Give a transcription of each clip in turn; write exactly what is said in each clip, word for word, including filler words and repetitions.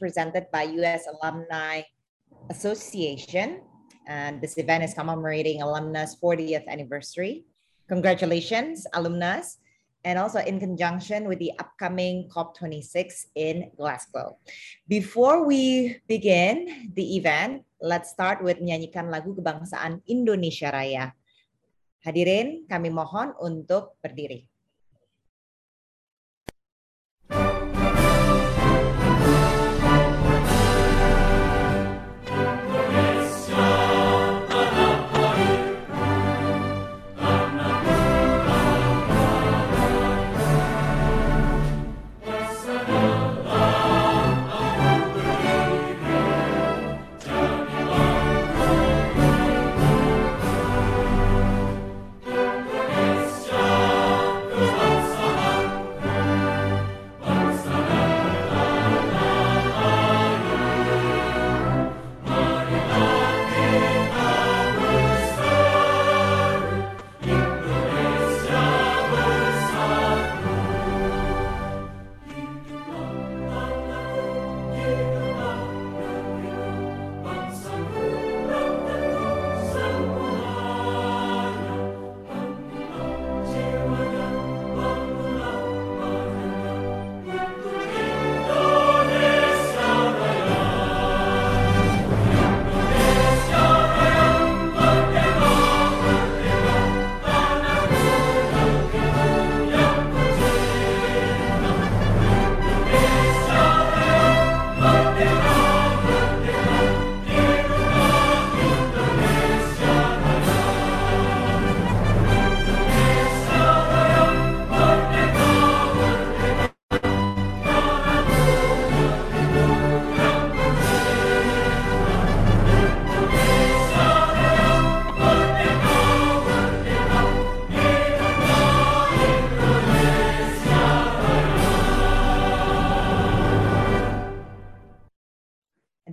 presented by U S Alumni Association. And this event is commemorating alumnus' fortieth anniversary. Congratulations, alumnus, and also in conjunction with the upcoming COP twenty-six in Glasgow. Before we begin the event, let's start with menyanyikan lagu kebangsaan Indonesia Raya. Hadirin, kami mohon untuk berdiri.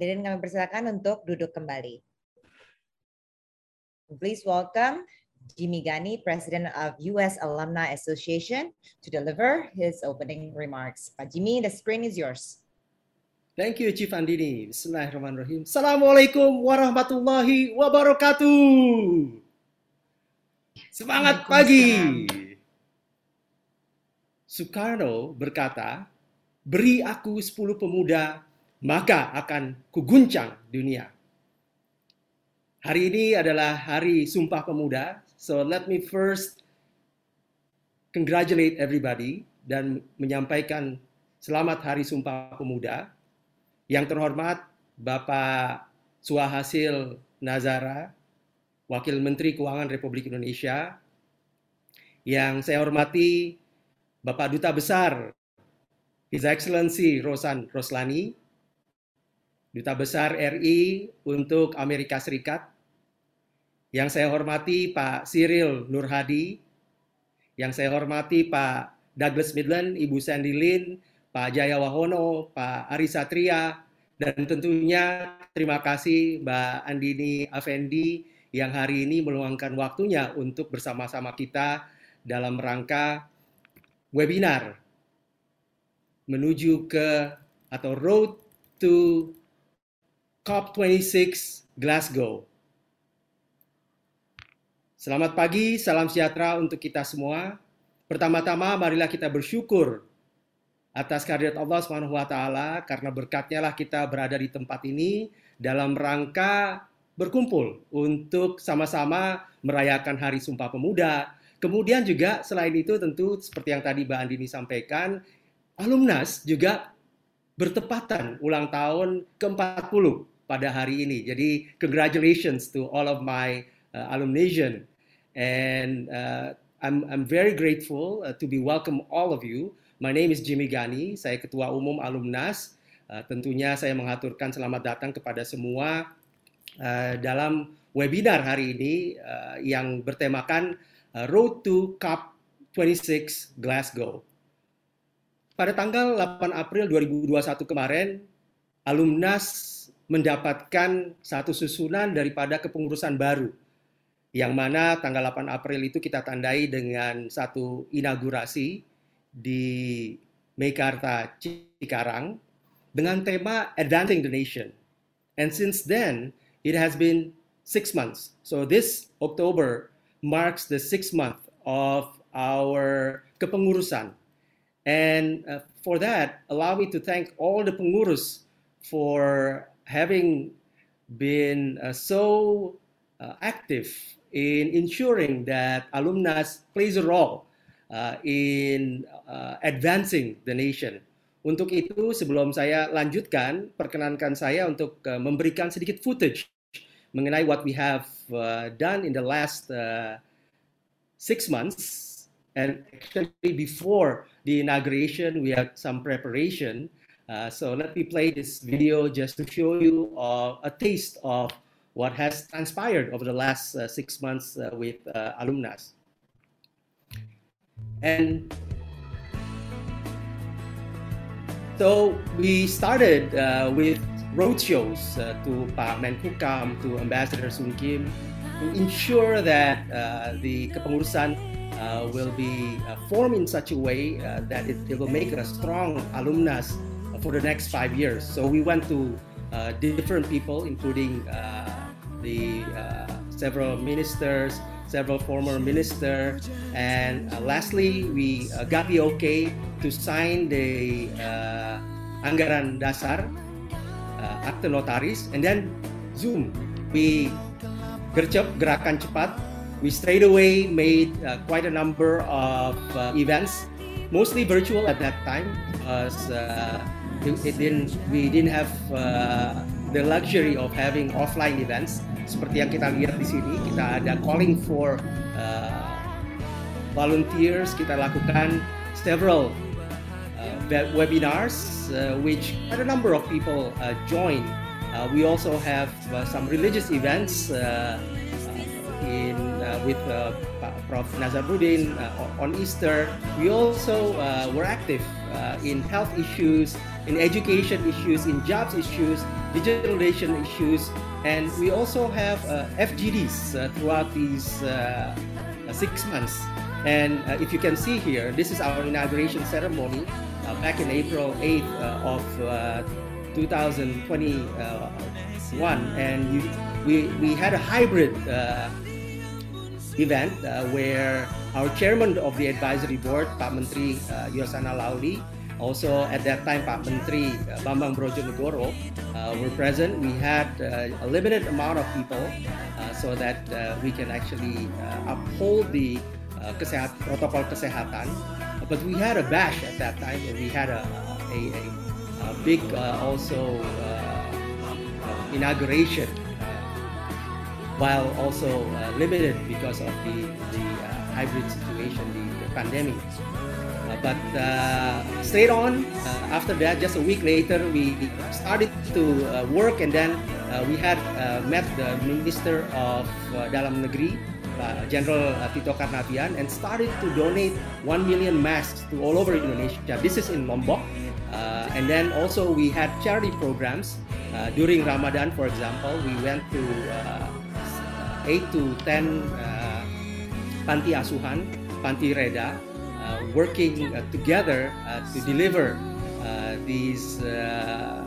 Hadirin, kami persilakan untuk duduk kembali. Please welcome Jimmy Gani, President of U S Alumni Association, to deliver his opening remarks. Pak Jimmy, the screen is yours. Thank you, Chief Andini. Bismillahirrahmanirrahim. Assalamualaikum warahmatullahi wabarakatuh. Semangat pagi. Soekarno berkata, "Beri aku sepuluh pemuda, maka akan kuguncang dunia." Hari ini adalah hari Sumpah Pemuda, so let me first congratulate everybody dan menyampaikan selamat Hari Sumpah Pemuda. Yang terhormat Bapak Suahasil Nazara, Wakil Menteri Keuangan Republik Indonesia. Yang saya hormati Bapak Duta Besar His Excellency Rosan Roeslani, Duta Besar R I untuk Amerika Serikat. Yang saya hormati Pak Cyril Nurhadi. Yang saya hormati Pak Douglas Midland, Ibu Sandy Lin, Pak Jaya Wahono, Pak Arisatria, dan tentunya terima kasih Mbak Andini Effendi yang hari ini meluangkan waktunya untuk bersama-sama kita dalam rangka webinar menuju ke atau road to COP twenty-six Glasgow. Selamat pagi, salam sejahtera untuk kita semua. Pertama-tama marilah kita bersyukur atas kehadirat Allah subhanahu wa taala, karena berkatnya lah kita berada di tempat ini dalam rangka berkumpul untuk sama-sama merayakan Hari Sumpah Pemuda. Kemudian juga selain itu tentu seperti yang tadi Mbak Andini sampaikan, alumnas juga bertepatan ulang tahun ke empat puluh pada hari ini. Jadi congratulations to all of my uh, alumnation, and uh, I'm I'm very grateful uh, to be welcome all of you. My name is Jimmy Gani. Saya Ketua Umum Alumnas. Uh, tentunya saya mengaturkan selamat datang kepada semua uh, dalam webinar hari ini uh, yang bertemakan uh, Road to COP twenty-six Glasgow. Pada tanggal delapan April dua ribu dua puluh satu kemarin, alumnas mendapatkan satu susunan daripada kepengurusan baru, yang mana tanggal delapan April itu kita tandai dengan satu inaugurasi di Meikarta Cikarang, dengan tema Advancing the Nation. And since then, it has been six months. So this October marks the sixth month of our kepengurusan. And uh, for that, allow me to thank all the pengurus for having been uh, so uh, active in ensuring that alumnus plays a role uh, in uh, advancing the nation. Untuk itu, sebelum saya lanjutkan, perkenankan saya untuk uh, memberikan sedikit footage mengenai what we have uh, done in the last uh, six months. And actually before the inauguration, we had some preparation. Uh, so let me play this video just to show you uh, a taste of what has transpired over the last uh, six months uh, with uh, alumnus. And so we started uh, with roadshows uh, to Pak Menhukam, to Ambassador Sun Kim, to ensure that uh, the kepengurusan uh, will be uh, formed in such a way uh, that it, it will make a strong alumnus for the next five years. So we went to uh, different people, including uh, the uh, several ministers, several former ministers, and uh, lastly, we uh, got the okay to sign the uh, Anggaran Dasar, uh, Akte Notaris, and then Zoom. We gercep, gerakan cepat. We straight away made uh, quite a number of uh, events, mostly virtual at that time, because uh, It didn't, we didn't have uh, the luxury of having offline events. Seperti yang kita lihat di sini, kita ada calling for uh, volunteers. Kita lakukan several uh, webinars, uh, which quite a number of people uh, joined. Uh, we also have uh, some religious events uh, in uh, with uh, Prof Nazaruddin uh, on Easter. We also uh, were active uh, in health issues, in education issues, in jobs issues, digitalization issues, and we also have uh, F G Ds uh, throughout these uh, six months. And uh, if you can see here, this is our inauguration ceremony uh, back in April eighth uh, of uh, two thousand twenty-one, and you, we, we had a hybrid uh, event uh, where our chairman of the advisory board, Pak Menteri uh, Yasonna Laoly, also, at that time, Pak Menteri uh, Bambang Brodjonegoro uh, were present. We had uh, a limited amount of people uh, so that uh, we can actually uh, uphold the uh, kesehat, protokol kesehatan. But we had a bash at that time, and we had a, a, a, a big uh, also uh, inauguration uh, while also uh, limited because of the, the uh, hybrid situation, the, the pandemic. But uh, straight on, uh, after that, just a week later, we started to uh, work, and then uh, we had uh, met the Minister of uh, Dalam Negeri, uh, General uh, Tito Karnavian, and started to donate one million masks to all over Indonesia. This is in Lombok. Uh, and then also we had charity programs. Uh, during Ramadan, for example, we went to uh, eight to ten uh, Panti Asuhan, Panti Reda, Uh, working uh, together uh, to deliver uh, these uh,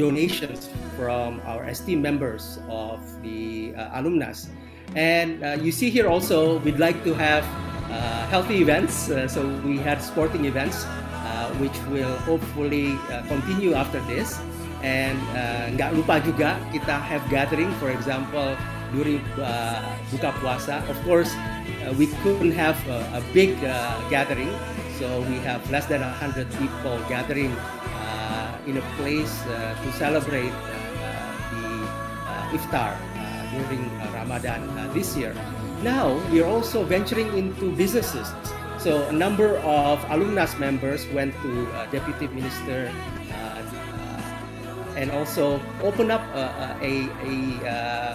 donations from our esteemed members of the uh, alumnus. And uh, you see here also, we'd like to have uh, healthy events. Uh, so we had sporting events, uh, which will hopefully uh, continue after this. And uh, nggak lupa juga, kita have gathering, for example, during uh, buka puasa. Of course, Uh, we couldn't have a, a big uh, gathering, so we have less than one hundred people gathering uh, in a place uh, to celebrate uh, the uh, iftar uh, during uh, Ramadan uh, this year. Now, we're also venturing into businesses. So a number of alumnus members went to uh, Deputy Minister uh, uh, and also opened up uh, a, a,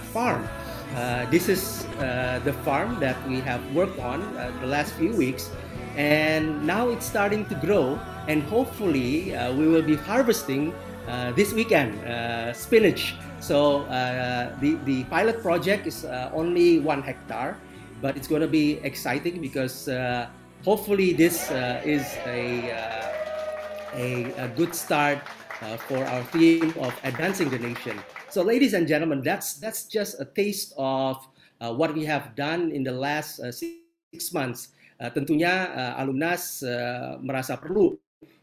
a farm. Uh, this is uh, the farm that we have worked on uh, the last few weeks, and now it's starting to grow, and hopefully uh, we will be harvesting uh, this weekend uh, spinach. So uh, the, the pilot project is uh, only one hectare, but it's going to be exciting because uh, hopefully this uh, is a, uh, a, a good start uh, for our theme of advancing the nation. So, ladies and gentlemen, that's that's just a taste of uh, what we have done in the last uh, six months. Uh, tentunya uh, alumnas uh, merasa perlu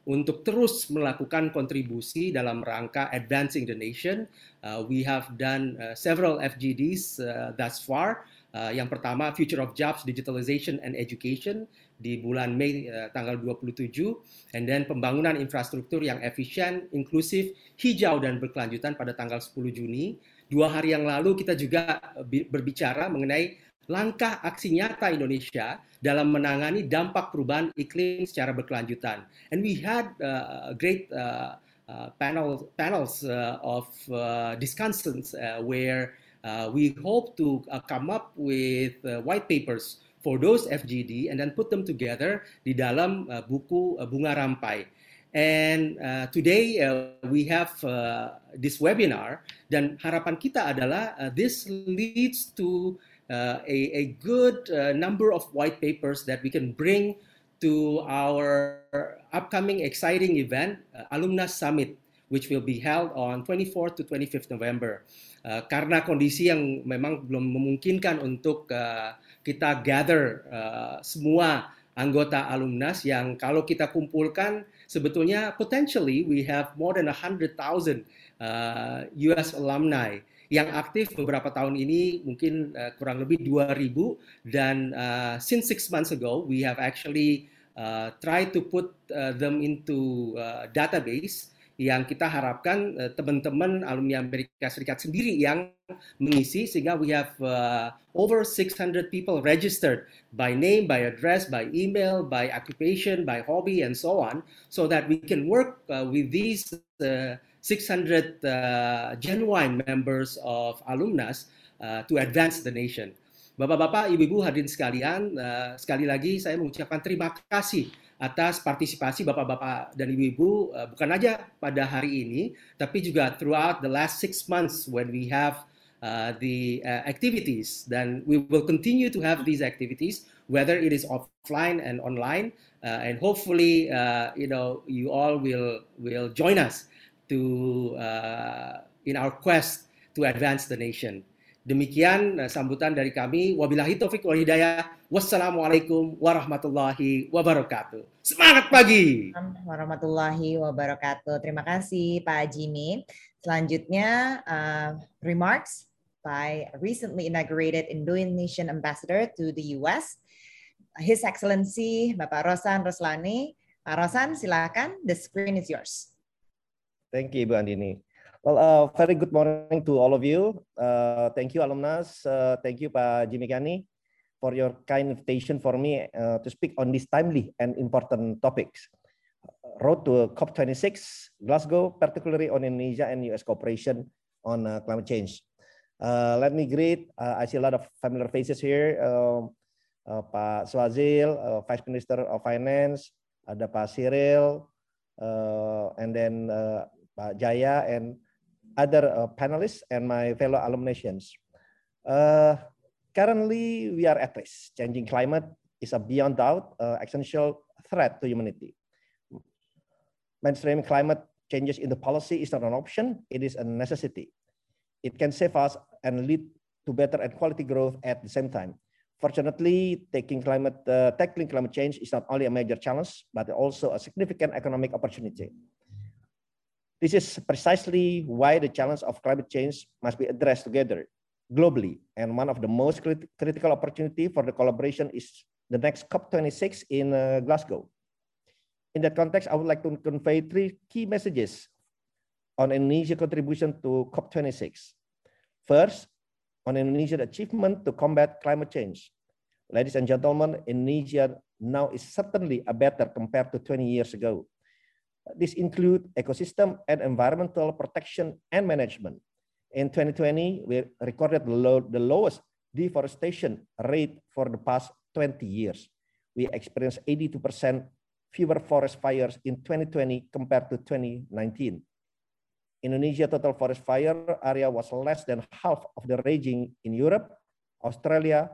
untuk terus melakukan kontribusi dalam rangka advancing the nation. Uh, we have done uh, several F G Ds uh, thus far. Uh, yang pertama, Future of Jobs, Digitalization and Education di bulan Mei uh, tanggal dua puluh tujuh, and then pembangunan infrastruktur yang efisien, inklusif, hijau dan berkelanjutan pada tanggal sepuluh Juni. Dua hari yang lalu kita juga berbicara mengenai langkah aksi nyata Indonesia dalam menangani dampak perubahan iklim secara berkelanjutan. And we had uh, a great uh, uh, panel, panels uh, of uh, discussions uh, where Uh, we hope to uh, come up with uh, white papers for those F G D and then put them together di dalam uh, buku uh, Bunga Rampai. And uh, today uh, we have uh, this webinar, dan harapan kita adalah uh, this leads to uh, a, a good uh, number of white papers that we can bring to our upcoming exciting event, uh, Alumni Summit, which will be held on twenty-fourth to twenty-fifth November. Uh, karena kondisi yang memang belum memungkinkan untuk uh, kita gather uh, semua anggota alumnas yang kalau kita kumpulkan sebetulnya potentially we have more than one hundred thousand uh, U S alumni yang aktif beberapa tahun ini, mungkin uh, kurang lebih dua ribu, dan uh, since six months ago we have actually uh, tried to put uh, them into uh, database yang kita harapkan teman-teman uh, alumni Amerika Serikat sendiri yang mengisi, sehingga we have uh, over six hundred people registered by name, by address, by email, by occupation, by hobby, and so on, so that we can work uh, with these uh, six hundred uh, genuine members of alumnas uh, to advance the nation. Bapak-bapak, ibu-ibu hadirin sekalian, uh, sekali lagi saya mengucapkan terima kasih atas partisipasi bapak-bapak dan ibu-ibu, uh, bukan aja pada hari ini, tapi juga throughout the last six months when we have uh, the uh, activities. Then we will continue to have these activities, whether it is offline and online, uh, and hopefully, uh, you know, you all will will join us to uh, in our quest to advance the nation. Demikian uh, sambutan dari kami. Wabillahi taufik wal hidayah. Wassalamualaikum warahmatullahi wabarakatuh. Semangat pagi. Warahmatullahi wabarakatuh. Terima kasih Pak Jimmy. Selanjutnya uh, remarks by recently inaugurated Indonesian Ambassador to the U S, His Excellency Bapak Rosan Roeslani. Pak Rosan, silakan. The screen is yours. Thank you, Ibu Andini. Well, uh, very good morning to all of you. Uh, thank you, alumnus. Uh, thank you, Pak Jimmy Gani, for your kind invitation for me uh, to speak on these timely and important topics. Road to COP twenty-six, Glasgow, particularly on Indonesia and U S cooperation on uh, climate change. Uh, let me greet, uh, I see a lot of familiar faces here. Uh, uh, Pak Suahasil, uh, Vice Minister of Finance, ada Pak Cyril, uh, and then uh, Pak Jaya, and other uh, panelists and my fellow alumnations. Uh, Currently, we are at risk. Changing climate is a beyond doubt uh, essential threat to humanity. Mainstream climate changes in the policy is not an option, it is a necessity. It can save us and lead to better and quality growth at the same time. Fortunately, taking climate, uh, tackling climate change is not only a major challenge, but also a significant economic opportunity. This is precisely why the challenge of climate change must be addressed together globally, and one of the most crit critical opportunity for the collaboration is the next COP twenty-six in uh, Glasgow. In that context, I would like to convey three key messages on Indonesia's contribution to COP twenty-six. First, on Indonesia's achievement to combat climate change. Ladies and gentlemen, Indonesia now is certainly a better compared to twenty years ago. This includes ecosystem and environmental protection and management. In twenty twenty, we recorded the, low, the lowest deforestation rate for the past twenty years. We experienced eighty-two percent fewer forest fires in twenty twenty compared to twenty nineteen. Indonesia's total forest fire area was less than half of the raging in Europe, Australia,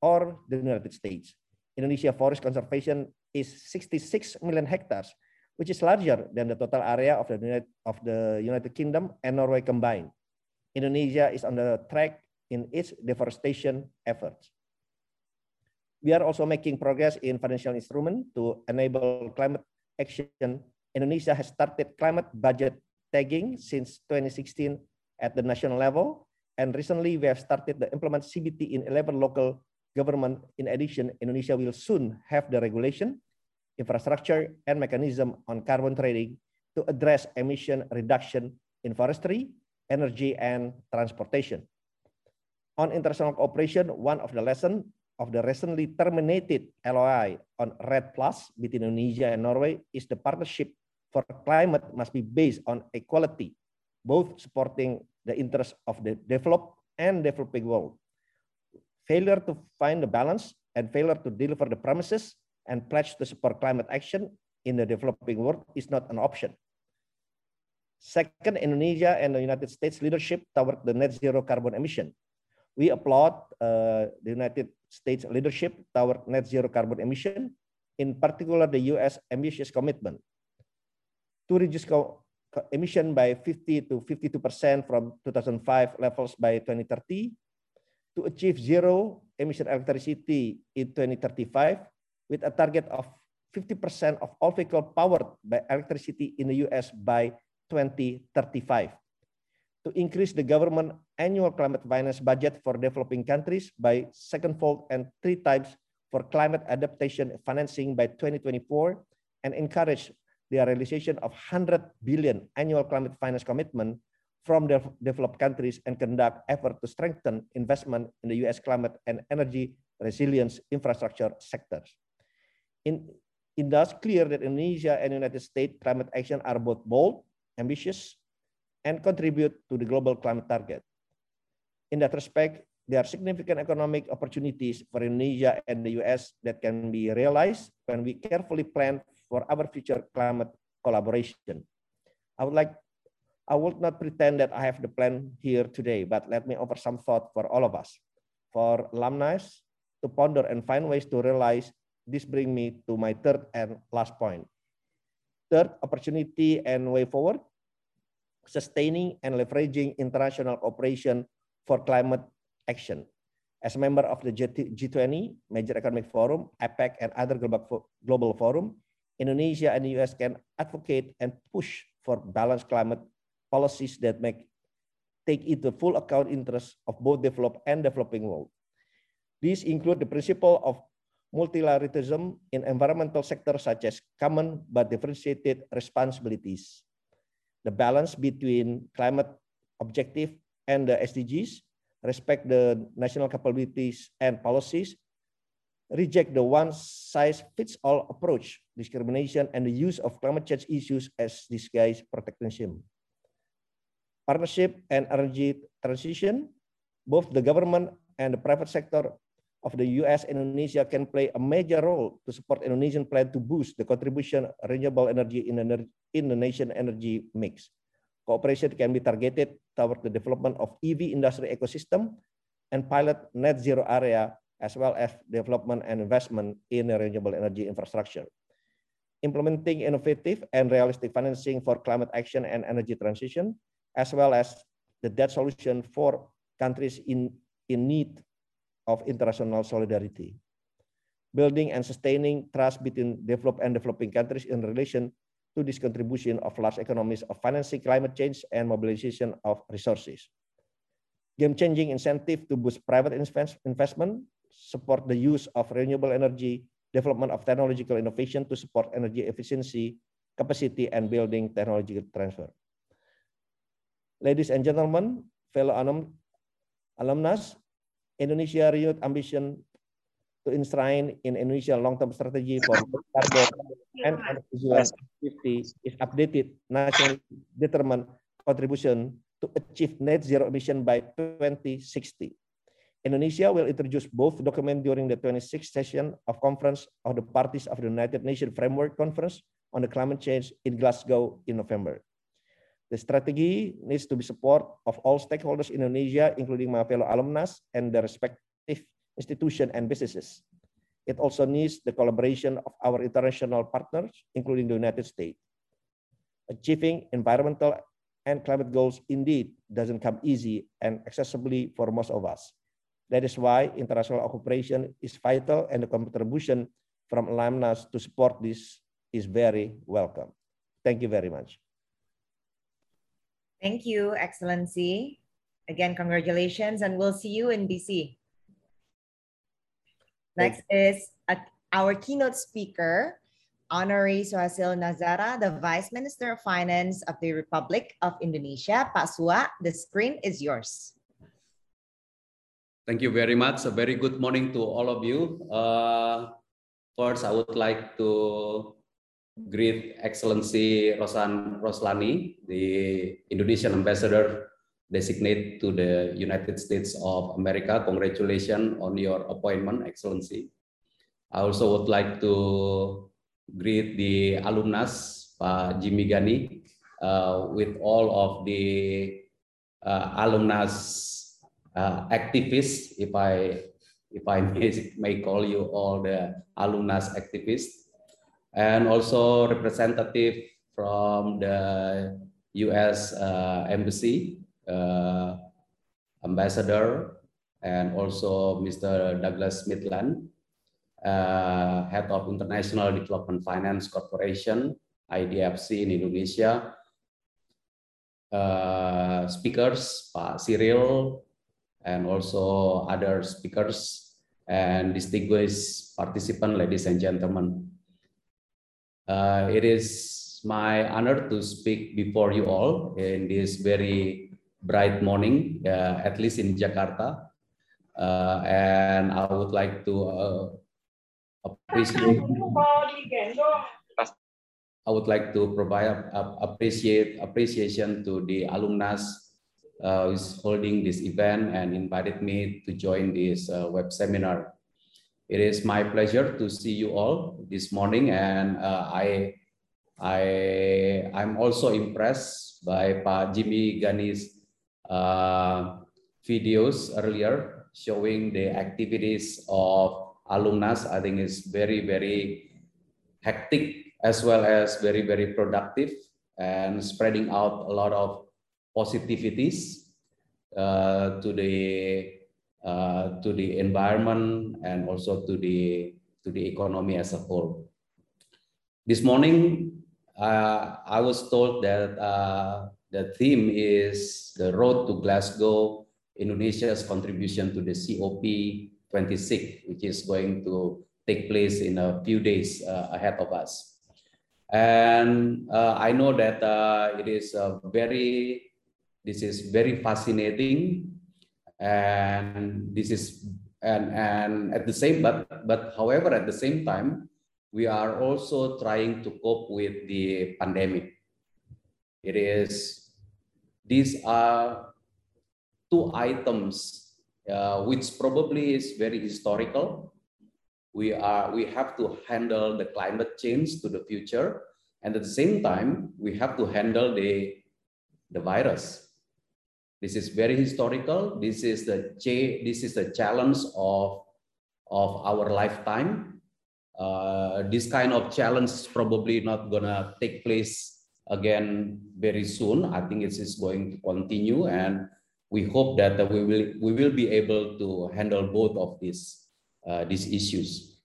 or the United States. Indonesia's forest conservation is sixty-six million hectares, which is larger than the total area of the United, of the United Kingdom and Norway combined. Indonesia is on the track in its deforestation efforts. We are also making progress in financial instruments to enable climate action. Indonesia has started climate budget tagging since twenty sixteen at the national level, and recently we have started to implement C B T in eleven local government. In addition, Indonesia will soon have the regulation, infrastructure, and mechanism on carbon trading to address emission reduction in forestry, energy, and transportation. On international cooperation, one of the lessons of the recently terminated L O I on REDD Plus between Indonesia and Norway is the partnership for climate must be based on equality, both supporting the interests of the developed and developing world. Failure to find the balance and failure to deliver the promises and pledge to support climate action in the developing world is not an option. Second, Indonesia and the United States leadership toward the net zero carbon emission. We applaud uh, the United States leadership toward net zero carbon emission, in particular the U S ambitious commitment to reduce emission by fifty to fifty-two percent from two thousand five levels by twenty thirty, to achieve zero emission electricity in twenty thirty-five, with a target of fifty percent of all vehicles powered by electricity in the U S by twenty thirty-five, to increase the government annual climate finance budget for developing countries by secondfold and three times for climate adaptation financing by twenty twenty-four, and encourage the realization of one hundred billion annual climate finance commitment from the developed countries, and conduct effort to strengthen investment in the U S climate and energy resilience infrastructure sectors. In, it does clear that Indonesia and United States climate action are both bold, ambitious, and contribute to the global climate target. In that respect, there are significant economic opportunities for Indonesia and the U S that can be realized when we carefully plan for our future climate collaboration. I would like I would not pretend that I have the plan here today, but let me offer some thought for all of us, for alumni to ponder and find ways to realize. This brings me to my third and last point. Third, opportunity and way forward, sustaining and leveraging international cooperation for climate action. As a member of the G twenty, Major Economic Forum, APEC, and other global forum, Indonesia and the U S can advocate and push for balanced climate policies that make take into full account interests of both developed and developing world. These include the principle of multilateralism in environmental sectors such as common but differentiated responsibilities, the balance between climate objective and the S D Gs, respect the national capabilities and policies, reject the one-size-fits-all approach, discrimination, and the use of climate change issues as disguised protectionism. Partnership and energy transition, both the government and the private sector of the U S and Indonesia can play a major role to support Indonesian plan to boost the contribution of renewable energy in the, in the nation energy mix. Cooperation can be targeted toward the development of E V industry ecosystem and pilot net zero area, as well as development and investment in renewable energy infrastructure. Implementing innovative and realistic financing for climate action and energy transition, as well as the debt solution for countries in, in need of international solidarity. Building and sustaining trust between developed and developing countries in relation to this contribution of large economies of financing climate change and mobilization of resources. Game-changing incentive to boost private investment, support the use of renewable energy, development of technological innovation to support energy efficiency, capacity, and building technological transfer. Ladies and gentlemen, fellow alum, alumnus, Indonesia renewed ambition to enshrine in Indonesia long-term strategy for carbon and energy is updated nationally determined contribution to achieve net zero emission by twenty sixty. Indonesia will introduce both documents during the twenty-sixth session of Conference of the Parties of the United Nations Framework Conference on the Climate Change in Glasgow in November. The strategy needs to be support of all stakeholders in Indonesia, including my fellow alumni and their respective institutions and businesses. It also needs the collaboration of our international partners, including the United States. Achieving environmental and climate goals indeed doesn't come easy and accessibly for most of us. That is why international cooperation is vital and the contribution from alumnus to support this is very welcome. Thank you very much. Thank you, Excellency. Again, congratulations, and we'll see you in D C. Next is a, our keynote speaker, Honorary Suahasil Nazara, the Vice Minister of Finance of the Republic of Indonesia. Pak Suha, the screen is yours. Thank you very much. A very good morning to all of you. Uh, first, I would like to greet Excellency Rosan Roeslani, the Indonesian Ambassador Designate to the United States of America. Congratulations on your appointment, Excellency. I also would like to greet the alumnus, Pak Jimmy Gani, uh, with all of the uh, alumnus uh, activists, if I if I may, may call you all the alumnus activists, and also representative from the U S uh, Embassy, uh, Ambassador, and also Mister Douglas Midland, Uh, Head of International Development Finance Corporation, I D F C in Indonesia, uh, speakers, Pak Cyril, and also other speakers, and distinguished participants, ladies and gentlemen. Uh, it is my honor to speak before you all in this very bright morning, uh, at least in Jakarta. Uh, and I would like to uh, Appreciate. I would like to provide appreciate appreciation to the alumnus uh, who is holding this event and invited me to join this uh, web seminar. It is my pleasure to see you all this morning, and uh, I I I'm also impressed by Pak Jimmy Gani's uh, videos earlier showing the activities of alumnus. I think is very, very hectic as well as very, very productive and spreading out a lot of positivities uh, to the uh, to the environment and also to the to the economy as a whole. This morning, uh, I was told that uh, the theme is the road to Glasgow, Indonesia's contribution to the C O P twenty-six, which is going to take place in a few days uh, ahead of us. And uh, I know that uh, it is a very, this is very fascinating, and this is, and, and at the same, but, but however, at the same time, we are also trying to cope with the pandemic. It is, these are two items Uh, which probably is very historical. We are we have to handle the climate change to the future, and at the same time we have to handle the the virus. This is very historical. This is the this is the challenge of of our lifetime. Uh, this kind of challenge is probably not gonna take place again very soon. I think it is going to continue, and we hope that we will we will be able to handle both of these uh, these issues.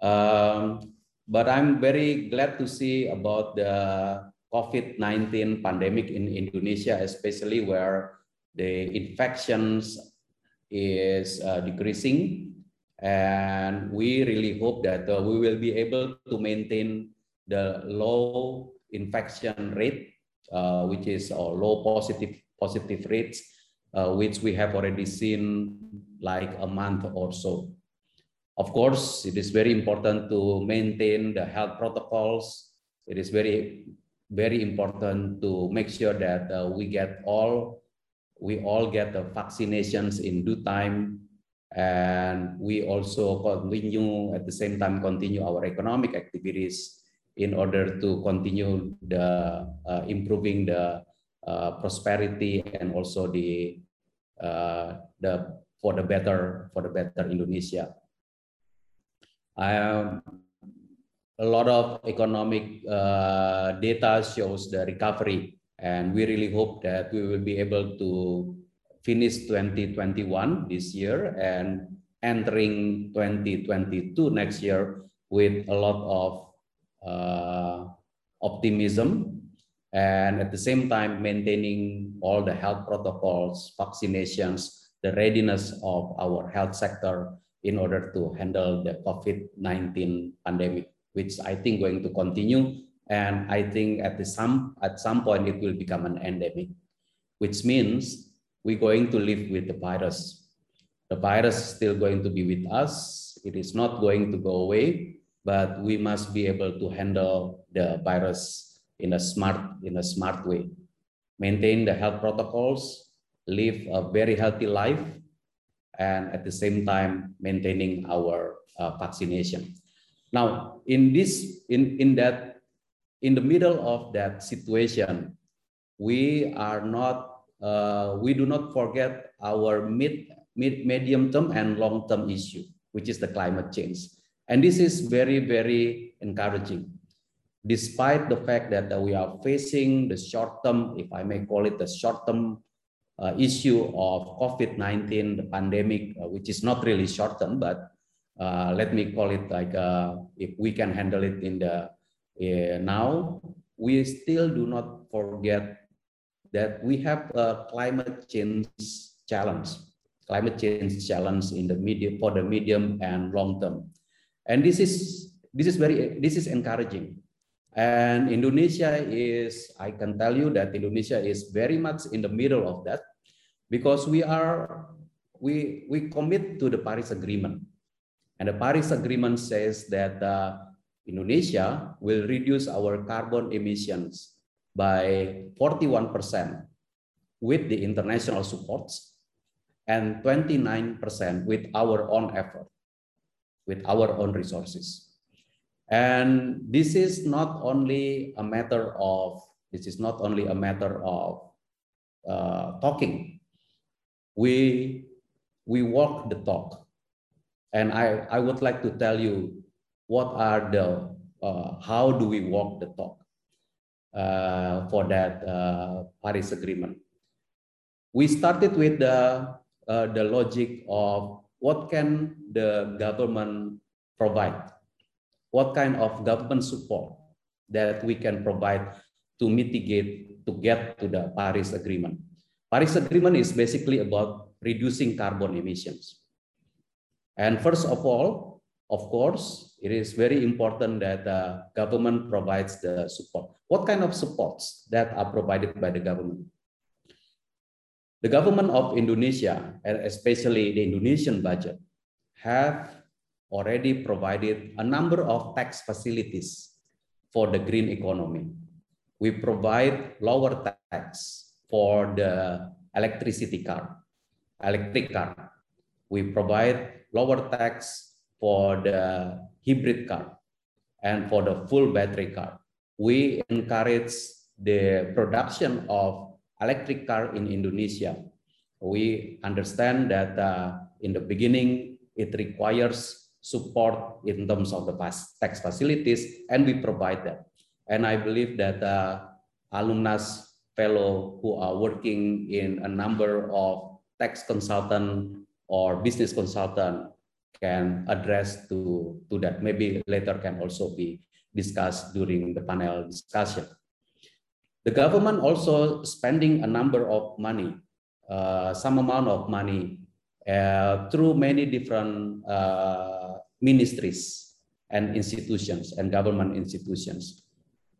Um, but I'm very glad to see about the COVID nineteen pandemic in Indonesia, especially where the infections is uh, decreasing, and we really hope that uh, we will be able to maintain the low infection rate, uh, which is uh, low positive. positive rates, uh, which we have already seen like a month or so. Of course, it is very important to maintain the health protocols. It is very, very important to make sure that uh, we get all, we all get the vaccinations in due time, and we also continue at the same time continue our economic activities in order to continue the uh, improving the Uh, prosperity and also the uh, the for the better for the better Indonesia. I am a lot of economic uh, data shows the recovery, and we really hope that we will be able to finish twenty twenty-one this year and entering twenty twenty-two next year with a lot of uh, optimism, and at the same time maintaining all the health protocols, vaccinations, the readiness of our health sector in order to handle the COVID nineteen pandemic, which I think going to continue. And I think at the some at some point it will become an endemic, which means we're going to live with the virus. The virus is still going to be with us. It is not going to go away, but we must be able to handle the virus in a smart in a smart way. Maintain the health protocols, live a very healthy life, and at the same time maintaining our uh, vaccination. Now, in this in in that. In the middle of that situation, we are not, uh, we do not forget our mid, mid, medium-term and long-term issue, which is the climate change. And this is very, very encouraging. Despite the fact that we are facing the short-term, if I may call it the short-term uh, issue of COVID nineteen, the pandemic, uh, which is not really short-term, but uh, let me call it like uh, if we can handle it in the Yeah, now, we still do not forget that we have a climate change challenge, climate change challenge in the medium for the medium and long term, and this is this is very this is encouraging, and Indonesia is I can tell you that Indonesia is very much in the middle of that, because we are we we commit to the Paris Agreement, and the Paris Agreement says that. Uh, Indonesia will reduce our carbon emissions by forty-one percent with the international supports and twenty-nine percent with our own effort, with our own resources. And this is not only a matter of, this is not only a matter of uh, talking. We, we walk the talk. And I, I would like to tell you what are the, uh, how do we walk the talk uh, for that uh, Paris Agreement? We started with the, uh, the logic of what can the government provide? What kind of government support that we can provide to mitigate, to get to the Paris Agreement? Paris Agreement is basically about reducing carbon emissions. And first of all, of course, it is very important that the government provides the support. What kind of supports that are provided by the government? The government of Indonesia, and especially the Indonesian budget, have already provided a number of tax facilities for the green economy. We provide lower tax for the electricity car, electric car. We provide lower tax for the hybrid car and for the full battery car. We encourage the production of electric car in Indonesia. We understand that uh, in the beginning, it requires support in terms of the tax facilities, and we provide that. And I believe that uh, alumnus fellow who are working in a number of tax consultant or business consultant can address to, to that. Maybe later can also be discussed during the panel discussion. The government also spending a number of money, uh, some amount of money uh, through many different uh, ministries and institutions and government institutions.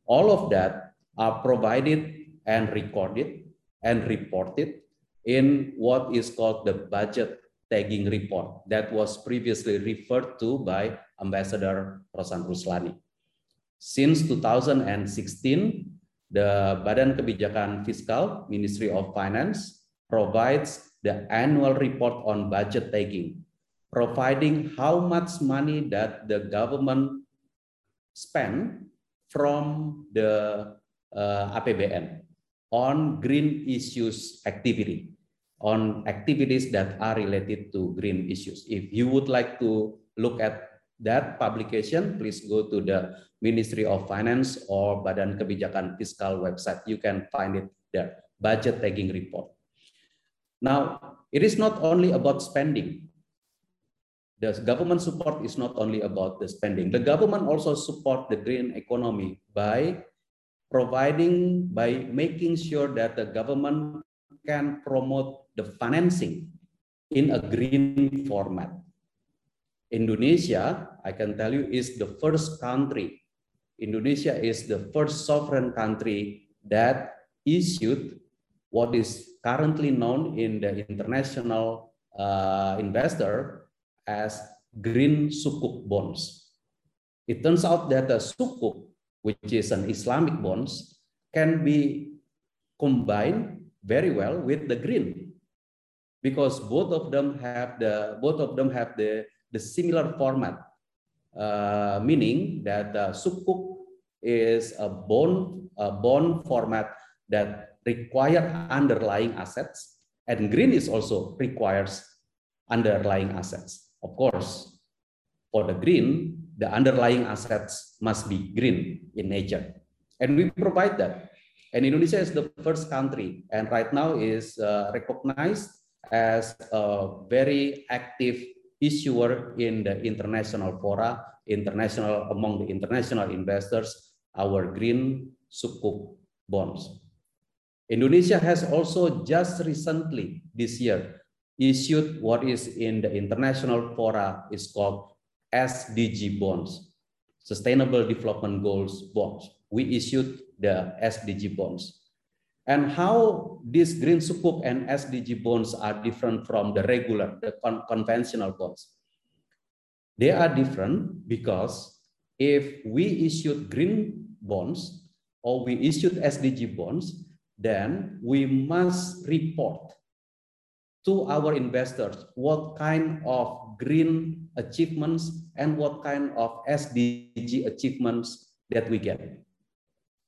All of that are provided and recorded and reported in what is called the budget tagging report that was previously referred to by Ambassador Rosan Roeslani. Since two thousand sixteen, the Badan Kebijakan Fiskal, Ministry of Finance, provides the annual report on budget tagging, providing how much money that the government spent from the uh, A P B N on green issues activity, on activities that are related to green issues. If you would like to look at that publication, please go to the Ministry of Finance or Badan Kebijakan Fiskal website. You can find it there, budget tagging report. Now, it is not only about spending. The government support is not only about the spending. The government also support the green economy by providing, by making sure that the government can promote the financing in a green format. Indonesia, I can tell you, is the first country. Indonesia is the first sovereign country that issued what is currently known in the international uh, investor as green sukuk bonds. It turns out that a sukuk, which is an Islamic bonds, can be combined very well with the green, because both of them have the both of them have the the similar format, uh, meaning that the sukuk is a bond a bond format that requires underlying assets, and green is also requires underlying assets. Of course, for the green, the underlying assets must be green in nature, and we provide that. And Indonesia is the first country, and right now is uh, recognized as a very active issuer in the international fora, international among the international investors, our green sukuk bonds. Indonesia has also just recently this year issued what is in the international fora is called S D G bonds, Sustainable Development Goals bonds. We issued the S D G bonds. And how these green sukuk and S D G bonds are different from the regular, the con conventional bonds? They are different because if we issued green bonds or we issued S D G bonds, then we must report to our investors what kind of green achievements and what kind of S D G achievements that we get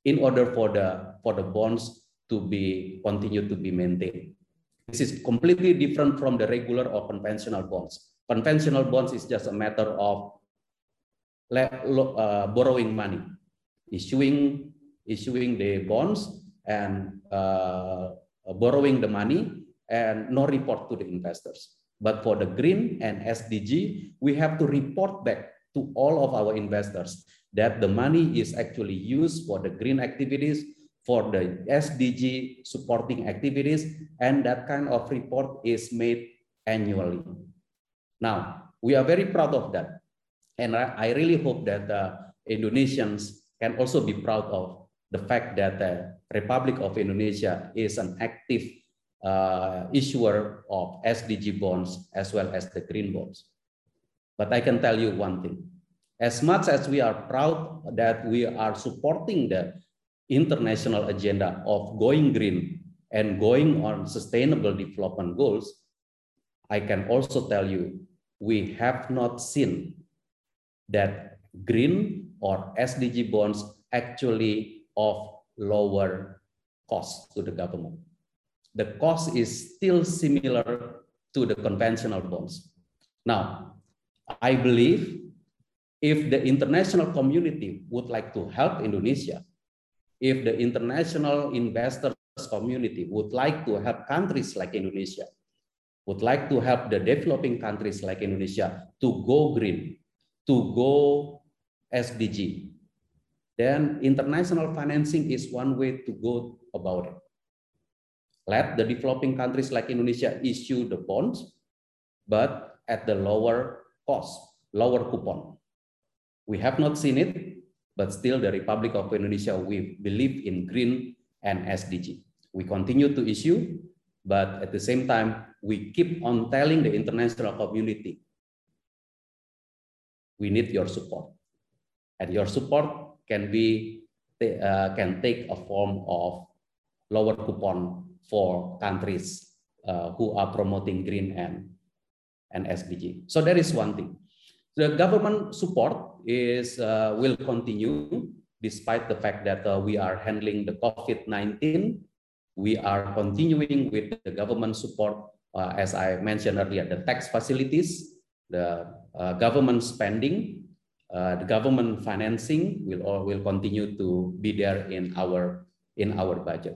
in order for the for the bonds to be continue to be maintained. This is completely different from the regular or conventional bonds. Conventional bonds is just a matter of uh, borrowing money, issuing issuing the bonds and uh, borrowing the money, and no report to the investors. But for the green and S D G, we have to report back to all of our investors that the money is actually used for the green activities, for the S D G supporting activities, and that kind of report is made annually. Now, we are very proud of that. And I really hope that the Indonesians can also be proud of the fact that the Republic of Indonesia is an active Uh, issuer of S D G bonds as well as the green bonds. But I can tell you one thing. As much as we are proud that we are supporting the international agenda of going green and going on sustainable development goals, I can also tell you we have not seen that green or S D G bonds actually of lower cost to the government. The cost is still similar to the conventional bonds. Now, I believe if the international community would like to help Indonesia, if the international investors community would like to help countries like Indonesia, would like to help the developing countries like Indonesia to go green, to go S D G, then international financing is one way to go about it. Let the developing countries like Indonesia issue the bonds, but at the lower cost, lower coupon. We have not seen it, but still the Republic of Indonesia, we believe in green and S D G. We continue to issue, but at the same time, we keep on telling the international community, we need your support. And your support can be, uh, can take a form of lower coupon for countries uh, who are promoting green and, and S D G. So that is one thing. The government support is uh, will continue despite the fact that uh, we are handling the COVID nineteen. We are continuing with the government support, uh, as I mentioned earlier, the tax facilities, the uh, government spending, Uh, the government financing will or will continue to be there in our in our budget.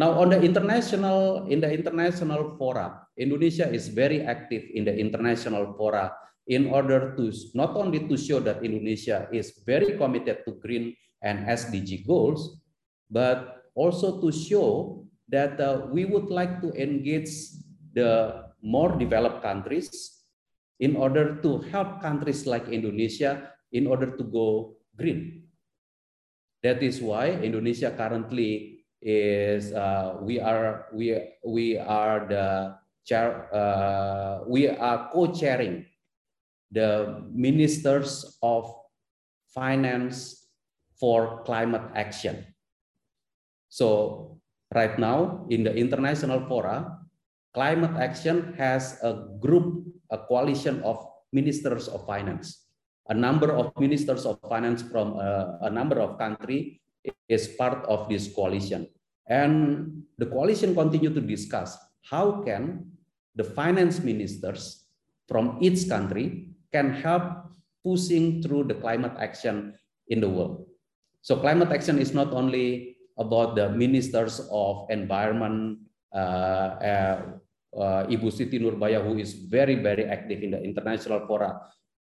Now, on the international in the international fora, Indonesia is very active in the international fora in order to not only to show that Indonesia is very committed to green and S D G goals, but also to show that uh, we would like to engage the more developed countries in order to help countries like Indonesia in order to go green. That is why Indonesia currently is uh, we are we we are the chair uh, we are co-chairing the ministers of finance for climate action. So right now in the international fora, climate action has a group, a coalition of ministers of finance. A number of ministers of finance from a, a number of countries is part of this coalition. And the coalition continues to discuss how can the finance ministers from each country can help pushing through the climate action in the world. So climate action is not only about the ministers of environment, Uh, uh, uh, Ibu Siti Nurbaya, who is very, very active in the international fora.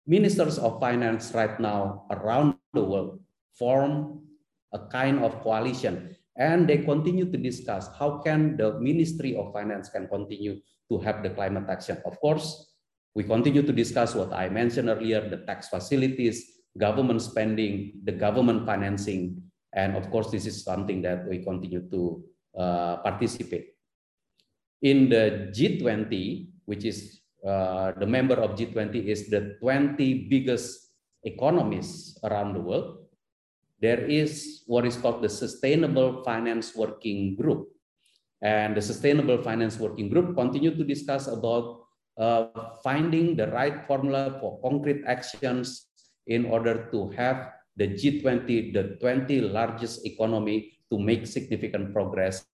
Ministers of finance right now around the world form a kind of coalition, and they continue to discuss how can the Ministry of Finance can continue to have the climate action. Of course, we continue to discuss what I mentioned earlier, the tax facilities, government spending, the government financing, and of course, this is something that we continue to uh, participate. In the G twenty, which is uh, the member of G twenty is the twenty biggest economies around the world, there is what is called the Sustainable Finance Working Group. And the Sustainable Finance Working Group continue to discuss about uh, finding the right formula for concrete actions in order to have the G twenty, the twenty largest economy, to make significant progress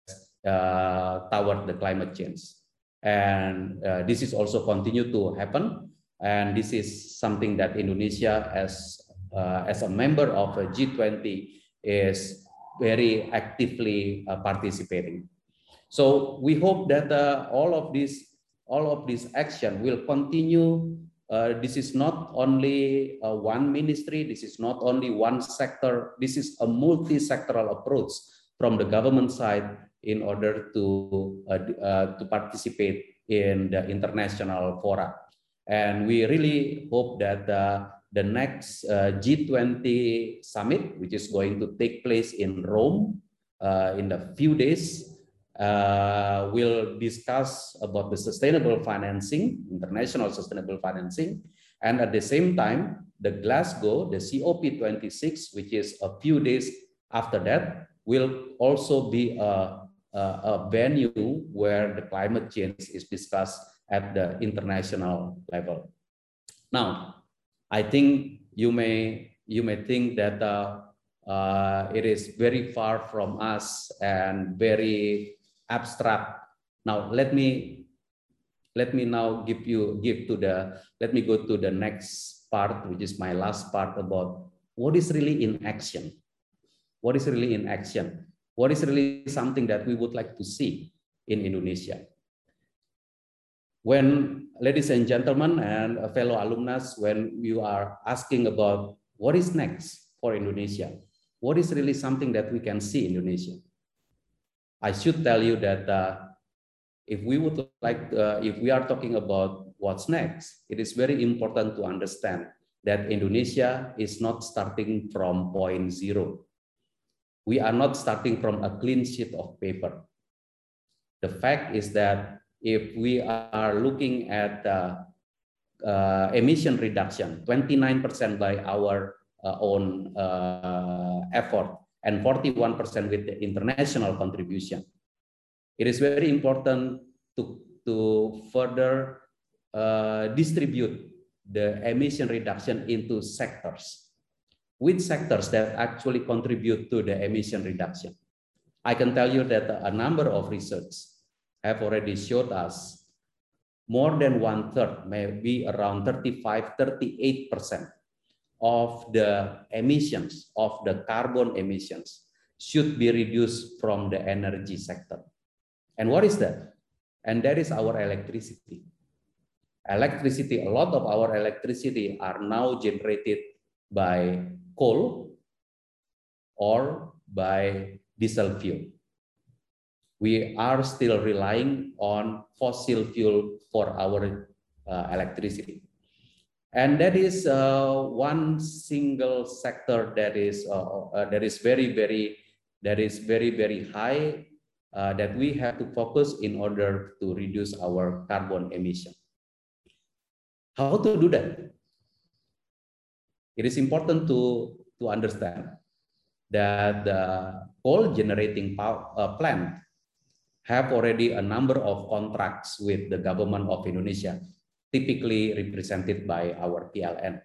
Uh, toward the climate change. And uh, this is also continue to happen. And this is something that Indonesia as, uh, as a member of a G twenty is very actively uh, participating. So we hope that uh, all of this, all of this action will continue. Uh, this is not only uh, one ministry, this is not only one sector, this is a multi-sectoral approach from the government side in order to, uh, uh, to participate in the international fora. And we really hope that uh, the next uh, G twenty summit, which is going to take place in Rome uh, in a few days, uh, will discuss about the sustainable financing, international sustainable financing. And at the same time, the Glasgow, the C O P twenty-six, which is a few days after that, will also be a a venue where the climate change is discussed at the international level. Now, I think you may you may think that uh, uh, it is very far from us and very abstract. Now, let me let me now give you give to the let me go to the next part, which is my last part about what is really in action. What is really in action? What is really something that we would like to see in Indonesia? When, ladies and gentlemen and fellow alumni, when you are asking about what is next for Indonesia, what is really something that we can see in Indonesia? I should tell you that uh, if we would like, uh, if we are talking about what's next, it is very important to understand that Indonesia is not starting from point zero. We are not starting from a clean sheet of paper. The fact is that if we are looking at uh, uh, emission reduction, twenty-nine percent by our uh, own uh, effort and forty-one percent with the international contribution, it is very important to, to further uh, distribute the emission reduction into sectors. Which sectors that actually contribute to the emission reduction? I can tell you that a number of research have already showed us more than one third, maybe around thirty-five, thirty-eight percent of the emissions, of the carbon emissions, should be reduced from the energy sector. And what is that? And that is our electricity. Electricity, a lot of our electricity are now generated by coal or by diesel fuel. We are still relying on fossil fuel for our uh, electricity. And that is uh, one single sector that is uh, uh, that is very very that is very very high uh, that we have to focus in order to reduce our carbon emission. How to do that? It is important to to understand that the coal generating power, uh, plant have already a number of contracts with the government of Indonesia, typically represented by our P L N.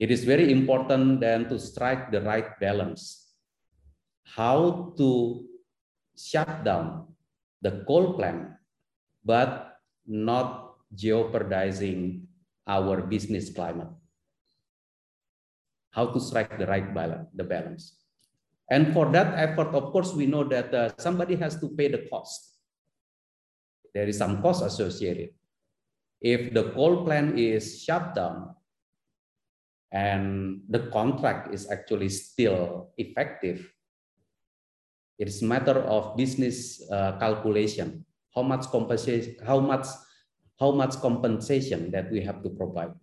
It is very important then to strike the right balance. How to shut down the coal plant, but not jeopardizing our business climate. How to strike the right balance, the balance. And for that effort, of course, we know that uh, somebody has to pay the cost. There is some cost associated. If the coal plant is shut down and the contract is actually still effective, it is a matter of business uh, calculation. How much compensation? How much? How much compensation that we have to provide?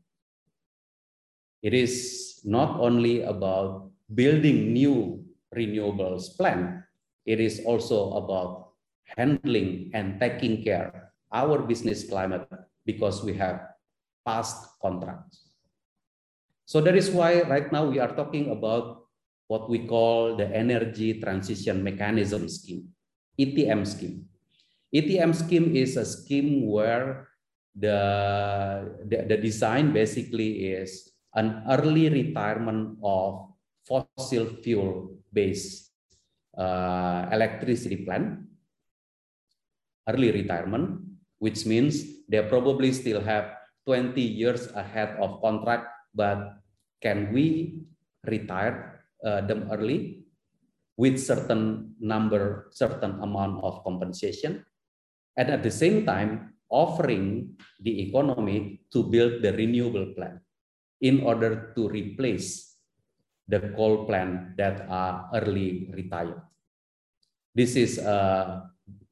It is not only about building new renewables plant. It is also about handling and taking care our business climate, because we have past contracts. So that is why right now we are talking about what we call the Energy Transition Mechanism Scheme, E T M scheme. E T M scheme is a scheme where the, the, the design basically is an early retirement of fossil fuel-based uh, electricity plant, early retirement, which means they probably still have twenty years ahead of contract, but can we retire uh, them early with certain number, certain amount of compensation, and at the same time offering the economy to build the renewable plant in order to replace the coal plant that are early retired. This is uh,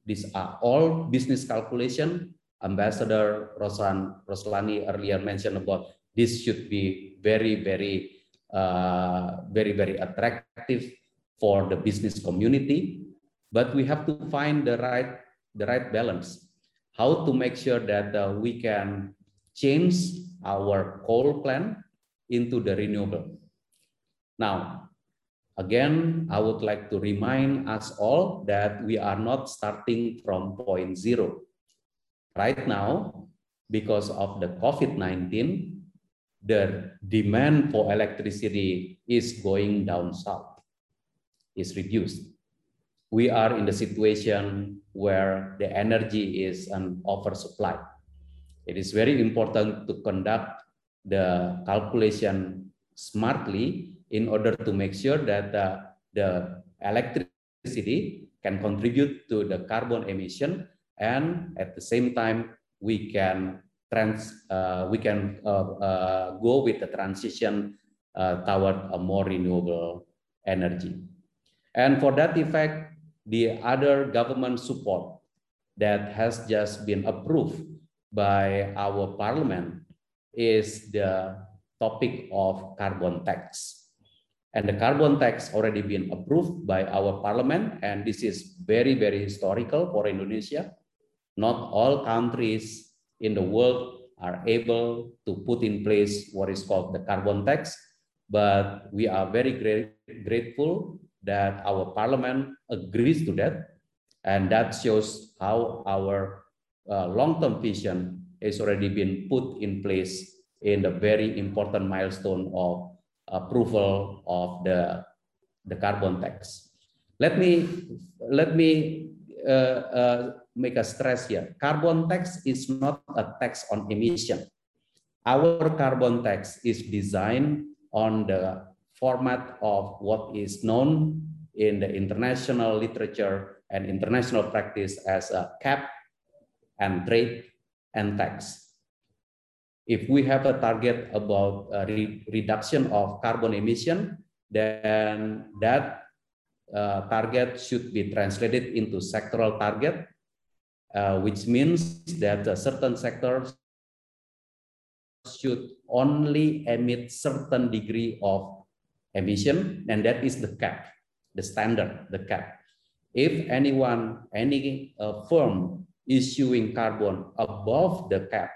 These are all business calculation. Ambassador Rosan Roeslani earlier mentioned about this should be very, very, uh, very, very attractive for the business community. But we have to find the right, the right balance. How to make sure that uh, we can change our coal plant into the renewable. Now, again, I would like to remind us all that we are not starting from point zero. Right now, because of the COVID nineteen, the demand for electricity is going down south, is reduced. We are in the situation where the energy is an oversupply. It is very important to conduct the calculation smartly in order to make sure that uh, the electricity can contribute to the carbon emission, and at the same time we can trans uh, we can uh, uh, go with the transition uh, toward a more renewable energy. And for that effect, the other government support that has just been approved by our parliament is the topic of carbon tax. And the carbon tax already been approved by our parliament, and this is very, very historical for Indonesia. Not all countries in the world are able to put in place what is called the carbon tax, but we are very great, grateful that our parliament agrees to that, and that shows how our uh, long-term vision has already been put in place in the very important milestone of approval of the the carbon tax. Let me let me uh, uh, make a stress here. Carbon tax is not a tax on emission. Our carbon tax is designed on the format of what is known in the international literature and international practice as a cap and trade and tax. If we have a target about a re reduction of carbon emission, then that uh, target should be translated into sectoral target, uh, which means that a certain sectors should only emit certain degree of emission, and that is the cap, the standard, the cap. If anyone, any uh, firm issuing carbon above the cap,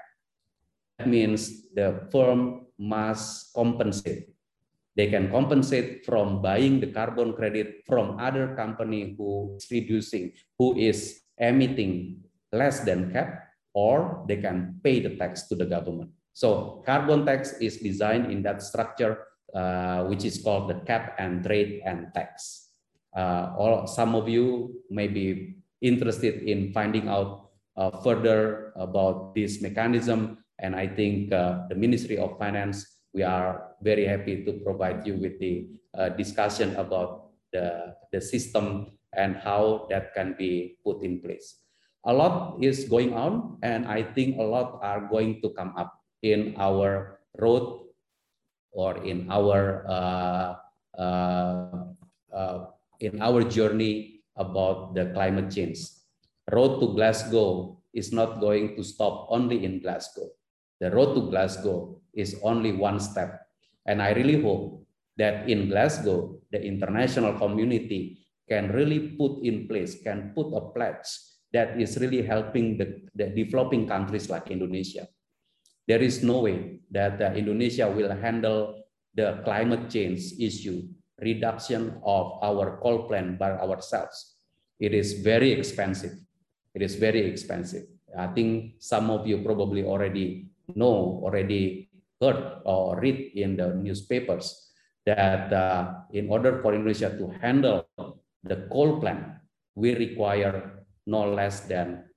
that means the firm must compensate. They can compensate from buying the carbon credit from other company who is reducing, who is emitting less than cap, or they can pay the tax to the government. So carbon tax is designed in that structure, uh, which is called the cap and trade and tax. Uh, all, some of you may be interested in finding out uh, further about this mechanism, and I think uh, the Ministry of Finance, we are very happy to provide you with the uh, discussion about the, the system and how that can be put in place. A lot is going on, and I think a lot are going to come up in our road or in our uh, uh, uh, in our journey about the climate change. Road to Glasgow is not going to stop only in Glasgow. The road to Glasgow is only one step. And I really hope that in Glasgow, the international community can really put in place, can put a pledge that is really helping the, the developing countries like Indonesia. There is no way that uh, Indonesia will handle the climate change issue, reduction of our coal plant by ourselves. It is very expensive. It is very expensive. I think some of you probably already know, already heard or read in the newspapers that uh, in order for Indonesia to handle the coal plant, we require no less than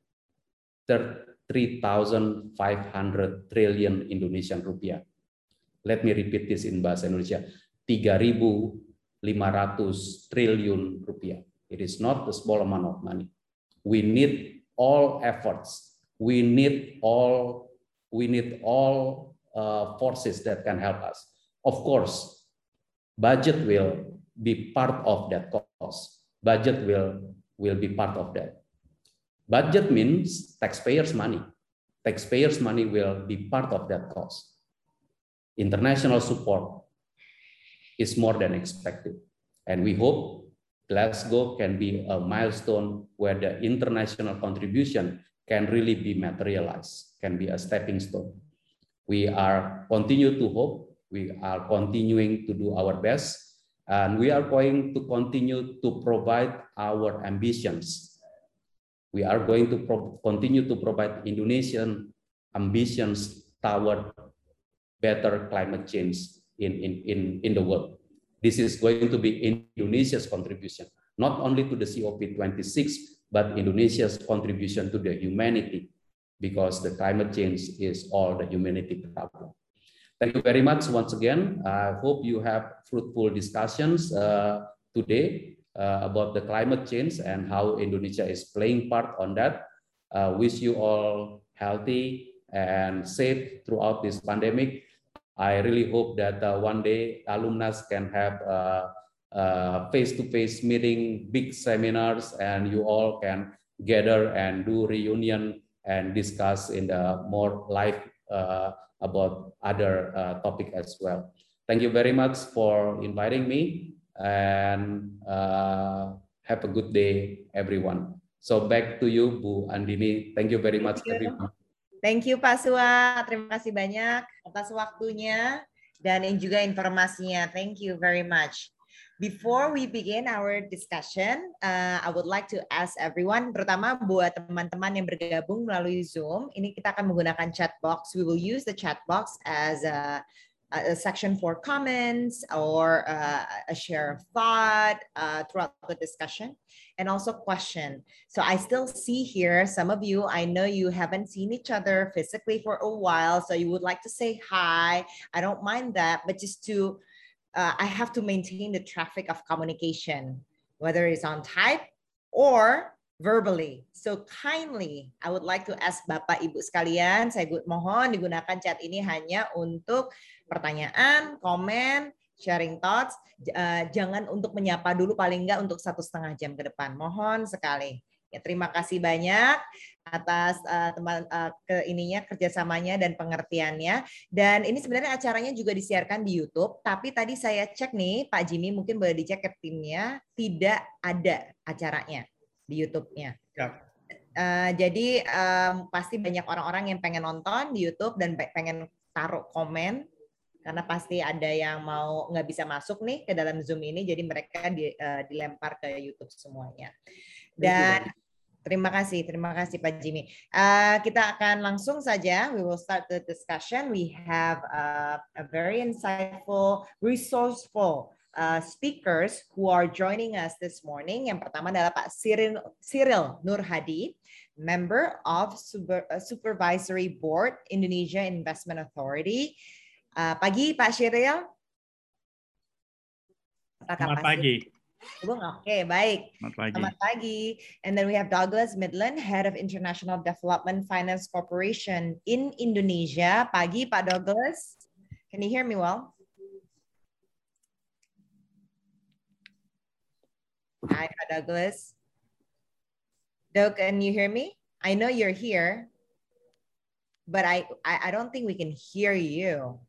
tiga ribu lima ratus triliun Indonesian rupiah. Let me repeat this in bahasa Indonesia, tiga ribu lima ratus triliun rupiah. It is not a small amount of money. We need all efforts. We need all We need all uh, forces that can help us. Of course, budget will be part of that cost. Budget will, will be part of that. Budget means taxpayers' money. Taxpayers' money will be part of that cost. International support is more than expected. And we hope Glasgow can be a milestone where the international contribution can really be materialized, can be a stepping stone. We are continue to hope, we are continuing to do our best, and we are going to continue to provide our ambitions. We are going to pro continue to provide Indonesian ambitions toward better climate change in, in, in, in the world. This is going to be Indonesia's contribution, not only to the C O P twenty-six, but Indonesia's contribution to the humanity, because the climate change is all the humanity problem. Thank you very much once again. I hope you have fruitful discussions uh, today uh, about the climate change and how Indonesia is playing part on that. Uh, wish you all healthy and safe throughout this pandemic. I really hope that uh, one day alumnus can have uh, Uh, face-to-face meeting, big seminars, and you all can gather and do reunion and discuss in the more live uh, about other uh, topic as well. Thank you very much for inviting me, and uh, have a good day, everyone. So back to you, Bu Andini. Thank you very much, everyone. Thank you, Pak Sua. Terima kasih banyak atas waktunya dan juga informasinya. Thank you very much. Before we begin our discussion, uh, I would like to ask everyone, terutama buat teman-teman yang bergabung melalui Zoom, ini kita akan menggunakan chat box. We will use the chat box as a a section for comments or uh, a share of thought uh, throughout the discussion, and also question. So I still see here some of you, I know you haven't seen each other physically for a while, so you would like to say hi. I don't mind that, but just to, uh, I have to maintain the traffic of communication, whether it's on type or verbally. So kindly, I would like to ask Bapak Ibu sekalian, saya mohon digunakan chat ini hanya untuk pertanyaan, komen, sharing thoughts. Uh, jangan untuk menyapa dulu, paling enggak untuk satu setengah jam ke depan. Mohon sekali. Ya, terima kasih banyak atas uh, teman uh, ke ininya kerjasamanya dan pengertiannya. Dan ini sebenarnya acaranya juga disiarkan di YouTube. Tapi tadi saya cek nih, Pak Jimmy mungkin boleh dicek ke timnya, tidak ada acaranya di YouTube-nya. Ya. Uh, jadi um, pasti banyak orang-orang yang pengen nonton di YouTube dan pengen taruh komen, karena pasti ada yang mau nggak bisa masuk nih ke dalam Zoom ini, jadi mereka di, uh, dilempar ke YouTube semuanya. Dan terima kasih, terima kasih Pak Jimmy. Uh, kita akan langsung saja, we will start the discussion. We have a, a very insightful, resourceful Uh, speakers who are joining us this morning. Yang pertama adalah Pak Cyril, Cyril Nurhadi, member of Super, uh, Supervisory Board Indonesia Investment Authority. Uh, pagi Pak Cyril. Selamat pagi. Oke, baik. Selamat pagi. And then we have Douglas Midland, Head of International Development Finance Corporation in Indonesia. Pagi Pak Douglas. Can you hear me well? Hi, Pak Douglas. Doug, can you hear me? I know you're here, but I, I, I don't think we can hear you.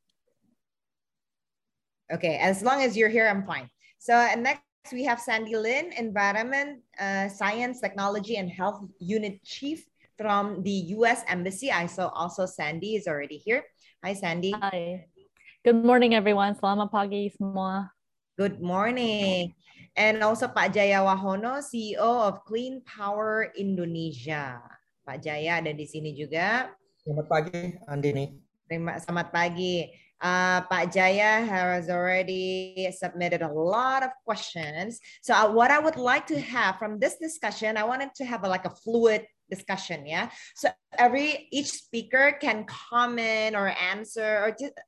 Okay, as long as you're here, I'm fine. So and next we have Sandy Lin, Environment, uh, Science, Technology, and Health Unit Chief from the U S Embassy. I saw also Sandy is already here. Hi, Sandy. Hi. Good morning, everyone. Selamat pagi semua. Good morning. And also Pak Jaya Wahono, C E O of Clean Power Indonesia. Pak Jaya ada di sini juga. Selamat pagi, Andini. Terima, selamat pagi. Uh, Pak Jaya has already submitted a lot of questions. So uh, what I would like to have from this discussion, I wanted to have a, like a fluid discussion, yeah? So every each speaker can comment or answer or just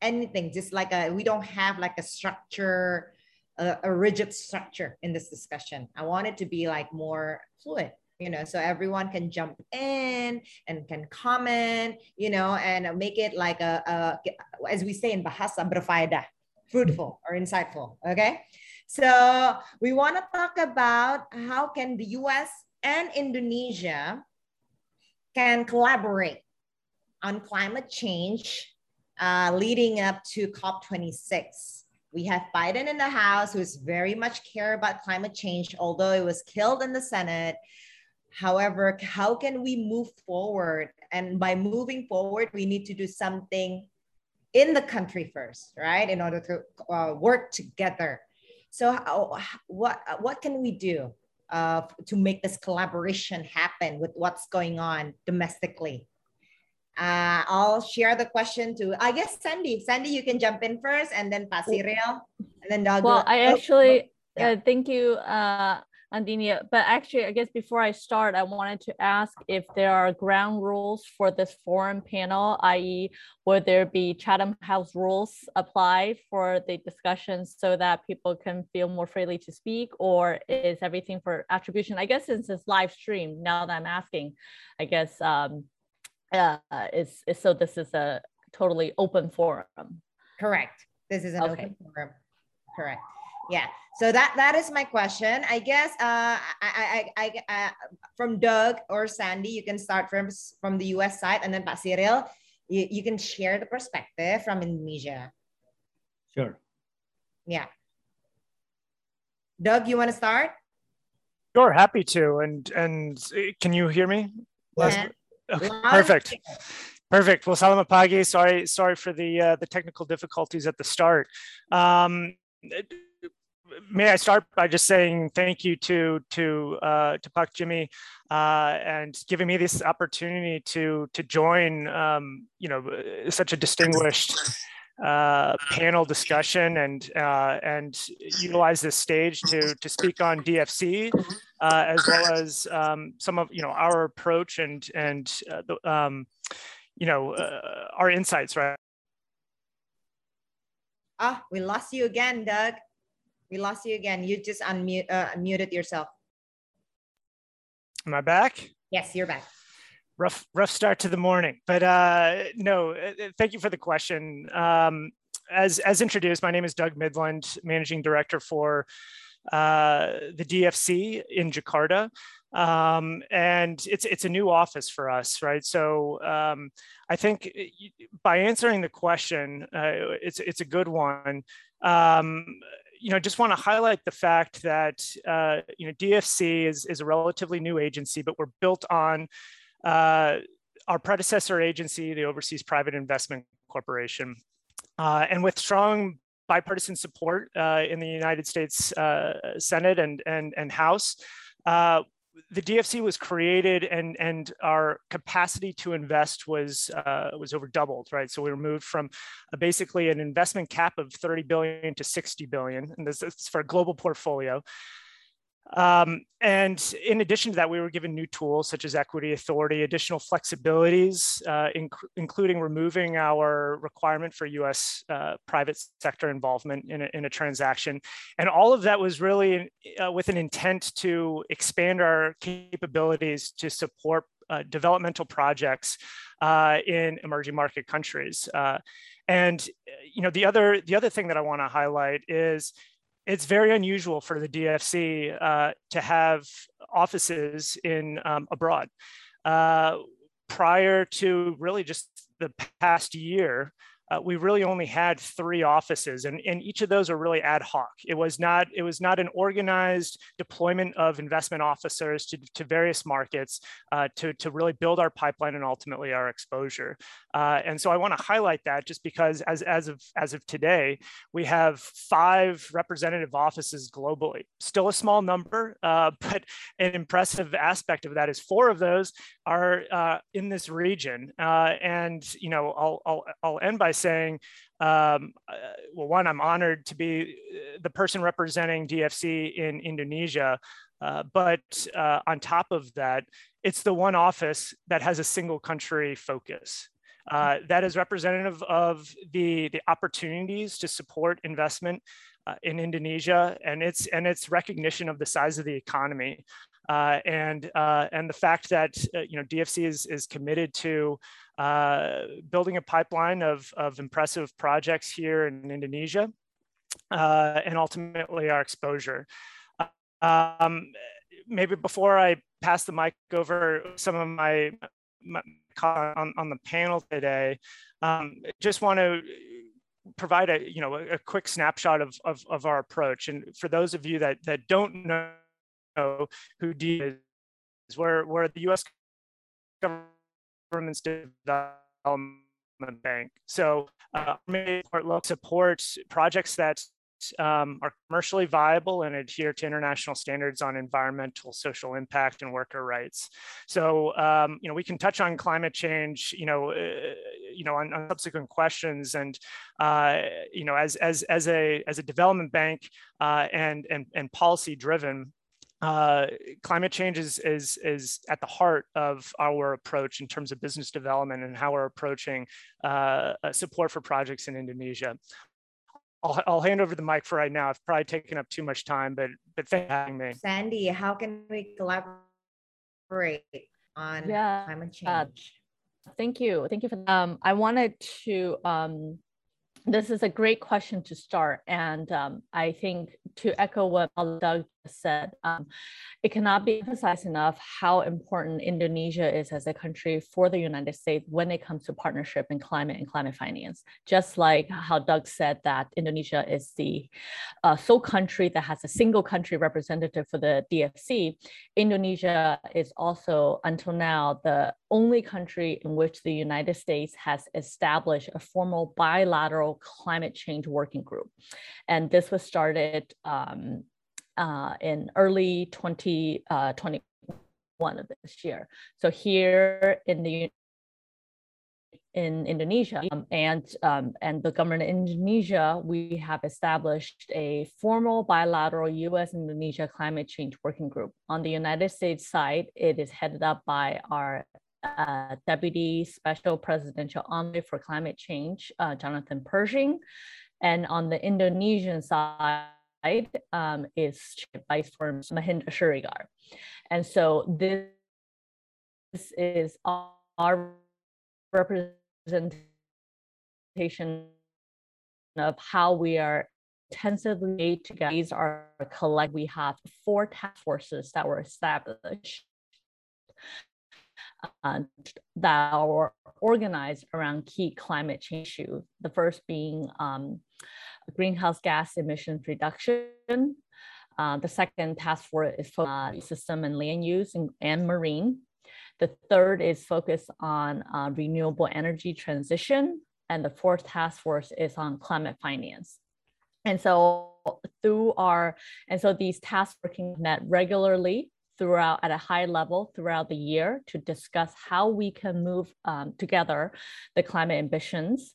anything. Just like a, we don't have like a structure, A, a rigid structure in this discussion. I want it to be like more fluid, you know, so everyone can jump in and can comment, you know, and make it like a, a as we say in Bahasa Berfaedah, fruitful or insightful, okay? So we want to talk about how can the U S and Indonesia can collaborate on climate change uh, leading up to COP twenty-six. We have Biden in the House, who is very much care about climate change, although it was killed in the Senate. However, how can we move forward? And by moving forward, we need to do something in the country first, right? In order to uh, work together. So how, what, what can we do uh, to make this collaboration happen with what's going on domestically? Uh, I'll share the question to, I guess, Sandy. Sandy, you can jump in first, and then Pak Cyril, and then Douglas. Well, I actually, oh, yeah. uh, thank you, uh, Andini. But actually, I guess before I start, I wanted to ask if there are ground rules for this forum panel, that is would there be Chatham House rules apply for the discussions so that people can feel more freely to speak, or is everything for attribution? I guess since it's live stream, now that I'm asking, I guess, um, Uh, it's, it's, so this is a totally open forum. Correct. This is an okay. open forum. Correct. Yeah. So that that is my question. I guess uh, I, I, I, I, from Doug or Sandy, you can start from, from the U S side, and then Pak Cyril, you, you can share the perspective from Indonesia. Sure. Yeah. Doug, you want to start? Sure. Happy to. And, and can you hear me? Yeah. Okay, perfect. Perfect. Well, selamat pagi. Sorry, sorry for the uh, the technical difficulties at the start. Um, may I start by just saying thank you to to uh, to Pak Jimmy uh, and giving me this opportunity to to join um, you know such a distinguished uh, panel discussion and uh, and utilize this stage to to speak on D F C, uh, as well as um, some of you know our approach and and uh, the, um, you know uh, our insights. Right. Ah, we lost you again, Doug. We lost you again. You just unmute, uh, unmuted yourself. Am I back? Yes, you're back. Rough, rough start to the morning, but uh, no, thank you for the question. Um, as, as introduced, my name is Doug Midland, Managing Director for uh, the D F C in Jakarta. Um, and it's, it's a new office for us, right? So um, I think by answering the question, uh, it's, it's a good one. Um, You know, just want to highlight the fact that uh, you know D F C is is a relatively new agency, but we're built on uh, our predecessor agency, the Overseas Private Investment Corporation, uh, and with strong bipartisan support uh, in the United States uh, Senate and and and House. Uh, The D F C was created, and and our capacity to invest was uh, was over doubled, right? So we were moved from a, basically an investment cap of thirty billion dollars to sixty billion dollars, and this is for a global portfolio. Um, and in addition to that, we were given new tools such as equity authority, additional flexibilities, uh, inc including removing our requirement for U S uh, private sector involvement in a, in a transaction. And all of that was really uh, with an intent to expand our capabilities to support uh, developmental projects uh, in emerging market countries. Uh, and you know, the other the other thing that I want to highlight is, it's very unusual for the D F C uh, to have offices in um, abroad. Uh, prior to really just the past year, uh, we really only had three offices, and, and each of those are really ad hoc. It was not, it was not an organized deployment of investment officers to, to various markets uh, to, to really build our pipeline and ultimately our exposure. Uh, and so I want to highlight that just because as, as, of, as of today, we have five representative offices globally. Still a small number, uh, but an impressive aspect of that is four of those are uh, in this region. Uh, and you know, I'll, I'll, I'll end by saying, um, uh, well, one, I'm honored to be the person representing D F C in Indonesia, uh, but uh, on top of that, it's the one office that has a single country focus. Uh, that is representative of the, the opportunities to support investment uh, in Indonesia and its, and its recognition of the size of the economy. Uh, and, uh, and the fact that, uh, you know, D F C is, is committed to uh, building a pipeline of, of impressive projects here in Indonesia uh, and ultimately our exposure. Um, maybe before I pass the mic over some of my, my on, on the panel today, um, just want to provide a, you know, a, a quick snapshot of, of, of our approach. And for those of you that, that don't know who D F C is, where, where the U S government's development bank. So uh, supports projects that um, are commercially viable and adhere to international standards on environmental, social impact, and worker rights. So um, you know, we can touch on climate change, you know, uh, you know, on, on subsequent questions, and uh, you know, as as as a as a development bank uh, and and and policy driven. Uh, climate change is, is, is at the heart of our approach in terms of business development and how we're approaching uh, support for projects in Indonesia. I'll, I'll hand over the mic for right now. I've probably taken up too much time, but, but thank you for having me. Sandy, how can we collaborate on yeah. climate change? Uh, thank you. Thank you for that. Um, I wanted to... Um, This is a great question to start, and um, I think to echo what Doug said, um, it cannot be emphasized enough how important Indonesia is as a country for the United States when it comes to partnership in climate and climate finance. Just like how Doug said that Indonesia is the uh, sole country that has a single country representative for the D F C, Indonesia is also, until now, the only country in which the United States has established a formal bilateral climate change working group, and this was started um, uh, in early twenty twenty-one of this year. So here in the in Indonesia, um, and um, and the government in Indonesia, we have established a formal bilateral U S Indonesia Climate Change Working Group. On the United States side, it is headed up by our uh, Deputy Special Presidential Envoy for Climate Change, uh, Jonathan Pershing, and on the Indonesian side, Um, is Vice Foreign Mahendra Shreegar. And so this, this is our representation of how we are intensively together. These are collect. We have four task forces that were established uh, that are organized around key climate change issues. The first being um, greenhouse gas emission reduction. Uh, the second task force is focused on system and land use and, and marine. The third is focused on uh, renewable energy transition. And the fourth task force is on climate finance. And so through our, and so these task forces met regularly throughout at a high level throughout the year to discuss how we can move um, together the climate ambitions.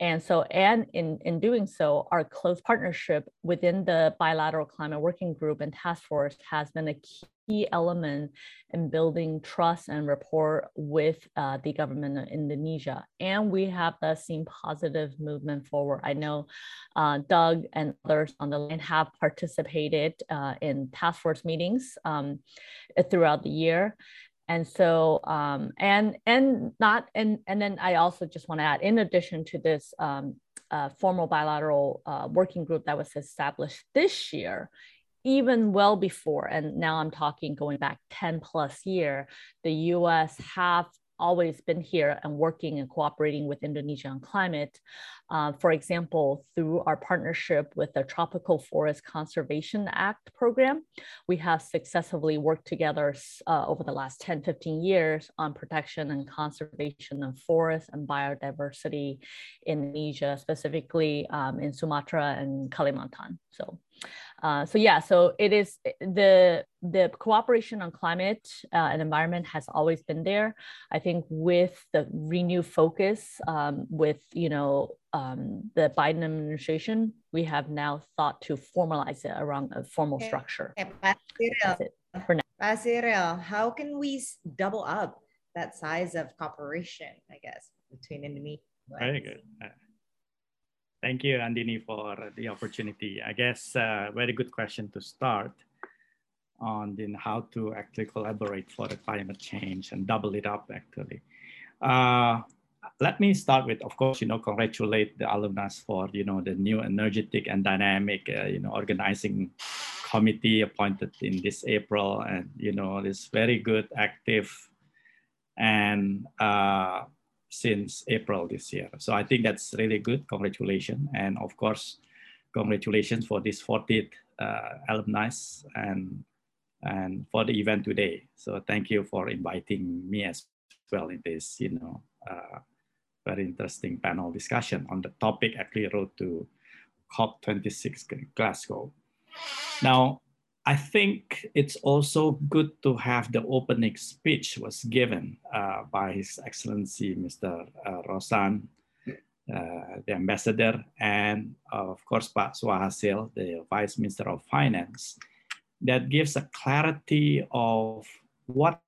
And so, and in, in doing so, our close partnership within the bilateral climate working group and task force has been a key element in building trust and rapport with uh, the government of Indonesia. And we have uh, seen positive movement forward. I know uh, Doug and others on the line have participated uh, in task force meetings um, throughout the year. And so, um, and and not and and then I also just want to add, in addition to this um, uh, formal bilateral uh, working group that was established this year, even well before, and now I'm talking going back ten plus year, the U S have always been here and working and cooperating with Indonesia on climate. Uh, for example, through our partnership with the Tropical Forest Conservation Act program, we have successfully worked together uh, over the last ten, fifteen years on protection and conservation of forests and biodiversity in Indonesia, specifically um, in Sumatra and Kalimantan. So, uh, so yeah, so it is the the cooperation on climate uh, and environment has always been there. I think with the renewed focus um, with you know um, the Biden administration, we have now thought to formalize it around a formal okay. structure. Okay. Pak Cyril, for now. Pak Cyril, how can we double up that size of cooperation? I guess between Indonesia. Very good. Thank you, Andini, for the opportunity. I guess a uh, very good question to start on in how to actually collaborate for the climate change and double it up, actually. Uh, let me start with, of course, you know, congratulate the alumni for, you know, the new energetic and dynamic, uh, you know, organizing committee appointed in this April. And, you know, it's very good, active, and uh, since April this year. So I think that's really good. Congratulations. And of course, congratulations for this fortieth uh, alumni and, and for the event today. So thank you for inviting me as well in this, you know, uh, very interesting panel discussion on the topic actually road to COP twenty-six Glasgow. Now, I think it's also good to have the opening speech was given uh, by His Excellency Mister Uh, Rosan, uh, the Ambassador, and uh, of course, Pak Suahasil, the Vice Minister of Finance, that gives a clarity of what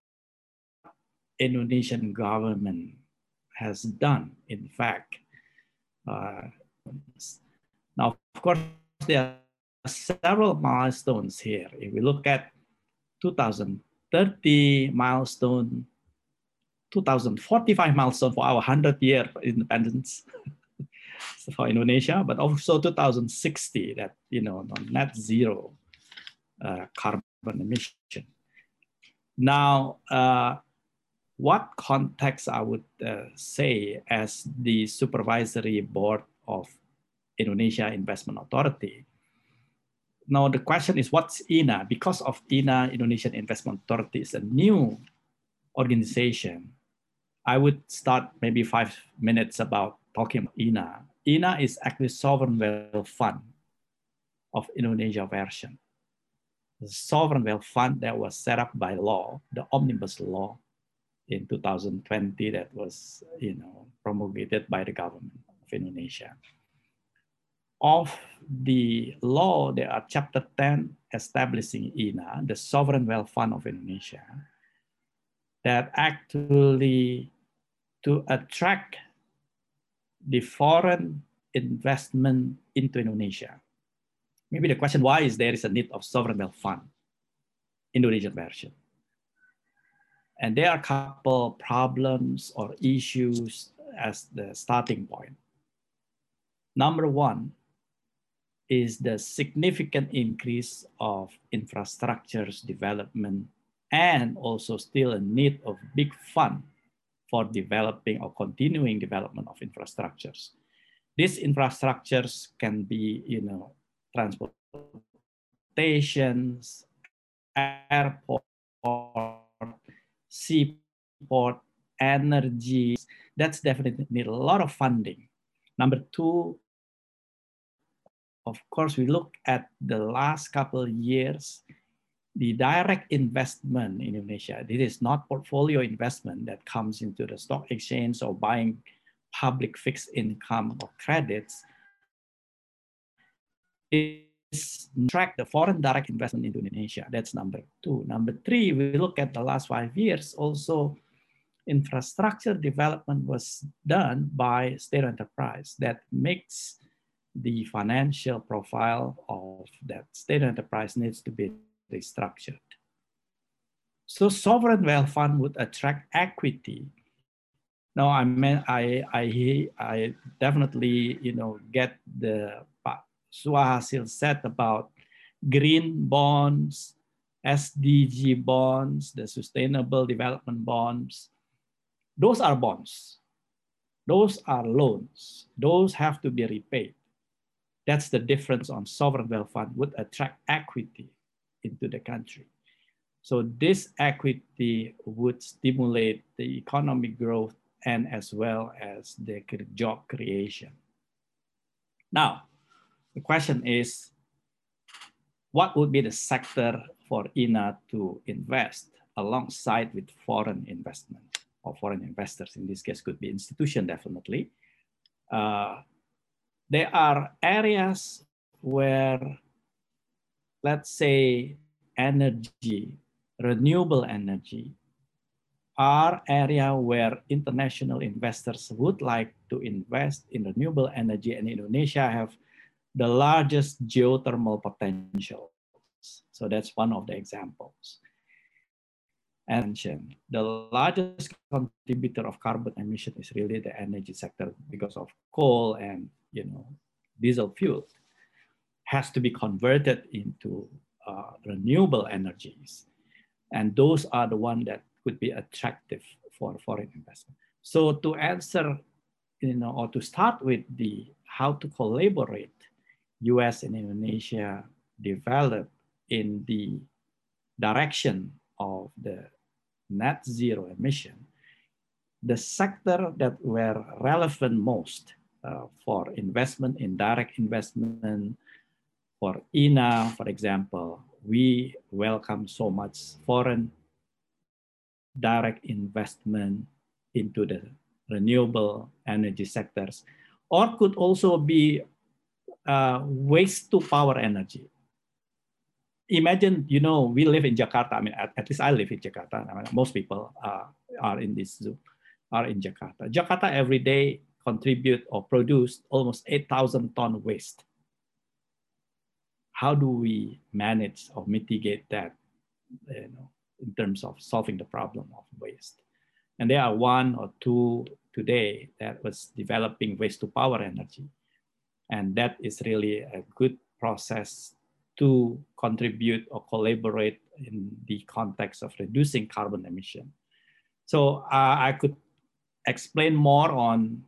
Indonesian government has done, in fact. Uh, now, of course, there are several milestones here. If we look at two thousand thirty milestone, two thousand forty-five milestone for our hundredth year independence for Indonesia, but also two thousand sixty that, you know, net zero uh, carbon emission. Now, uh, what context I would uh, say as the supervisory board of Indonesia Investment Authority. Now, the question is, what's I N A? Because of I N A, Indonesian Investment Authority is a new organization. I would start maybe five minutes about talking about I N A. I N A is actually Sovereign Wealth Fund of Indonesia version. The Sovereign Wealth Fund that was set up by law, the Omnibus Law in two thousand twenty that was, you know, promulgated by the government of Indonesia. Of the law, there are Chapter ten establishing I N A, the Sovereign Wealth Fund of Indonesia, that actually to attract the foreign investment into Indonesia. Maybe the question, why is there is a need of Sovereign Wealth Fund, Indonesian version? And there are a couple problems or issues as the starting point. Number one is the significant increase of infrastructures development and also still a need of big fund for developing or continuing development of infrastructures. These infrastructures can be, you know, transportations, airport, seaport, energy. That's definitely need a lot of funding. Number two, of course, we look at the last couple of years, the direct investment in Indonesia. This is not portfolio investment that comes into the stock exchange or buying public fixed income or credits. It's track the foreign direct investment into Indonesia. That's number two. Number three, we look at the last five years also. Infrastructure development was done by state enterprise that makes the financial profile of that state enterprise needs to be restructured. So sovereign wealth fund would attract equity. Now I mean I I I definitely, you know, get the Pak Suahasil said about green bonds, S D G bonds, the sustainable development bonds. Those are bonds, those are loans, those have to be repaid. That's the difference on sovereign wealth fund would attract equity into the country. So this equity would stimulate the economic growth and as well as the job creation. Now, the question is, what would be the sector for I N A to invest alongside with foreign investment? Or foreign investors, in this case could be institution definitely. Uh, there are areas where, let's say, energy, renewable energy, are area where international investors would like to invest in renewable energy, and Indonesia have the largest geothermal potential. So that's one of the examples. And the largest contributor of carbon emission is really the energy sector because of coal and, you know, diesel fuel has to be converted into uh, renewable energies. And those are the ones that could be attractive for foreign investment. So to answer, you know, or to start with the how to collaborate, U S and Indonesia develop in the direction of the net zero emission, the sector that were relevant most uh, for investment in direct investment for I N A, for example, we welcome so much foreign direct investment into the renewable energy sectors, or could also be uh, waste to power energy. Imagine, you know, we live in Jakarta. I mean, at, at least I live in Jakarta. I mean, most people uh, are in this Zoom, are in Jakarta. Jakarta every day contribute or produce almost eight thousand ton waste. How do we manage or mitigate that, you know, in terms of solving the problem of waste? And there are one or two today that was developing waste to power energy. And that is really a good process to contribute or collaborate in the context of reducing carbon emission. So uh, I could explain more on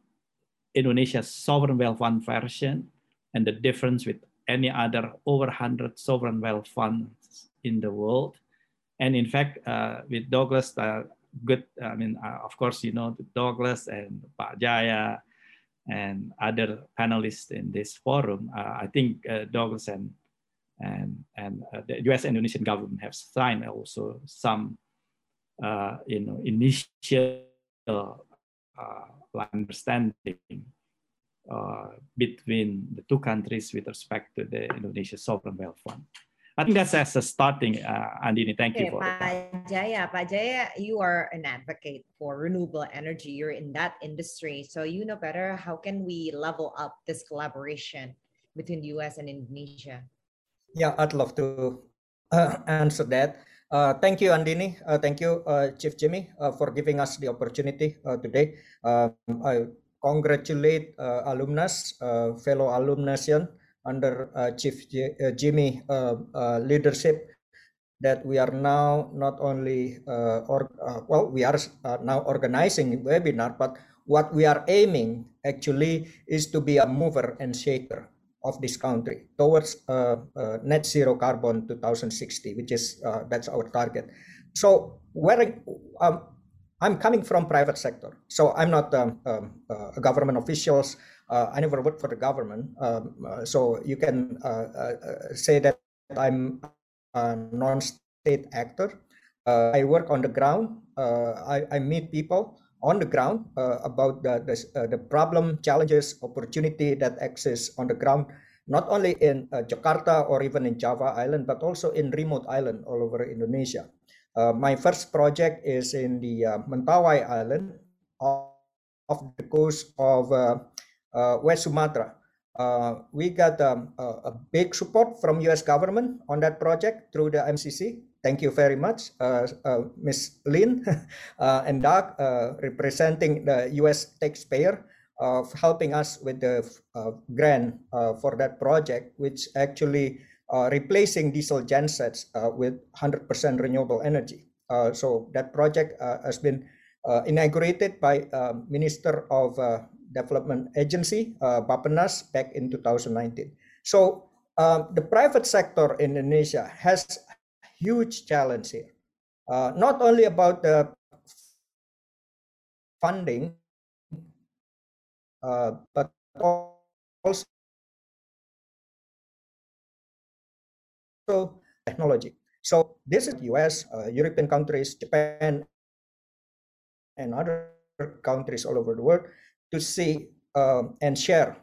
Indonesia's sovereign wealth fund version and the difference with any other over one hundred sovereign wealth funds in the world. And in fact, uh, with Douglas, uh, good, I mean, uh, of course, you know, Douglas and Pak Jaya and other panelists in this forum, uh, I think uh, Douglas and and, and uh, the U S and Indonesian government have signed also some uh, you know, initial uh, understanding uh, between the two countries with respect to the Indonesia Sovereign Wealth Fund. I think that's as a starting, uh, Andini. Thank okay, you for Pak Jaya. Pak Jaya, you are an advocate for renewable energy. You're in that industry, so you know better. How can we level up this collaboration between the U S and Indonesia? Yeah, I'd love to uh, answer that. Uh, thank you, Andini. Uh, thank you, uh, Chief Jimmy, uh, for giving us the opportunity uh, today. Uh, I congratulate uh, alumnus, uh, fellow alumnation, under uh, Chief J uh, Jimmy uh, uh, leadership, that we are now not only uh, or uh, well, we are uh, now organizing webinar, but what we are aiming actually is to be a mover and shaker of this country towards uh, uh, net zero carbon two thousand sixty, which is uh, that's our target. So where um, I'm coming from private sector, so I'm not um, um, uh, government officials. Uh, I never worked for the government, um, uh, so you can uh, uh, say that I'm a non-state actor. Uh, I work on the ground. Uh, I, I meet people on the ground uh, about the the, uh, the problem, challenges, opportunity that exists on the ground, not only in uh, Jakarta or even in Java Island, but also in remote island all over Indonesia. Uh, my first project is in the uh, Mentawai Island off, off the coast of uh, Uh, West Sumatra. Uh, we got um, uh, a big support from U S government on that project through the M C C. Thank you very much, uh, uh, Miz Lin uh, and Doug, uh, representing the U S taxpayer, uh, helping us with the uh, grant uh, for that project, which actually uh, replacing diesel gensets uh, with one hundred percent renewable energy. Uh, so that project uh, has been uh, inaugurated by uh, Minister of uh, Development Agency, uh, Bappenas, back in two thousand nineteen. So um, the private sector in Indonesia has huge challenge here, uh, not only about the funding, uh, but also technology. So this is U S, uh, European countries, Japan, and other countries all over the world, to see uh, and share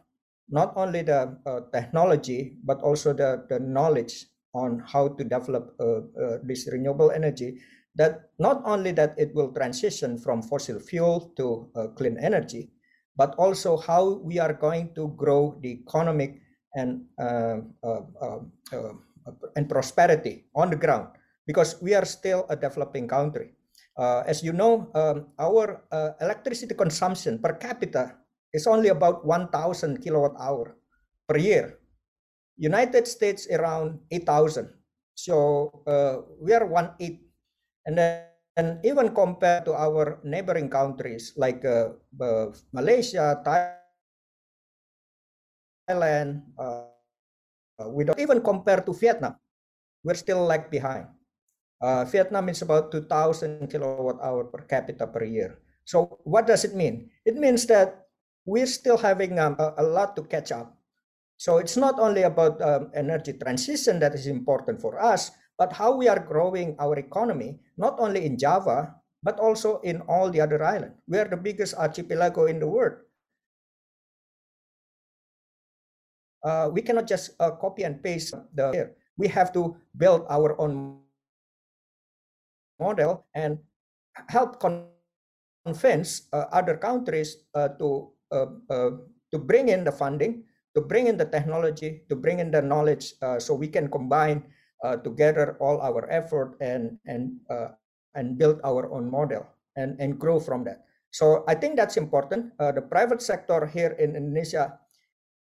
not only the uh, technology, but also the, the knowledge on how to develop uh, uh, this renewable energy, that not only that it will transition from fossil fuel to uh, clean energy, but also how we are going to grow the economic and, uh, uh, uh, uh, and prosperity on the ground, because we are still a developing country. Uh, as you know, um, our uh, electricity consumption per capita is only about one thousand kilowatt hour per year. United States around eight thousand. So uh, we are one eighth. And then and even compared to our neighboring countries like uh, uh, Malaysia, Thailand, uh, we don't even compare to Vietnam. We're still lag behind. Uh, Vietnam is about two thousand kilowatt hour per capita per year. So what does it mean? It means that we're still having um, a, a lot to catch up. So it's not only about um, energy transition that is important for us, but how we are growing our economy, not only in Java, but also in all the other islands. We are the biggest archipelago in the world. Uh, we cannot just uh, copy and paste the air. We have to build our own model and help convince uh, other countries uh, to uh, uh, to bring in the funding, to bring in the technology, to bring in the knowledge, uh, so we can combine uh, together all our effort and and uh, and build our own model and and grow from that. So I think that's important. Uh, the private sector here in Indonesia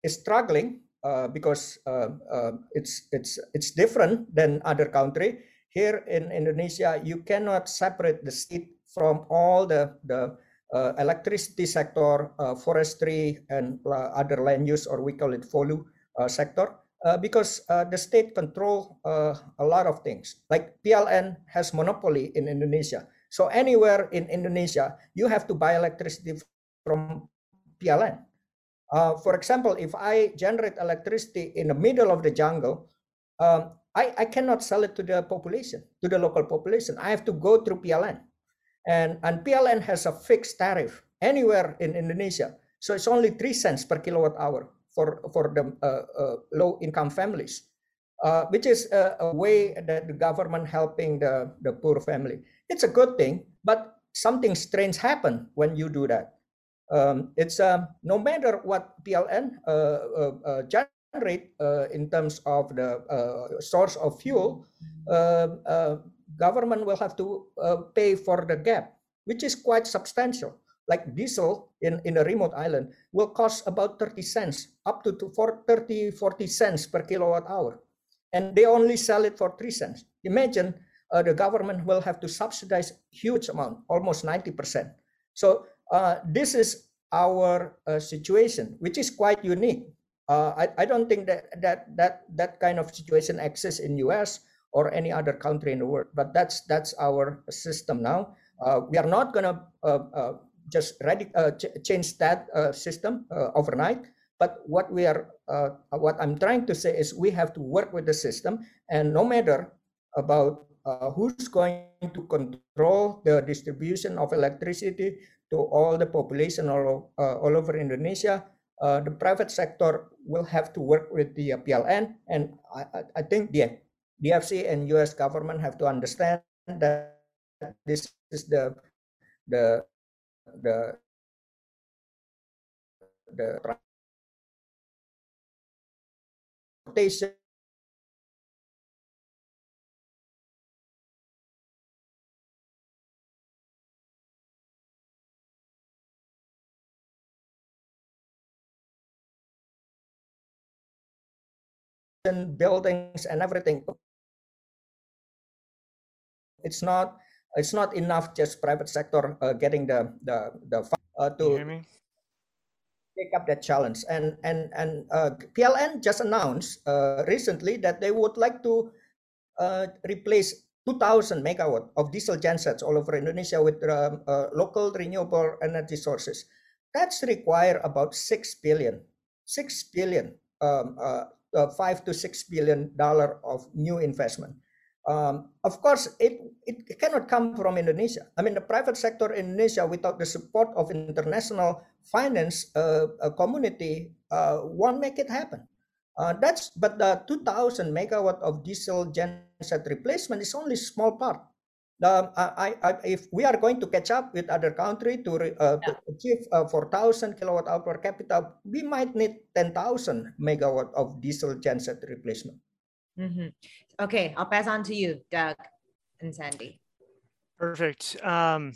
is struggling uh, because uh, uh, it's it's it's different than other countries. Here in Indonesia, you cannot separate the state from all the, the uh, electricity sector, uh, forestry, and uh, other land use, or we call it FOLU uh, sector, uh, because uh, the state control uh, a lot of things. Like P L N has monopoly in Indonesia. So anywhere in Indonesia, you have to buy electricity from P L N. Uh, for example, if I generate electricity in the middle of the jungle, um, I, I cannot sell it to the population, to the local population. I have to go through P L N. and, and P L N has a fixed tariff anywhere in Indonesia. So it's only three cents per kilowatt hour for, for the uh, uh, low-income families, uh, which is a, a way that the government helping the, the poor family. It's a good thing, but something strange happen when you do that. Um, it's uh, no matter what P L N uh, uh, uh, generate uh, in terms of the uh, source of fuel, uh, uh, government will have to uh, pay for the gap, which is quite substantial. Like diesel in, in a remote island will cost about thirty cents, up to thirty, forty cents per kilowatt hour. And they only sell it for three cents. Imagine uh, the government will have to subsidize huge amount, almost ninety percent. So uh, this is our uh, situation, which is quite unique. Uh, I, I don't think that, that, that, that kind of situation exists in U S or any other country in the world, but that's, that's our system now. Uh, we are not gonna uh, uh, just radic uh, ch change that uh, system uh, overnight. But what we are, uh, what I'm trying to say is, we have to work with the system, and no matter about uh, who's going to control the distribution of electricity to all the population all, uh, all over Indonesia, uh, the private sector will have to work with the uh, P L N. And I, I think the D F C and U S government have to understand that this is the the The, the transportation and buildings and everything. It's not It's not enough just private sector uh, getting the the the uh, to take up that challenge. And and and uh, P L N just announced uh, recently that they would like to uh, replace two thousand megawatt of diesel gensets all over Indonesia with uh, uh, local renewable energy sources. That's require about six billion, six billion, um, uh, uh, five to six billion dollar of new investment. Um, of course, it, it cannot come from Indonesia. I mean, the private sector in Indonesia, without the support of international finance uh, community, uh, won't make it happen. Uh, that's but the two thousand megawatt of diesel genset replacement is only a small part. Um, I, I, if we are going to catch up with other countries to, re, uh, yeah. to achieve uh, four thousand kilowatt hour per capita, we might need ten thousand megawatt of diesel genset replacement. Mm-hmm. Okay, I'll pass on to you, Doug and Sandy. Perfect. Um,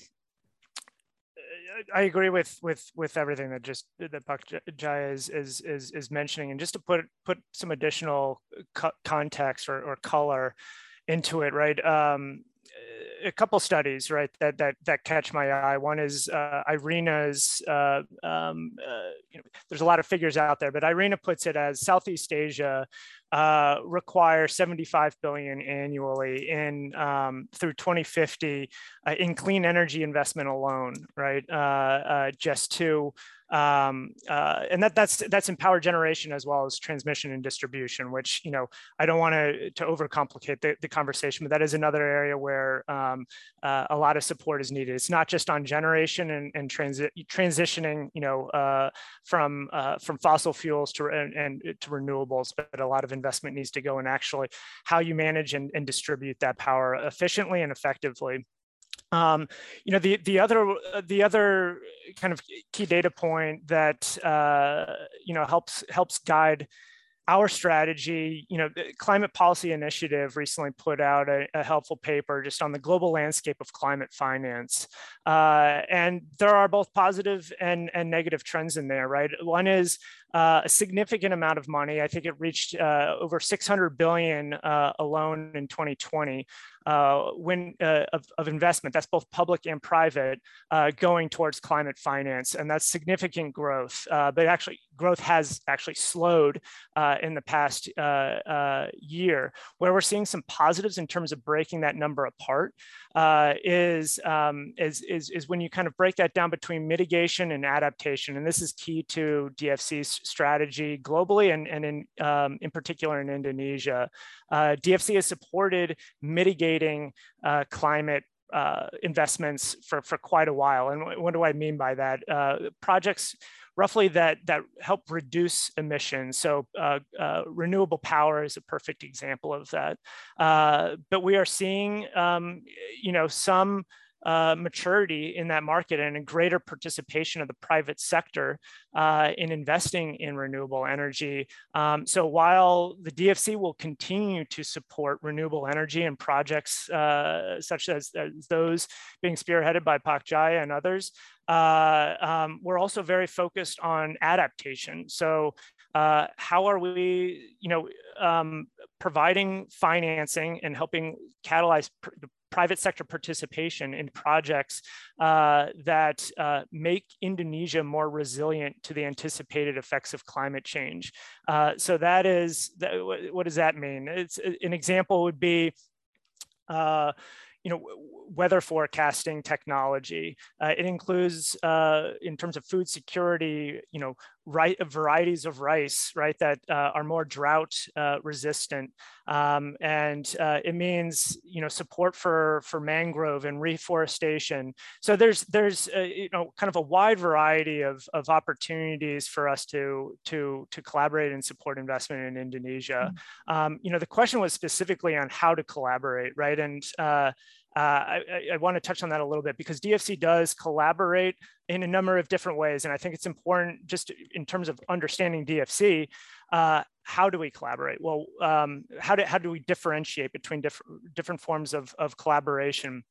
I agree with with with everything that just that Pak Jaya is is is, is mentioning, and just to put put some additional co context or, or color into it, right? Um, a couple studies, right, that that that catch my eye. One is uh, Irina's. Uh, um, uh, you know, there's a lot of figures out there, but Irina puts it as Southeast Asia uh, requires seventy-five billion dollars annually in um, through twenty fifty uh, in clean energy investment alone, right? Uh, uh, just to um, uh, and that that's that's in power generation as well as transmission and distribution. Which, you know, I don't want to to overcomplicate the, the conversation, but that is another area where Um, Um, uh, a lot of support is needed. It's not just on generation and, and transi transitioning, you know, uh, from uh, from fossil fuels to and, and to renewables, but a lot of investment needs to go in actually how you manage and, and distribute that power efficiently and effectively. Um, you know, the the other the other kind of key data point that uh, you know helps helps guide our strategy, you know, the Climate Policy Initiative recently put out a, a helpful paper just on the global landscape of climate finance. Uh, and there are both positive and, and negative trends in there, right? One is uh, a significant amount of money. I think it reached uh, over six hundred billion dollars uh, alone in twenty twenty. Uh, when, uh, of, of investment, that's both public and private, uh, going towards climate finance. And that's significant growth, uh, but actually growth has actually slowed uh, in the past uh, uh, year. Where we're seeing some positives in terms of breaking that number apart uh, is, um, is, is, is when you kind of break that down between mitigation and adaptation. And this is key to D F C's strategy globally and, and in, um, in particular in Indonesia. Uh, D F C has supported mitigation Uh, climate uh, investments for, for quite a while. And what do I mean by that? Uh, projects roughly that, that help reduce emissions. So uh, uh, renewable power is a perfect example of that. Uh, but we are seeing, um, you know, some Uh, maturity in that market and a greater participation of the private sector uh, in investing in renewable energy. Um, so while the D F C will continue to support renewable energy and projects uh, such as, as those being spearheaded by Pak Jaya and others, uh, um, we're also very focused on adaptation. So uh, how are we, you know, um, providing financing and helping catalyze the private sector participation in projects uh, that uh, make Indonesia more resilient to the anticipated effects of climate change. Uh, so that is, that, what does that mean? It's, an example would be, uh, you know, weather forecasting technology. Uh, it includes, uh, in terms of food security, you know, right, varieties of rice, right, that uh, are more drought uh, resistant. Um, and uh, it means, you know, support for, for mangrove and reforestation. So there's, there's uh, you know, kind of a wide variety of, of opportunities for us to, to, to collaborate and support investment in Indonesia. Mm-hmm. Um, you know, the question was specifically on how to collaborate, right? And uh, Uh, I, I want to touch on that a little bit because D F C does collaborate in a number of different ways. And I think it's important just in terms of understanding D F C, uh, how do we collaborate? Well, um, how, do, how do we differentiate between diff different forms of, of collaboration?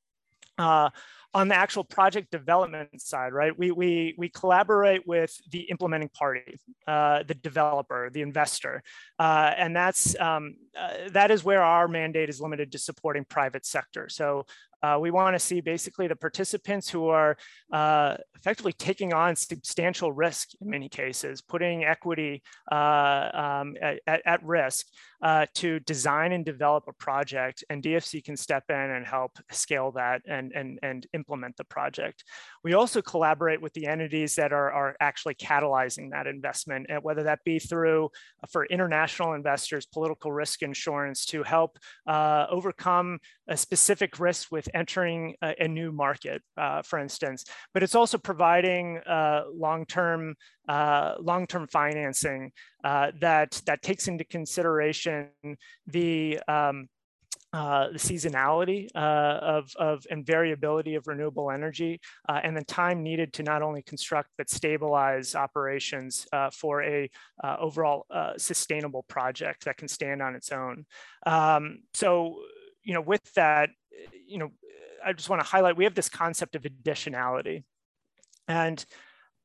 Uh, on the actual project development side, right? We, we, we collaborate with the implementing party, uh, the developer, the investor. Uh, and that's, um, uh, that is where our mandate is limited to supporting private sector. So uh, we wanna see basically the participants who are uh, effectively taking on substantial risk in many cases, putting equity uh, um, at, at risk uh, to design and develop a project. And D F C can step in and help scale that and, and, and implement implement the project. We also collaborate with the entities that are, are actually catalyzing that investment, and whether that be through, for international investors, political risk insurance to help uh, overcome a specific risk with entering a, a new market, uh, for instance. But it's also providing uh, long-term uh, long-term financing uh, that, that takes into consideration the um, Uh, the seasonality uh, of, of and variability of renewable energy, uh, and the time needed to not only construct but stabilize operations uh, for a uh, overall uh, sustainable project that can stand on its own. Um, so, you know, with that, you know, I just want to highlight we have this concept of additionality, and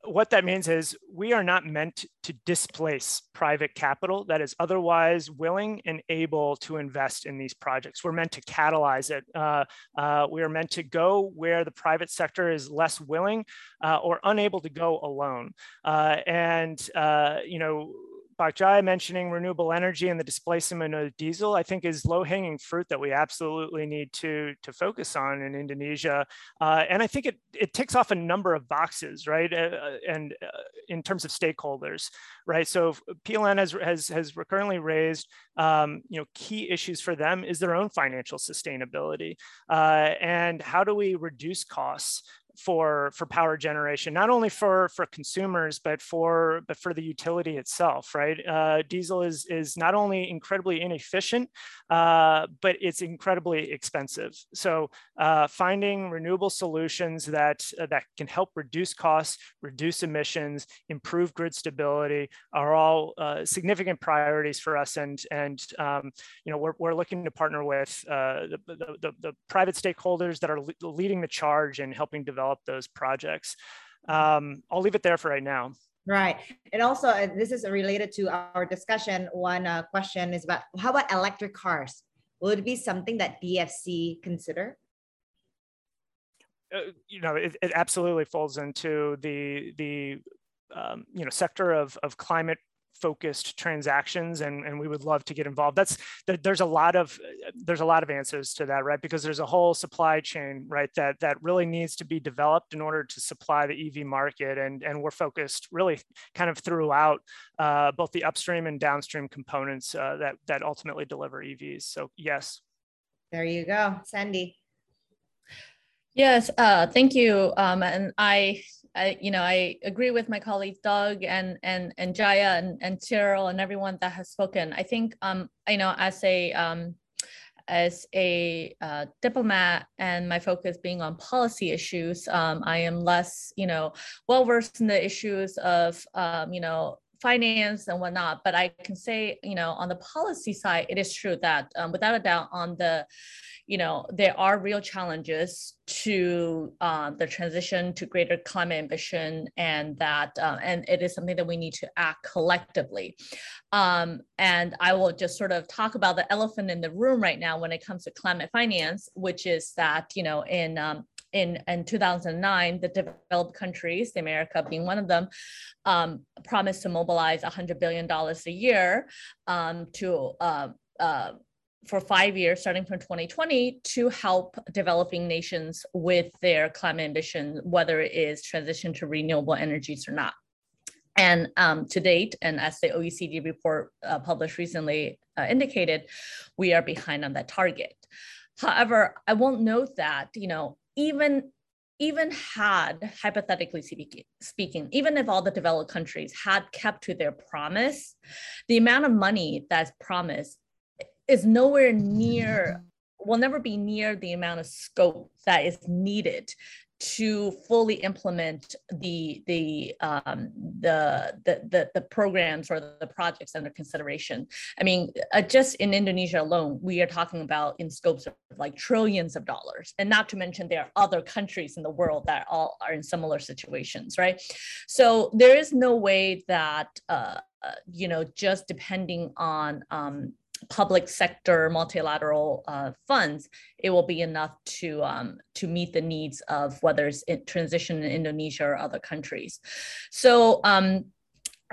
what that means is we are not meant to displace private capital that is otherwise willing and able to invest in these projects. We're meant to catalyze it. Uh, uh, we are meant to go where the private sector is less willing uh, or unable to go alone. Uh, and, uh, you know, Pak Jaya mentioning renewable energy and the displacement of diesel, I think is low-hanging fruit that we absolutely need to, to focus on in Indonesia. Uh, and I think it, it ticks off a number of boxes, right? Uh, and uh, in terms of stakeholders, right? So P L N has, has, has recurrently raised, um, you know, key issues for them is their own financial sustainability. Uh, and how do we reduce costs for for power generation, not only for for consumers but for but for the utility itself, right? Uh, diesel is is not only incredibly inefficient, uh, but it's incredibly expensive. So uh, finding renewable solutions that uh, that can help reduce costs, reduce emissions, improve grid stability are all uh, significant priorities for us. And and um, you know we're we're looking to partner with uh, the, the the private stakeholders that are le leading the charge in helping develop those projects. Um, I'll leave it there for right now. Right. And also, uh, this is related to our discussion. One uh, question is about, how about electric cars? Will it be something that D F C consider? Uh, you know, it, it absolutely falls into the, the um, you know, sector of, of climate focused transactions, and, and we would love to get involved. That's there's a lot of there's a lot of answers to that, right? Because there's a whole supply chain, right, that that really needs to be developed in order to supply the E V market, and and we're focused really kind of throughout uh, both the upstream and downstream components uh, that that ultimately deliver E Vs. So yes, there you go, Sandy. Yes, uh, thank you. Um, and I, I, you know, I agree with my colleagues Doug and and and Jaya and, and Cyril and everyone that has spoken. I think, um, you know, as a um, as a uh, diplomat and my focus being on policy issues, um, I am less, you know, well versed in the issues of, um, you know, finance and whatnot. But I can say, you know, on the policy side, it is true that um, without a doubt on the, you know, there are real challenges to uh, the transition to greater climate ambition, and that, uh, and it is something that we need to act collectively. Um, and I will just sort of talk about the elephant in the room right now when it comes to climate finance, which is that, you know, in um, In, in two thousand nine, the developed countries, America being one of them, um, promised to mobilize one hundred billion dollars a year um, to uh, uh, for five years, starting from twenty twenty, to help developing nations with their climate ambition, whether it is transition to renewable energies or not. And um, to date, and as the O E C D report uh, published recently uh, indicated, we are behind on that target. However, I won't note that, you know, Even, even had, hypothetically speaking, even if all the developed countries had kept to their promise, the amount of money that's promised is nowhere near, will never be near the amount of scope that is needed to fully implement the the um, the, the the the programs or the projects under consideration. I mean, uh, just in Indonesia alone, we are talking about in scopes of like trillions of dollars, and not to mention there are other countries in the world that all are in similar situations, right? So there is no way that uh, uh, you know, just depending on um, public sector multilateral uh, funds, it will be enough to um, to meet the needs of whether it's in transition in Indonesia or other countries. So, um,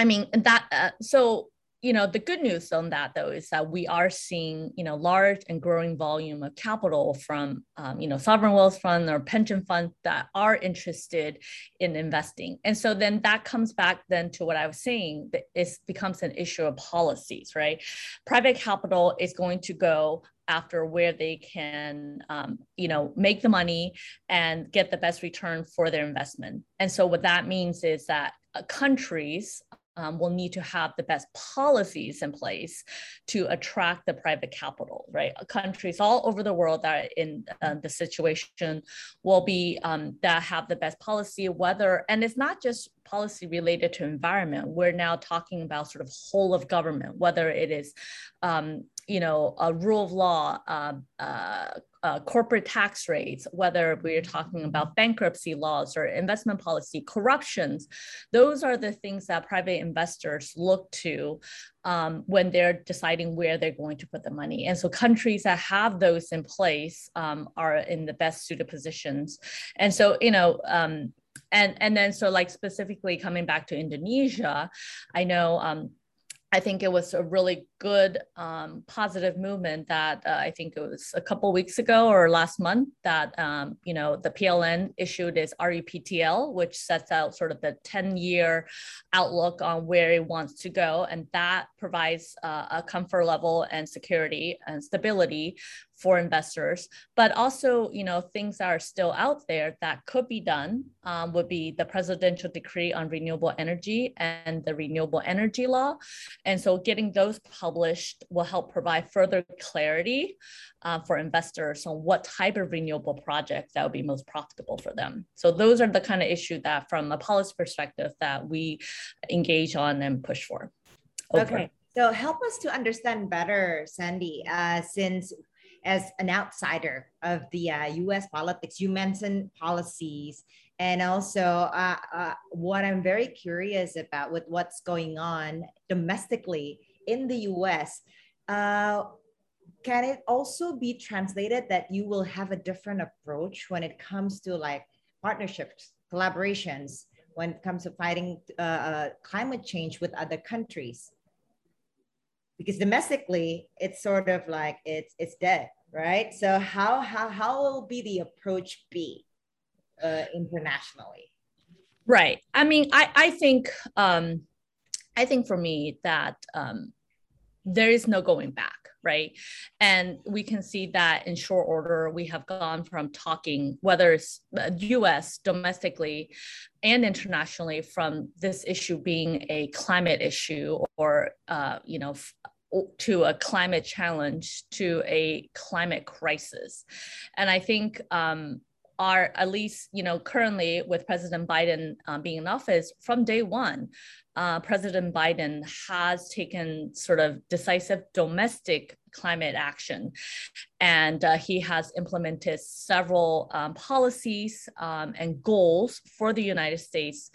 I mean, that uh, so, you know, the good news on that, though, is that we are seeing, you know, large and growing volume of capital from, um, you know, sovereign wealth funds or pension funds that are interested in investing. And so then that comes back then to what I was saying, that it becomes an issue of policies, right? Private capital is going to go after where they can, um, you know, make the money and get the best return for their investment. And so what that means is that uh, countries, Um, we'll need to have the best policies in place to attract the private capital, right? Countries all over the world that are in uh, the situation will be, um, that have the best policy, whether, and it's not just policy related to environment. We're now talking about sort of whole of government, whether it is, um, you know, a rule of law, uh, uh, Uh, corporate tax rates, whether we're talking about bankruptcy laws or investment policy, corruptions. Those are the things that private investors look to um, when they're deciding where they're going to put the money. And so countries that have those in place um, are in the best suited positions. And so, you know, um, and, and then so like specifically coming back to Indonesia, I know, um, I think it was a really good um, positive movement that uh, I think it was a couple weeks ago or last month that, um, you know, the P L N issued its R U P T L, which sets out sort of the ten year outlook on where it wants to go. And that provides uh, a comfort level and security and stability for investors, but also, you know, things that are still out there that could be done um, would be the presidential decree on renewable energy and the renewable energy law. And so getting those published will help provide further clarity uh, for investors on what type of renewable project that would be most profitable for them. So those are the kind of issue that from a policy perspective that we engage on and push for. Over. Okay, so help us to understand better, Sandy, uh, since as an outsider of the uh, U S politics, you mentioned policies, and also uh, uh, what I'm very curious about with what's going on domestically in the U S. Uh, can it also be translated that you will have a different approach when it comes to like partnerships, collaborations, when it comes to fighting uh, uh, climate change with other countries? Because domestically, it's sort of like it's it's dead, right? So how how how will be the approach be uh, internationally? Right. I mean, I I think um, I think for me that um, there is no going back, right? And we can see that in short order, we have gone from talking, whether it's U S domestically and internationally, from this issue being a climate issue or, uh, you know, to a climate challenge, to a climate crisis. And I think um, our, at least, you know, currently with President Biden um, being in office, from day one, uh, President Biden has taken sort of decisive domestic climate action. And uh, he has implemented several um, policies um, and goals for the United States,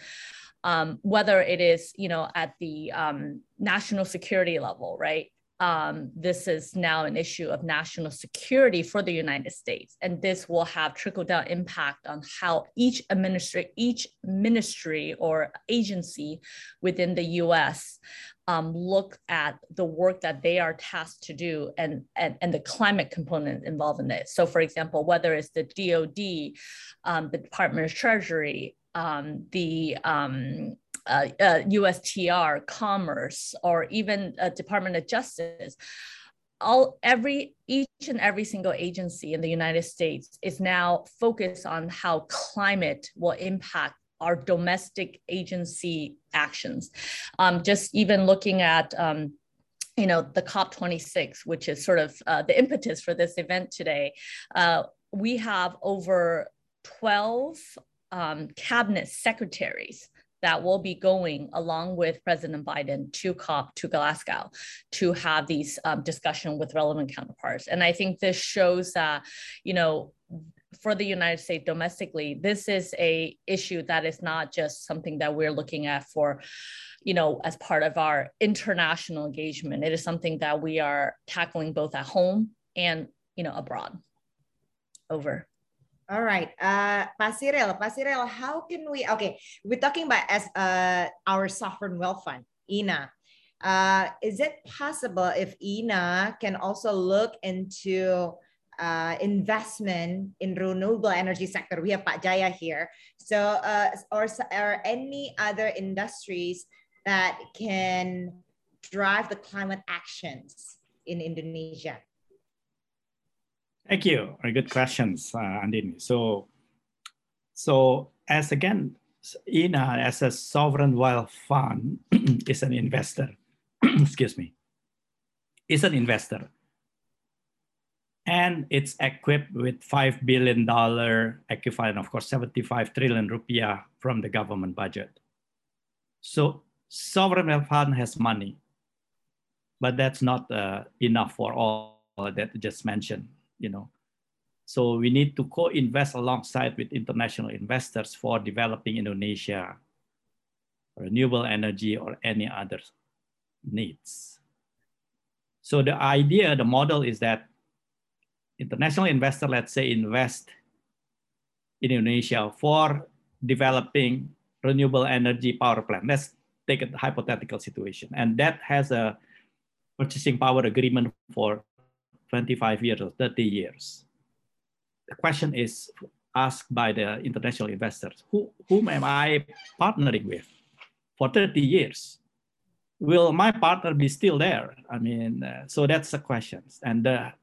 Um, whether it is, you know, at the um, national security level, right? Um, this is now an issue of national security for the United States, and this will have trickle-down impact on how each administra- each ministry or agency within the U S Um, look at the work that they are tasked to do and, and, and the climate component involved in it. So, for example, whether it's the D O D, um, the Department of Treasury, Um, the um, uh, uh, U S T R, Commerce, or even uh, Department of Justice, all every each and every single agency in the United States is now focused on how climate will impact our domestic agency actions. Um, just even looking at um, you know the COP twenty-six, which is sort of uh, the impetus for this event today, uh, we have over twelve. Um, cabinet secretaries that will be going along with President Biden to COP, to Glasgow, to have these um, discussions with relevant counterparts. And I think this shows that, you know, for the United States domestically, this is a issue that is not just something that we're looking at for, you know, as part of our international engagement. It is something that we are tackling both at home and, you know, abroad. Over. Alright, uh, Pak Cyril, Pak Cyril, how can we? Okay, we're talking about as uh, our sovereign wealth fund, I N A. Uh, is it possible if I N A can also look into uh, investment in renewable energy sector? We have Pak Jaya here, so uh, or or any other industries that can drive the climate actions in Indonesia? Thank you. Very good questions, uh, Andini. So, so as again, I N A as a sovereign wealth fund is an investor. Excuse me. Is an investor, and it's equipped with five billion dollar equivalent, of course, seventy-five trillion rupiah from the government budget. So, sovereign wealth fund has money, but that's not uh, enough for all that you just mentioned. You know, so we need to co-invest alongside with international investors for developing Indonesia, renewable energy, or any other needs. So the idea, the model is that international investor, let's say, invest in Indonesia for developing renewable energy power plant. Let's take a hypothetical situation. And that has a purchasing power agreement for twenty-five years or thirty years. The question is asked by the international investors, who, whom am I partnering with for thirty years? Will my partner be still there? I mean, uh, so that's the question. And the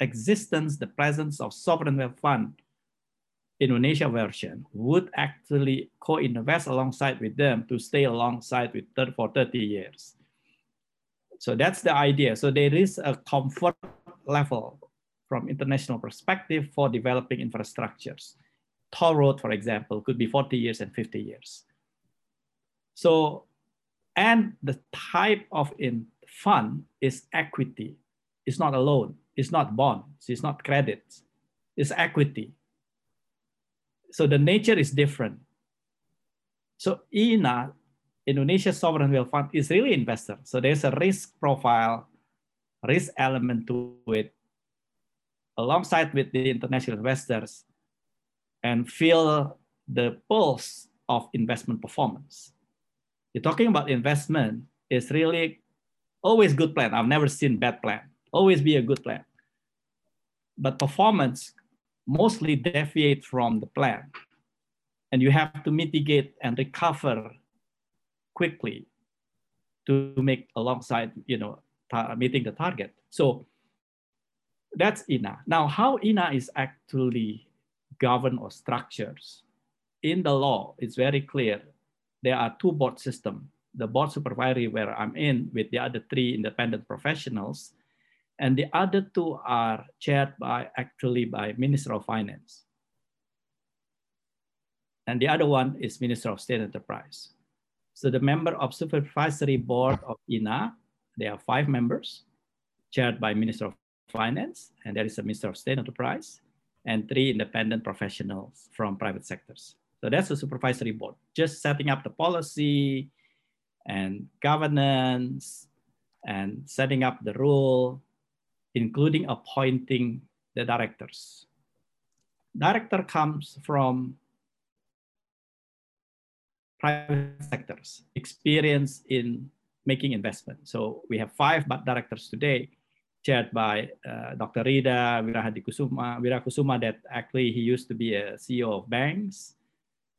existence, the presence of sovereign wealth fund, Indonesia version, would actually co-invest alongside with them to stay alongside with third for thirty years. So that's the idea. So there is a comfort level from international perspective for developing infrastructures. Toll road, for example, could be forty years and fifty years. So, and the type of in fund is equity. It's not a loan, it's not bonds, it's not credits, it's equity. So the nature is different. So I N A, Indonesia Sovereign Wealth Fund, is really investor. So there's a risk profile, risk element to it, alongside with the international investors, and feel the pulse of investment performance. You're talking about investment is really always good plan. I've never seen bad plan, always be a good plan. But performance mostly deviates from the plan. And you have to mitigate and recover quickly to make alongside, you know, meeting the target. So that's I N A. Now, how I N A is actually governed or structures, in the law, it's very clear there are two board systems. The board supervisory where I'm in with the other three independent professionals, and the other two are chaired by actually by Minister of Finance. And the other one is Minister of State Enterprise. So the member of supervisory board of I N A, there are five members, chaired by Minister of Finance, and there is a Minister of State Enterprise, and three independent professionals from private sectors. So that's the supervisory board, just setting up the policy and governance and setting up the rule, including appointing the directors. Director comes from private sectors, experience in making investment. So we have five directors today, chaired by uh, Doctor Rida Wirakusuma, Wirakusuma, that actually he used to be a C E O of banks,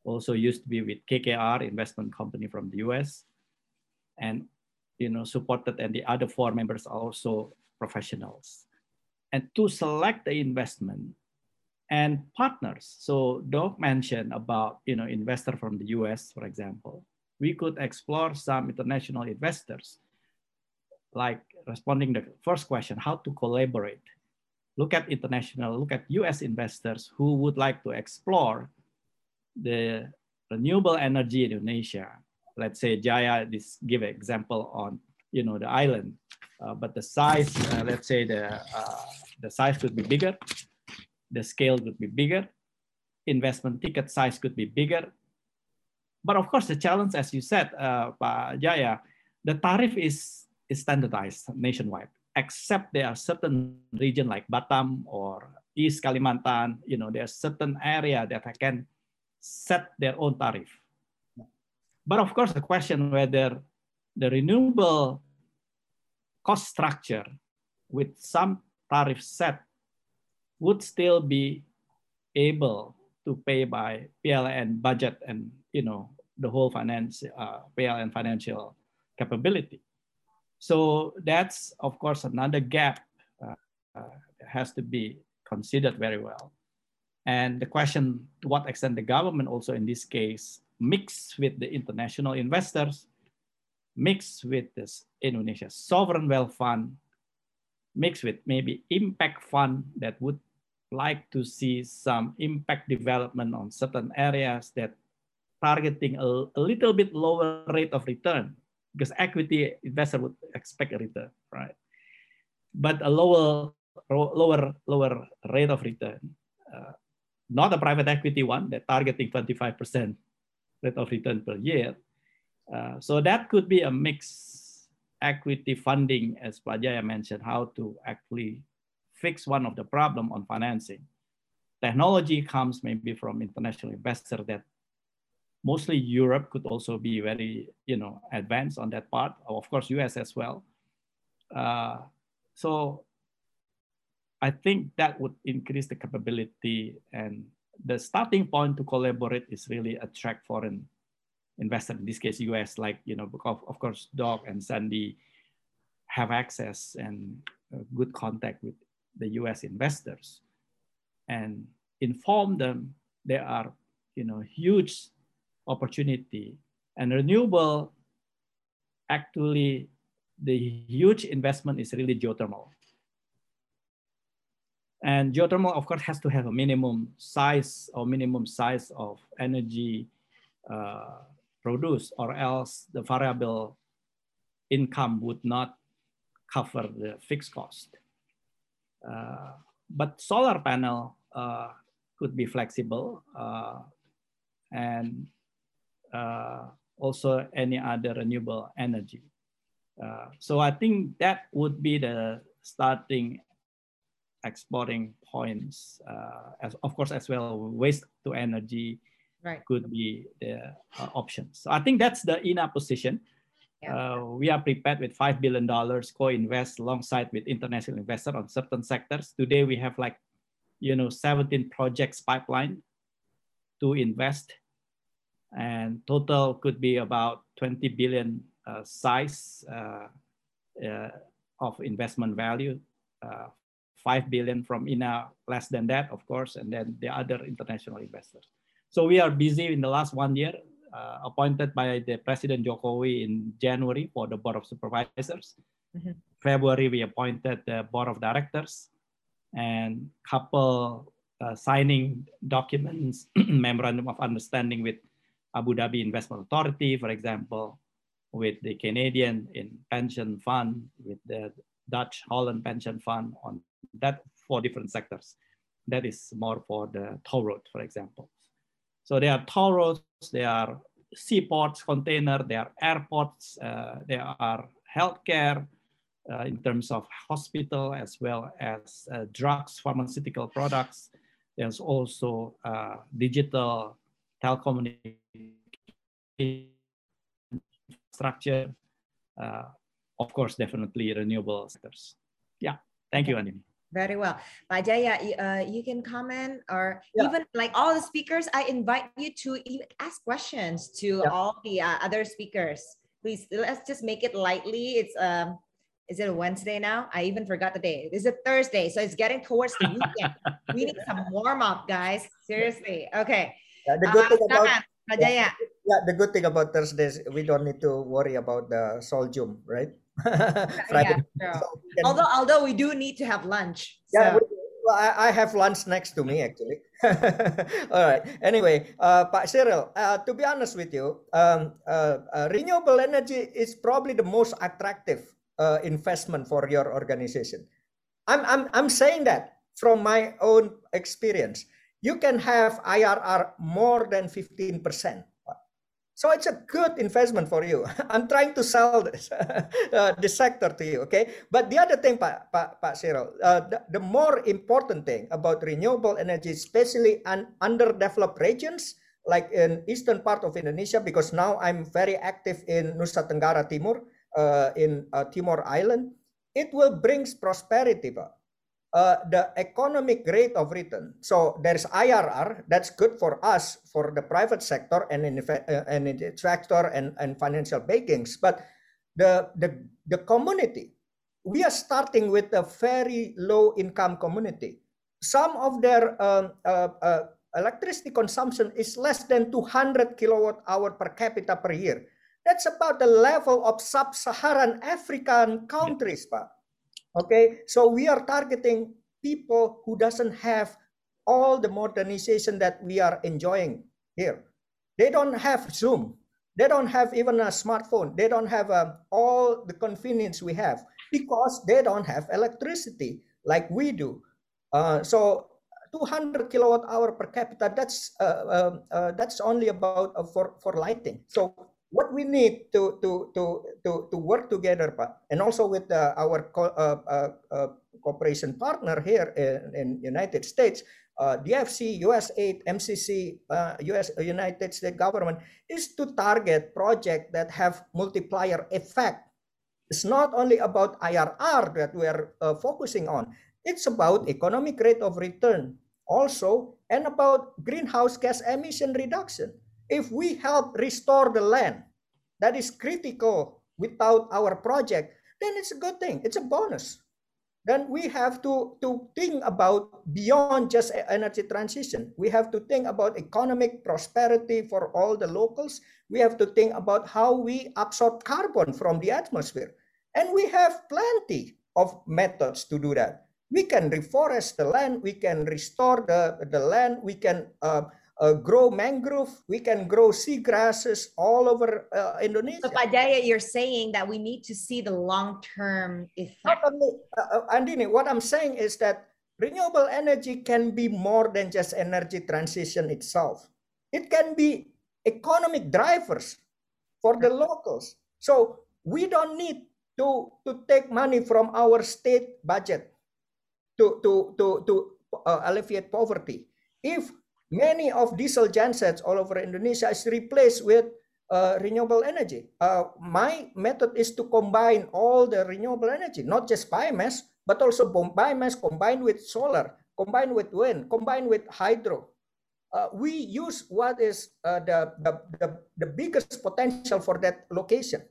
also used to be with K K R, investment company from the U S, and you know supported, and the other four members are also professionals. And to select the investment and partners, so Doug mentioned about you know investor from the U S, for example, we could explore some international investors, like responding to the first question, how to collaborate. Look at international, look at U S investors who would like to explore the renewable energy in Indonesia. Let's say Jaya, this give an example on you know the island, uh, but the size, uh, let's say the uh, the size could be bigger, the scale could be bigger, investment ticket size could be bigger. But of course, the challenge, as you said, uh, Pak Jaya, the tariff is is standardized nationwide, except there are certain region like Batam or East Kalimantan, you know, there are certain area that can set their own tariff. But of course, the question whether the renewable cost structure with some tariff set would still be able to pay by P L N budget and, you know, the whole finance, uh, P L N financial capability. So that's, of course, another gap uh, uh, has to be considered very well. And the question, to what extent the government also in this case mixed with the international investors, mixed with this Indonesia Sovereign Wealth Fund, mixed with maybe impact fund that would like to see some impact development on certain areas that targeting a, a little bit lower rate of return, because equity investor would expect a return, right? But a lower, lower, lower rate of return, uh, not a private equity one that targeting twenty-five percent rate of return per year. Uh, so that could be a mixed equity funding, as Pak Jaya mentioned, how to actually fix one of the problem on financing. Technology comes maybe from international investor that mostly Europe could also be very, you know, advanced on that part. Of course, U S as well. Uh, so I think that would increase the capability, and the starting point to collaborate is really attract foreign investors. In this case, U S, like, you know, because of course, Doug and Sandy have access and good contact with the U S investors, and inform them there are, you know, huge opportunity, and renewable, actually the huge investment is really geothermal. And geothermal, of course, has to have a minimum size or minimum size of energy uh, produced, or else the variable income would not cover the fixed cost. Uh, but solar panel uh, could be flexible, uh, and Uh, also any other renewable energy. Uh, so I think that would be the starting exploring points. Uh, as, of course, as well, waste to energy right. could be the uh, options. So I think that's the I N A position. Yeah. Uh, we are prepared with five billion dollars co-invest alongside with international investors on certain sectors. Today, we have like, you know, seventeen projects pipeline to invest, and total could be about twenty billion uh, size uh, uh, of investment value, uh, five billion from I N A, less than that, of course, and then the other international investors. So we are busy in the last one year, uh, appointed by the President Jokowi in January for the Board of Supervisors. Mm-hmm. February, we appointed the Board of Directors and couple uh, signing documents, memorandum of understanding with Abu Dhabi Investment Authority, for example, with the Canadian in pension fund, with the Dutch Holland pension fund on that for different sectors. That is more for the toll road, for example. So there are toll roads, there are seaports, container, there are airports, uh, there are healthcare uh, in terms of hospital as well as uh, drugs, pharmaceutical products. There's also uh, digital telecommunications structure, uh, of course, definitely renewable sectors. Yeah, thank you, Andini. Very well. Pak Jaya, uh, you can comment or yeah. even like all the speakers, I invite you to even ask questions to yeah. all the uh, other speakers. Please, let's just make it lightly. It's, um, is it a Wednesday now? I even forgot the day. It's a Thursday, so it's getting towards the weekend. We need some warm up, guys. Seriously. Okay. Yeah, the good uh, thing about Pak Jaya. Yeah, the good thing about Thursdays, we don't need to worry about the Soljum, right? Friday. Yeah, so can... Although, although we do need to have lunch. Yeah, so. we, well, I, I have lunch next to me actually. All right. Anyway, uh, Pak Cyril, uh, to be honest with you, um, uh, uh, renewable energy is probably the most attractive uh, investment for your organization. I'm I'm I'm saying that from my own experience. You can have I R R more than fifteen percent. So it's a good investment for you. I'm trying to sell this, uh, this sector to you, okay? But the other thing, Pak, Pak, Pak Cyril, uh, the, the more important thing about renewable energy, especially in underdeveloped regions, like in eastern part of Indonesia, because now I'm very active in Nusa Tenggara Timur, uh, in uh, Timor Island, it will bring prosperity, Pak. Uh, the economic rate of return. So there's I R R that's good for us, for the private sector and in uh, and in the sector and, and financial bankings. But the, the, the community, we are starting with a very low income community. Some of their um, uh, uh, electricity consumption is less than two hundred kilowatt hour per capita per year. That's about the level of sub-Saharan African countries, Pak. Okay, so we are targeting people who doesn't have all the modernization that we are enjoying here. They don't have Zoom. They don't have even a smartphone. They don't have uh, all the convenience we have because they don't have electricity like we do. Uh, so two hundred kilowatt hour per capita, that's, uh, uh, uh, that's only about uh, for, for lighting. So what we need to to to to, to work together, Pak, and also with uh, our co uh, uh, uh, cooperation partner here in, in United States, uh, D F C, U S A I D, M C C, uh, U S United States government, is to target projects that have multiplier effect. It's not only about I R R that we are uh, focusing on. It's about economic rate of return also, and about greenhouse gas emission reduction. If we help restore the land that is critical without our project, then it's a good thing. It's a bonus. Then we have to, to think about beyond just energy transition. We have to think about economic prosperity for all the locals. We have to think about how we absorb carbon from the atmosphere. And we have plenty of methods to do that. We can reforest the land. We can restore the, the land. We can... Uh, Uh, grow mangrove, we can grow seagrasses all over uh, Indonesia. So, Pak Jaya, you're saying that we need to see the long-term effect. Only, uh, Andini, what I'm saying is that renewable energy can be more than just energy transition itself. It can be economic drivers for the locals. So we don't need to, to take money from our state budget to, to, to, to uh, alleviate poverty. If many of diesel gensets all over Indonesia is replaced with uh, renewable energy. Uh, my method is to combine all the renewable energy, not just biomass, but also biomass combined with solar, combined with wind, combined with hydro. Uh, we use what is uh, the, the, the, the biggest potential for that location.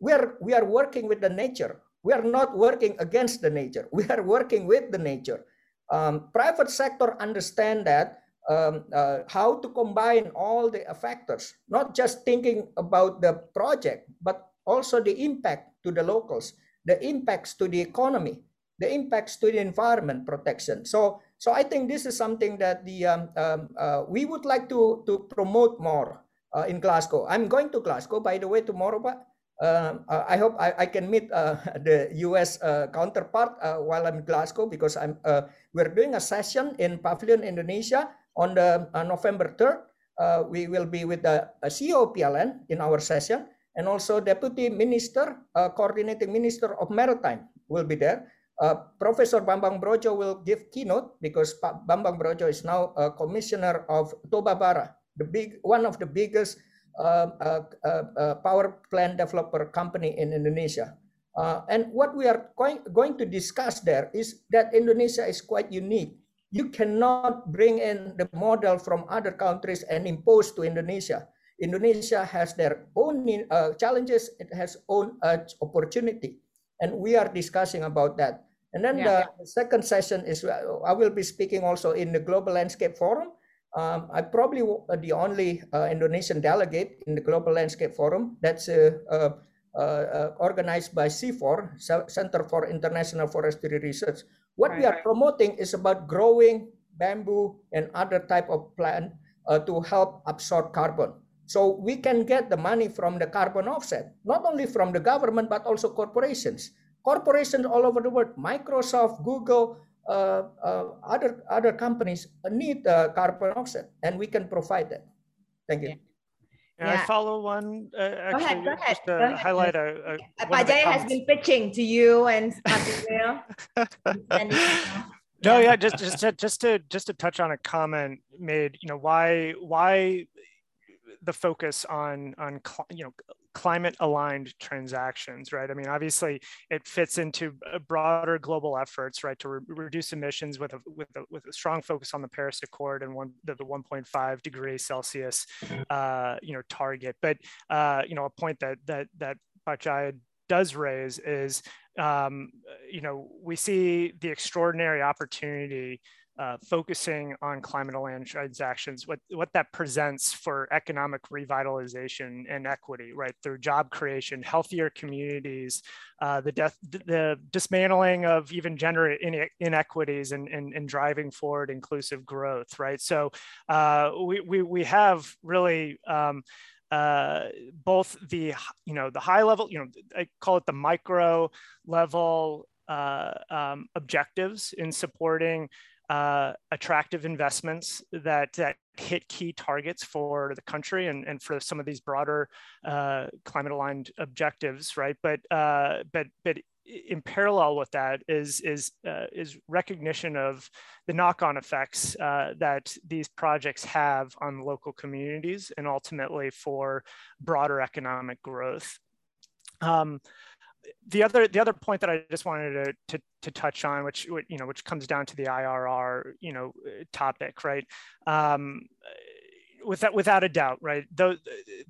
We are, we are working with the nature. We are not working against the nature. We are working with the nature. Um, private sector understand that um, uh, how to combine all the factors, not just thinking about the project, but also the impact to the locals, the impacts to the economy, the impacts to the environment protection. So, so I think this is something that the um, um, uh, we would like to to promote more uh, in Glasgow. I'm going to Glasgow, by the way, tomorrow, but. Uh, I hope I, I can meet uh, the U S uh, counterpart uh, while I'm in Glasgow, because I'm uh, we're doing a session in Pavilion Indonesia on the on November third. Uh, we will be with the C E O P L N in our session, and also Deputy Minister, uh, Coordinating Minister of Maritime will be there. Uh, Professor Bambang Brojo will give keynote, because pa Bambang Brojo is now a commissioner of Toba Bara, the big one of the biggest. Uh, uh, uh, power plant developer company in Indonesia. Uh, and what we are going, going to discuss there is that Indonesia is quite unique. You cannot bring in the model from other countries and impose to Indonesia. Indonesia has their own uh, challenges, it has own uh, opportunity. And we are discussing about that. And then yeah, the yeah. second session is, I will be speaking also in the Global Landscape Forum. Um, I'm probably the only uh, Indonesian delegate in the Global Landscape Forum that's uh, uh, uh, organized by C four, Center for International Forestry Research. What right, we are right. promoting is about growing bamboo and other type of plant uh, to help absorb carbon. So we can get the money from the carbon offset, not only from the government, but also corporations. Corporations all over the world, Microsoft, Google, Uh, uh, other other companies need uh, carbon offset, and we can provide that. Thank you. Yeah, yeah. I follow one. Uh, actually, go ahead, go ahead, just to go ahead. highlight a. a Pak Jaya has been pitching to you and. and no, yeah, just just to, just to just to touch on a comment made. You know, why why the focus on on you know. climate aligned transactions, right? I mean, obviously it fits into broader global efforts, right, to re reduce emissions with a, with, a, with a strong focus on the Paris Accord and one, the, the one point five degree Celsius, uh, you know, target. But, uh, you know, a point that, that, that Pak Jaya does raise is, um, you know, we see the extraordinary opportunity Uh, focusing on climate aligned transactions, what, what that presents for economic revitalization and equity, right? Through job creation, healthier communities, uh, the, death, the dismantling of even gender inequities and, and, and driving forward inclusive growth, right? So uh, we, we, we have really, um, Uh, both the, you know, the high level, you know, I call it the micro level uh, um, objectives in supporting Uh, attractive investments that, that hit key targets for the country and, and for some of these broader uh, climate-aligned objectives, right? But uh, but but in parallel with that is is uh, is recognition of the knock-on effects uh, that these projects have on local communities and ultimately for broader economic growth. Um, The other the other point that I just wanted to, to to touch on, which you know, which comes down to the I R R, you know, topic, right? Um, without without a doubt, right? The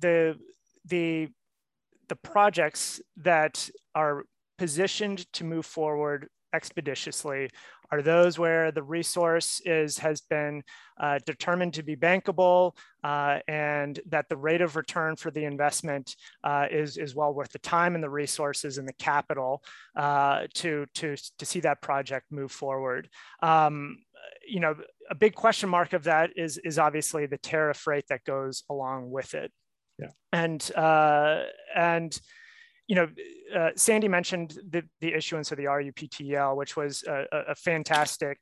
the the the projects that are positioned to move forward expeditiously are those where the resource is has been uh, determined to be bankable uh, and that the rate of return for the investment uh, is, is well worth the time and the resources and the capital uh, to, to, to see that project move forward. Um, you know, a big question mark of that is, is obviously the tariff rate that goes along with it. Yeah. And, uh, and You know, uh, Sandy mentioned the, the issuance of the R U P T L, which was a, a fantastic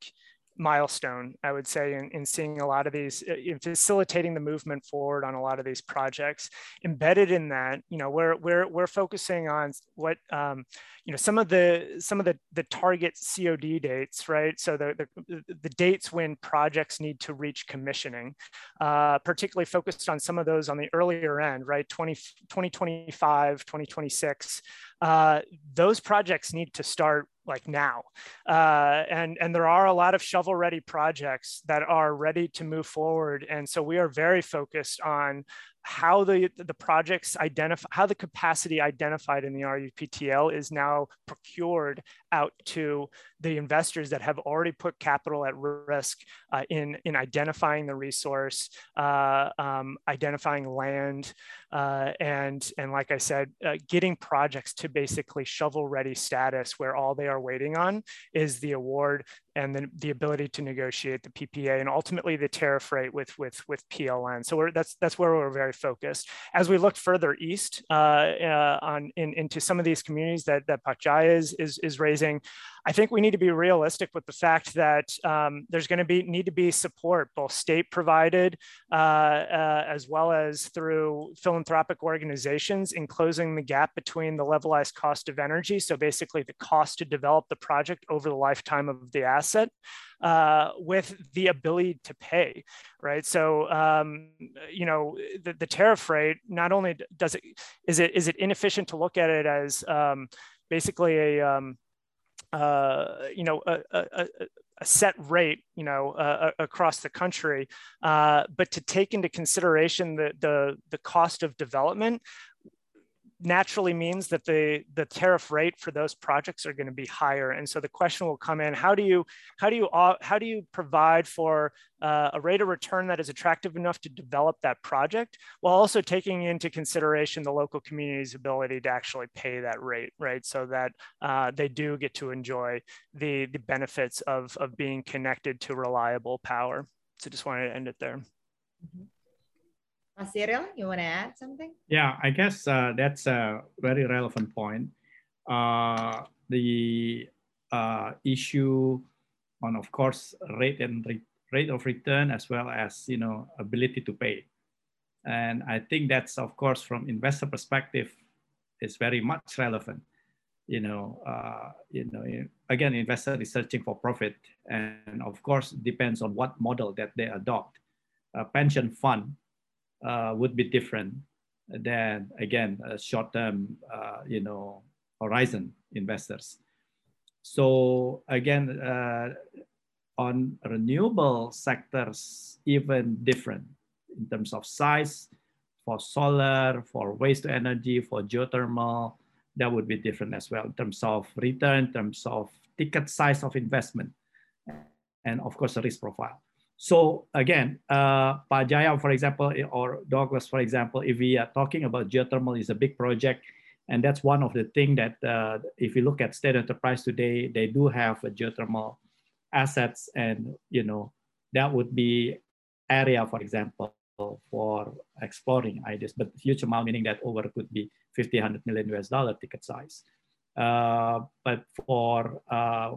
milestone, I would say, in, in seeing a lot of these, in facilitating the movement forward on a lot of these projects. Embedded in that, you know, we're we're we're focusing on what, um, you know, some of the some of the the target C O D dates, right? So the the, the dates when projects need to reach commissioning, uh, particularly focused on some of those on the earlier end, right? twenty twenty-five, twenty twenty-six. Uh, those projects need to start like now. Uh, and, and there are a lot of shovel ready projects that are ready to move forward. And so we are very focused on how the, the projects identify, how the capacity identified in the R U P T L is now procured out to the investors that have already put capital at risk uh, in, in identifying the resource, uh, um, identifying land, uh, and, and like I said, uh, getting projects to basically shovel-ready status where all they are waiting on is the award and the, the ability to negotiate the P P A and ultimately the tariff rate with, with, with P L N. So we're, that's, that's where we're very focused. As we look further east uh, uh, on in, into some of these communities that, that Pak Jaya is, is, is raising, I think we need to be realistic with the fact that um, there's going to be need to be support, both state provided uh, uh, as well as through philanthropic organizations in closing the gap between the levelized cost of energy. So basically the cost to develop the project over the lifetime of the asset uh, with the ability to pay, right? So, um, you know, the, the tariff rate, not only does it, is it, is it inefficient to look at it as um, basically a, um, Uh, you know, a, a, a set rate, you know, uh, across the country, uh, but to take into consideration the, the, the cost of development naturally means that the, the tariff rate for those projects are going to be higher. And so the question will come in, how do you, how do you, how do you provide for uh, a rate of return that is attractive enough to develop that project while also taking into consideration the local community's ability to actually pay that rate, right? So that uh, they do get to enjoy the, the benefits of, of being connected to reliable power. So just wanted to end it there. Mm-hmm. Uh, Cyril, you want to add something? Yeah, I guess uh, that's a very relevant point. Uh, the uh, issue on, of course, rate and re rate of return, as well as you know ability to pay, and I think that's, of course, from investor perspective, is very much relevant. You know, uh, you know, again, investor is searching for profit, and of course, depends on what model that they adopt. A pension fund. Uh, would be different than, again, a short-term, uh, you know, horizon investors. So again, uh, on renewable sectors, even different in terms of size, for solar, for waste to energy, for geothermal, that would be different as well in terms of return, in terms of ticket size of investment, and of course, the risk profile. So again, uh, Pak Jaya, for example, or Douglas, for example, if we are talking about geothermal, is a big project. And that's one of the things that uh, if you look at state enterprise today, they do have a geothermal assets. And you know that would be area, for example, for exploring ideas. But huge amount, meaning that over could be fifty, one hundred million U S dollar ticket size. Uh, but for uh,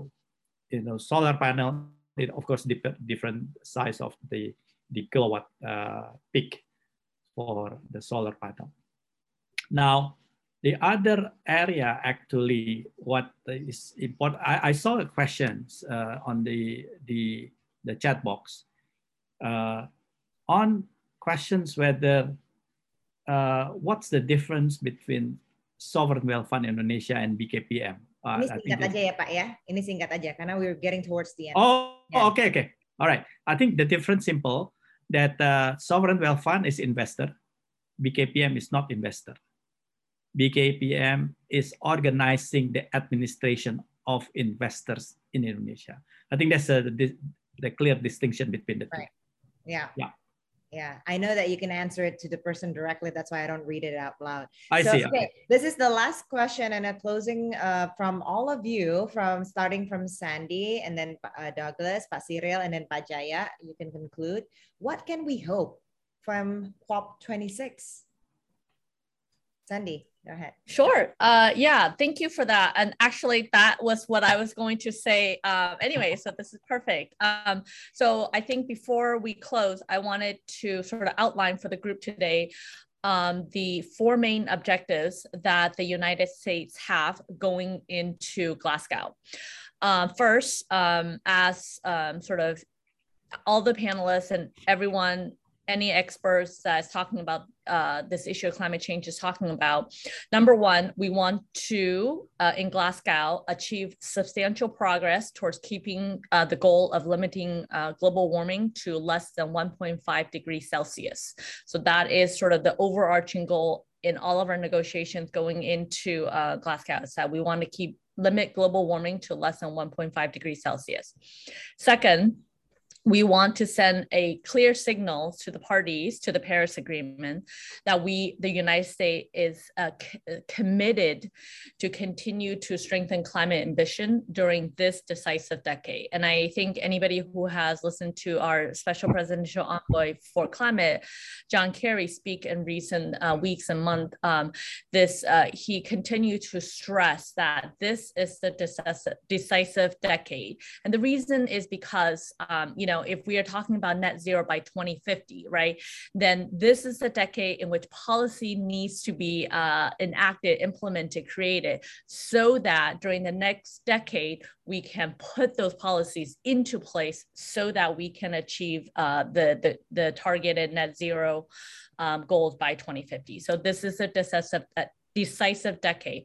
you know solar panel, it, of course, different size of the, the kilowatt uh, peak for the solar panel. Now, the other area, actually, what is important, I, I saw the questions uh, on the, the, the chat box uh, on questions whether uh, what's the difference between Sovereign Wealth Fund Indonesia and B K P M. Uh, Ini singkat aja ya Pak ya. Ini singkat aja karena we're getting towards the end. Oh, yeah. okay, okay, all right. I think the difference simple that uh, sovereign wealth fund is investor, B K P M is not investor. B K P M is organizing the administration of investors in Indonesia. I think that's a, the, the clear distinction between the two. Right. Yeah. Yeah. Yeah, I know that you can answer it to the person directly. That's why I don't read it out loud. I so, see. Okay, this is the last question and a closing uh, from all of you, from starting from Sandy and then uh, Douglas, Pak Cyril, and then Pak Jaya. You can conclude. What can we hope from COP twenty-six? Sandy, go ahead. Sure. Uh, yeah, thank you for that. And actually, that was what I was going to say uh, anyway, so this is perfect. Um, so I think before we close, I wanted to sort of outline for the group today um, the four main objectives that the United States have going into Glasgow. Uh, first, um, as um, sort of all the panelists and everyone any experts that's talking about uh, this issue of climate change is talking about. Number one, we want to, uh, in Glasgow, achieve substantial progress towards keeping uh, the goal of limiting uh, global warming to less than one point five degrees Celsius. So that is sort of the overarching goal in all of our negotiations going into uh, Glasgow, is that we want to keep limit global warming to less than one point five degrees Celsius. Second, we want to send a clear signal to the parties to the Paris Agreement that we, the United States, is uh, committed to continue to strengthen climate ambition during this decisive decade. And I think anybody who has listened to our special presidential envoy for climate, John Kerry, speak in recent uh, weeks and months, um, this uh, he continued to stress that this is the decisive, decisive decade. And the reason is because, um, you know, Know, if we are talking about net zero by twenty fifty, right, then this is the decade in which policy needs to be uh, enacted, implemented, created, so that during the next decade, we can put those policies into place so that we can achieve uh, the, the, the targeted net zero um, goals by twenty fifty. So this is a decisive uh, decisive decade.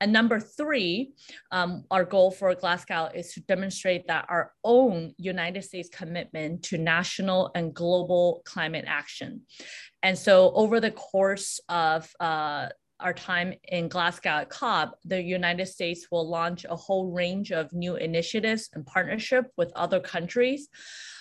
And number three, um, our goal for Glasgow is to demonstrate that our own United States commitment to national and global climate action. And so over the course of uh, our time in Glasgow at COP, the United States will launch a whole range of new initiatives and partnership with other countries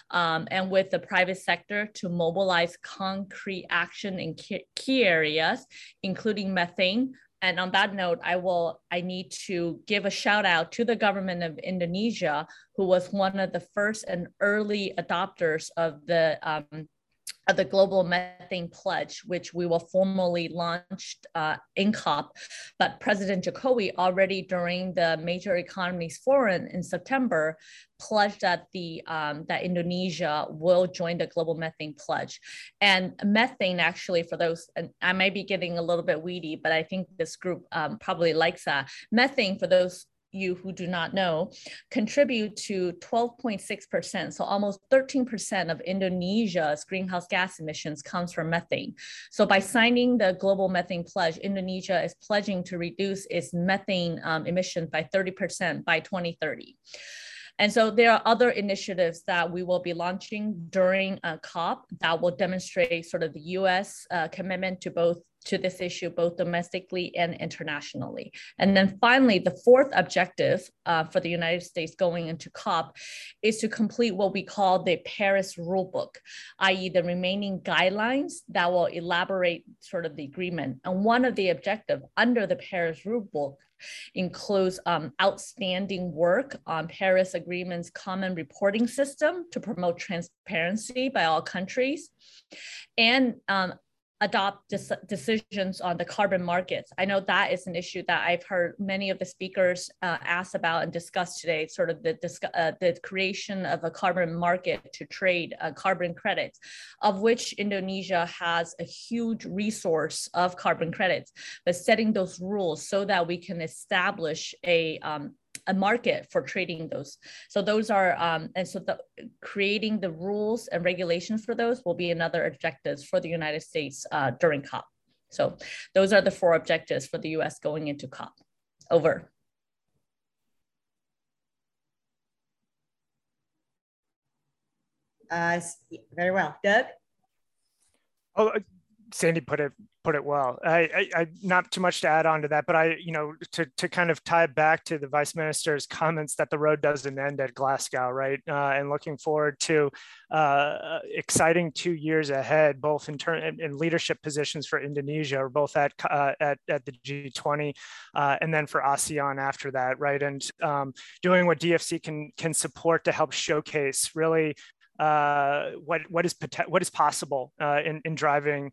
um, and with the private sector to mobilize concrete action in key areas, including methane. And on that note, I will, I need to give a shout out to the government of Indonesia, who was one of the first and early adopters of the um, of the Global Methane Pledge, which we will formally launch uh, in COP. But President Jokowi already during the Major Economies Forum in September pledged that the um, that Indonesia will join the Global Methane Pledge. And methane, actually, for those, and I might be getting a little bit weedy, but I think this group um, probably likes that. Methane, for those you who do not know, contribute to twelve point six percent. So almost thirteen percent of Indonesia's greenhouse gas emissions comes from methane. So by signing the Global Methane Pledge, Indonesia is pledging to reduce its methane um, emissions by thirty percent by twenty thirty. And so there are other initiatives that we will be launching during uh, COP that will demonstrate sort of the U S uh, commitment to both to this issue, both domestically and internationally. And then finally, the fourth objective uh, for the United States going into COP is to complete what we call the Paris Rulebook, that is the remaining guidelines that will elaborate sort of the agreement. And one of the objectives under the Paris Rulebook includes um, outstanding work on Paris Agreement's common reporting system to promote transparency by all countries, and um, adopt decisions on the carbon markets. I know that is an issue that I've heard many of the speakers uh, ask about and discuss today, sort of the, uh, the creation of a carbon market to trade uh, carbon credits, of which Indonesia has a huge resource of carbon credits, but setting those rules so that we can establish a um, a market for trading those. So those are, um, and so the, creating the rules and regulations for those will be another objectives for the United States uh, during COP. So those are the four objectives for the U S going into COP. Over. Uh, very well, Doug? Oh, Sandy put it put it well. I, I, I not too much to add on to that, but I, you know, to to kind of tie back to the Vice Minister's comments that the road doesn't end at Glasgow, right? Uh, and looking forward to uh, exciting two years ahead, both in turn in, in leadership positions for Indonesia, or both at uh, at at the G twenty, uh, and then for ASEAN after that, right? And um, doing what D F C can can support to help showcase really. Uh, what what is what is possible uh, in in driving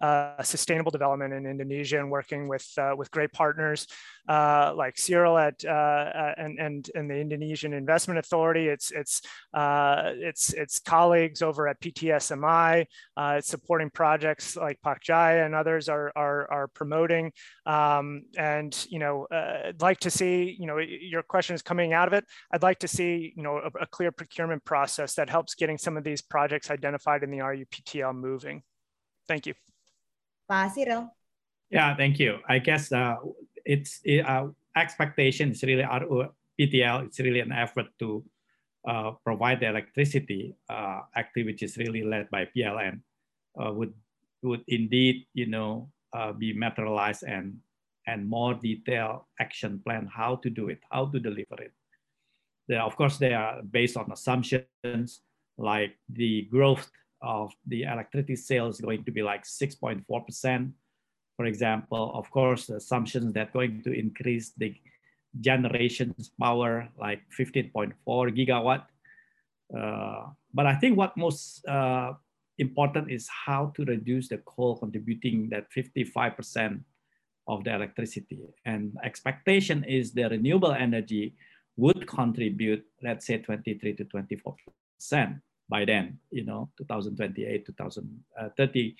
uh, sustainable development in Indonesia and working with uh, with great partners uh, like Cyril at uh, and and and the Indonesian Investment Authority. It's it's uh, it's its colleagues over at P T S M I. Uh, it's supporting projects like Pak Jaya and others are are are promoting. Um, and you know, uh, I'd like to see you know your question is coming out of it. I'd like to see you know a, a clear procurement process that helps getting some of these projects identified in the R U P T L moving. Thank you. Pak Cyril. Yeah, thank you. I guess uh, it's it, uh, expectation is really R U P T L. It's really an effort to uh, provide the electricity uh, activity, which is really led by P L N, uh, would would indeed you know uh, be materialized and and more detailed action plan how to do it, how to deliver it. They, of course, they are based on assumptions like the growth of the electricity sales going to be like six point four percent, for example. Of course, the assumptions that going to increase the generation's power like fifteen point four gigawatt. Uh, but I think what most uh, important is how to reduce the coal contributing that fifty-five percent of the electricity. And expectation is the renewable energy would contribute, let's say, twenty-three to twenty-four percent by then, you know, two thousand twenty-eight, two thousand thirty.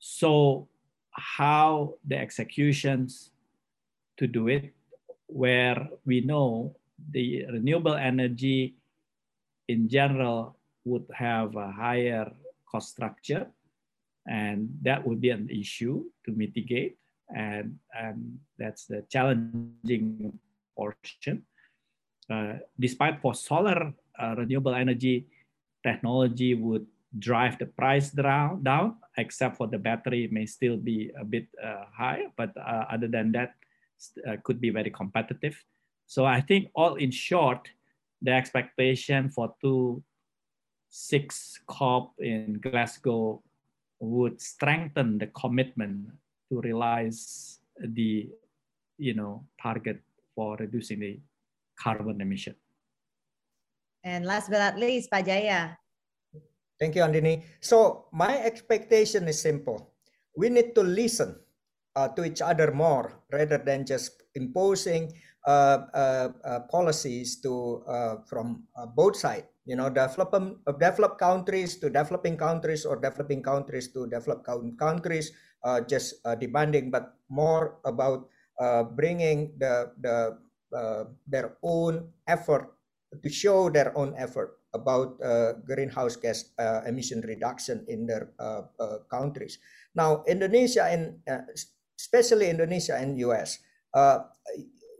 So how the executions to do it, where we know the renewable energy in general would have a higher cost structure, and that would be an issue to mitigate, and, and that's the challenging portion. Uh, despite for solar uh, renewable energy technology would drive the price down, down, except for the battery may still be a bit uh, high, but uh, other than that, uh, could be very competitive. So I think all in short, the expectation for two six COP in Glasgow would strengthen the commitment to realize the you know, target for reducing the carbon emission. And last but not least, Pak Jaya. Thank you, Andini. So my expectation is simple. We need to listen uh, to each other more rather than just imposing uh, uh, uh, policies to uh, from uh, both sides. You know, develop, um, develop countries to developing countries or developing countries to developed countries, uh, just uh, demanding, but more about uh, bringing the the Uh, their own effort to show their own effort about uh, greenhouse gas uh, emission reduction in their uh, uh, countries. Now, Indonesia and uh, especially Indonesia and U S, uh,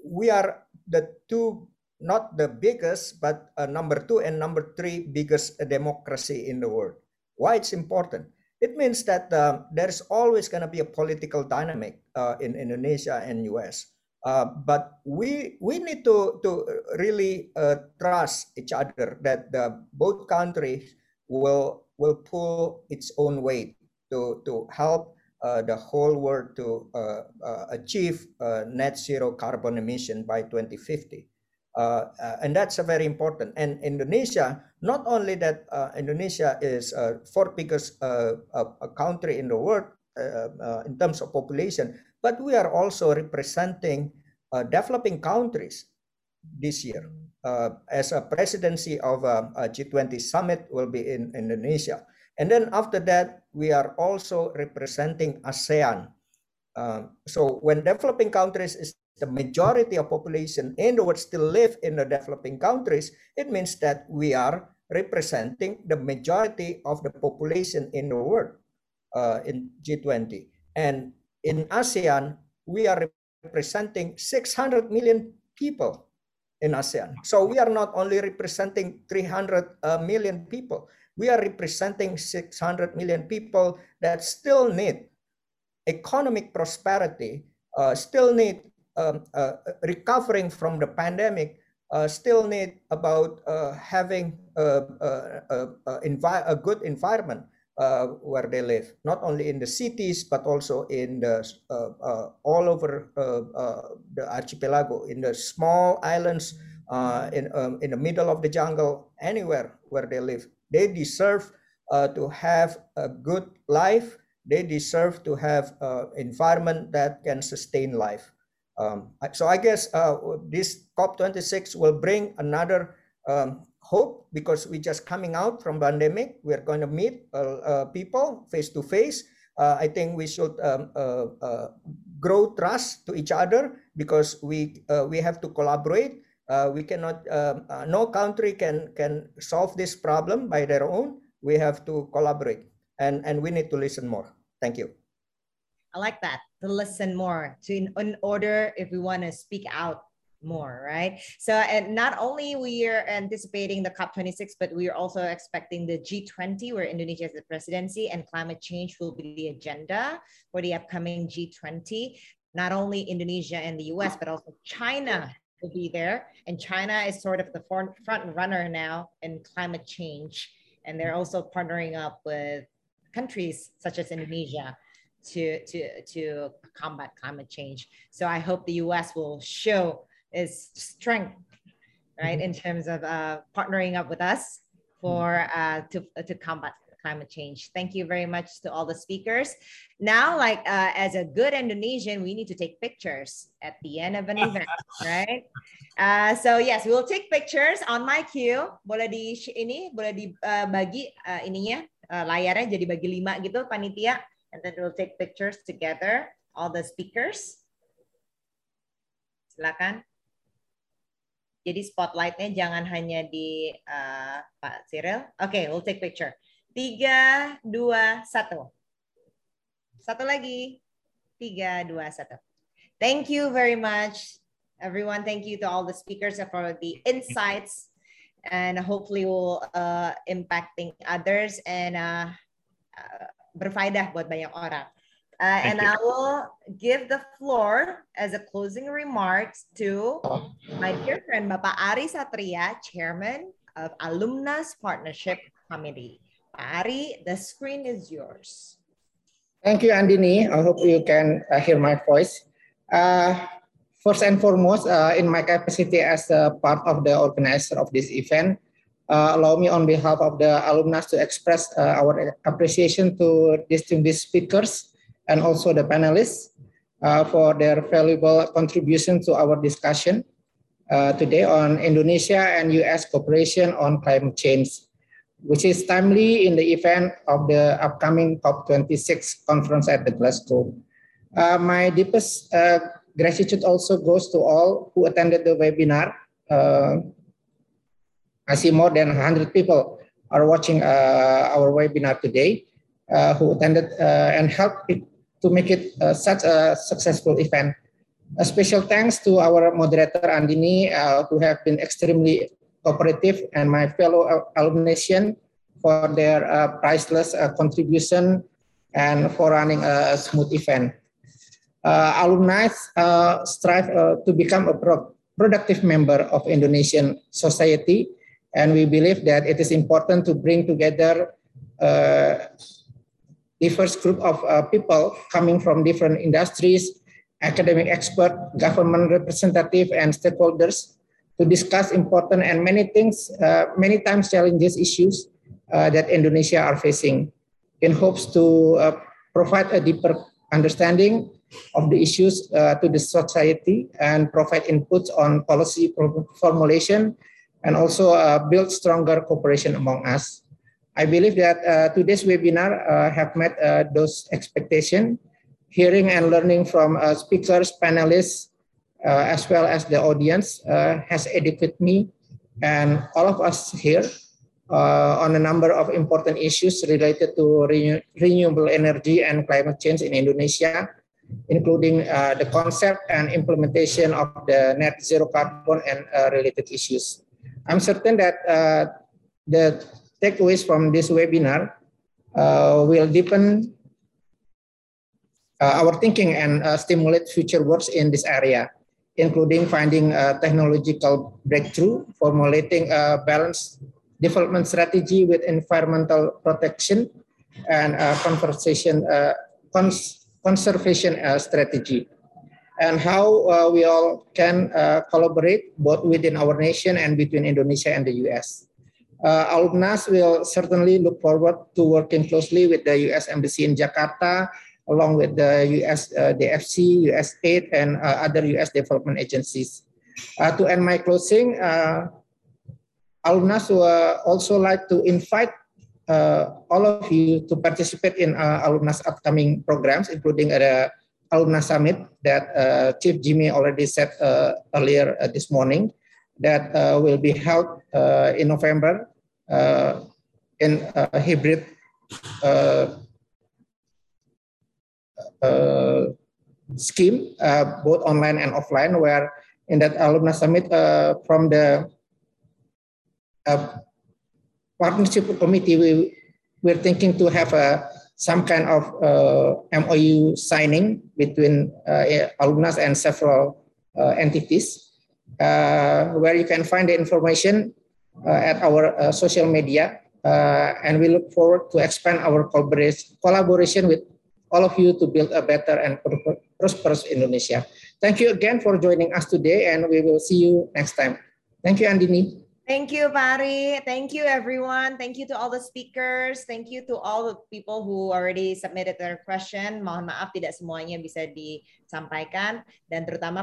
we are the two, not the biggest, but uh, number two and number three biggest democracy in the world. Why it's important? It means that uh, there's always going to be a political dynamic uh, in Indonesia and U S. Uh, but we we need to to really uh, trust each other that the, both countries will will pull its own weight to to help uh, the whole world to uh, uh, achieve uh, net zero carbon emission by twenty fifty, uh, uh, and that's a very important. And Indonesia, not only that, uh, Indonesia is uh, fourth biggest uh, uh, country in the world uh, uh, in terms of population. But we are also representing uh, developing countries this year. Uh, as a presidency of a, a G twenty summit will be in Indonesia. And then after that, we are also representing ASEAN. Uh, so when developing countries is the majority of population in the world still live in the developing countries, it means that we are representing the majority of the population in the world uh, in G twenty. And in ASEAN, we are representing six hundred million people in ASEAN. So we are not only representing three hundred million people, we are representing six hundred million people that still need economic prosperity, uh, still need um, uh, recovering from the pandemic, uh, still need about uh, having a, a, a, a good environment. Uh, where they live, not only in the cities but also in the uh, uh, all over uh, uh, the archipelago, in the small islands, uh, in um, in the middle of the jungle, anywhere where they live, they deserve uh, to have a good life They deserve to have an environment that can sustain life. Um, so I guess uh, this COP twenty-six will bring another um, hope, because we're just coming out from pandemic. We're going to meet uh, uh, people face to face. Uh, I think we should um, uh, uh, grow trust to each other, because we uh, we have to collaborate. Uh, we cannot. Uh, uh, no country can can solve this problem by their own. We have to collaborate, and and we need to listen more. Thank you. I like that, to listen more, to in, in order if we want to speak out more, right? So, and not only we are anticipating the COP twenty-six, but we are also expecting the G twenty, where Indonesia is the presidency, and climate change will be the agenda for the upcoming G twenty. Not only Indonesia and the U S, but also China will be there. And China is sort of the front, front runner now in climate change. And they're also partnering up with countries such as Indonesia to, to, to combat climate change. So I hope the U S will show its strength, right, in terms of uh, partnering up with us for uh, to, to combat climate change. Thank you very much to all the speakers. Now, like uh, as a good Indonesian, we need to take pictures at the end of an event, right? Uh, so yes, we'll take pictures on my cue. Boleh di ini, boleh dibagi uh, ininya uh, layarnya jadi bagi lima gitu, panitia. And then we'll take pictures together, all the speakers. Silakan. Jadi spotlightnya jangan hanya di uh, Pak Cyril. Oke, okay, we'll take picture. Tiga, dua, satu. Satu lagi. Tiga, dua, satu. Thank you very much, everyone. Thank you to all the speakers for the insights, and hopefully we'll uh, impacting others and uh, uh, berfaedah buat banyak orang. Uh, and you. I will give the floor as a closing remarks to my dear friend Bapak Arisatria, Chairman of Alumnus Partnership Committee. Ari, the screen is yours. Thank you, Andini. I hope you can uh, hear my voice. Uh, first and foremost, uh, in my capacity as a part of the organizer of this event, uh, allow me on behalf of the alumnus to express uh, our appreciation to distinguished speakers and also the panelists uh, for their valuable contribution to our discussion uh, today on Indonesia and U S cooperation on climate change, which is timely in the event of the upcoming COP twenty-six conference at the Glasgow. Uh, my deepest uh, gratitude also goes to all who attended the webinar. Uh, I see more than one hundred people are watching uh, our webinar today, uh, who attended uh, and helped it to make it uh, such a successful event. A special thanks to our moderator, Andini, uh, who have been extremely cooperative, and my fellow alumnation for their uh, priceless uh, contribution and for running a smooth event. Uh, alumni uh, strive uh, to become a pro productive member of Indonesian society, and we believe that it is important to bring together a diverse group of uh, people coming from different industries, academic experts, government representatives, and stakeholders to discuss important and many things, uh, many times challenges, issues uh, that Indonesia are facing, in hopes to uh, provide a deeper understanding of the issues uh, to the society and provide inputs on policy formulation, and also uh, build stronger cooperation among us. I believe that uh, today's webinar uh, have met uh, those expectations, hearing and learning from uh, speakers, panelists, Uh, as well as the audience uh, has educated me and all of us here uh, on a number of important issues related to renew renewable energy and climate change in Indonesia, including uh, the concept and implementation of the net zero carbon and uh, related issues. I'm certain that uh, the takeaways from this webinar uh, will deepen uh, our thinking and uh, stimulate future works in this area, including finding a technological breakthrough, formulating a balanced development strategy with environmental protection, and a conversation, uh, cons conservation uh, strategy, and how uh, we all can uh, collaborate both within our nation and between Indonesia and the U S. Uh, Alumnas will certainly look forward to working closely with the U S Embassy in Jakarta, along with the U S uh, D F C, U S A I D, and uh, other U S development agencies. Uh, to end my closing, uh, Alumnas will also like to invite uh, all of you to participate in uh, Alumnas' upcoming programs, including the Alumnas Summit that uh, Chief Jimmy already said uh, earlier uh, this morning, that uh, will be held uh, in November uh, in a hybrid uh, uh, scheme, uh, both online and offline, where in that Alumnas Summit uh, from the Uh, partnership committee, we we're thinking to have a some kind of uh, M O U signing between uh, Alumnas and several uh, entities, uh, where you can find the information uh, at our uh, social media, uh, and we look forward to expand our collaboration collaboration with all of you to build a better and prosperous Indonesia. Thank you again for joining us today, and we will see you next time. Thank you, Andini. Thank you, Pari. Thank you, everyone. Thank you to all the speakers. Thank you to all the people who already submitted their question. Mohon maaf tidak semuanya bisa disampaikan. Dan terutama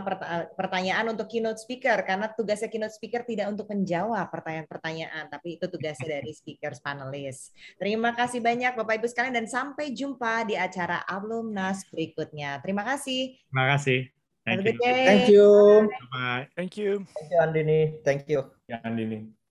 pertanyaan untuk keynote speaker. Karena tugasnya keynote speaker tidak untuk menjawab pertanyaan-pertanyaan. Tapi itu tugasnya dari speakers panelis. Terima kasih banyak Bapak-Ibu sekalian. Dan sampai jumpa di acara Alumnas berikutnya. Terima kasih. Terima kasih. Thank you. Thank you. Bye. Thank you. Thank you, Andini. Thank you. Yeah, Andini.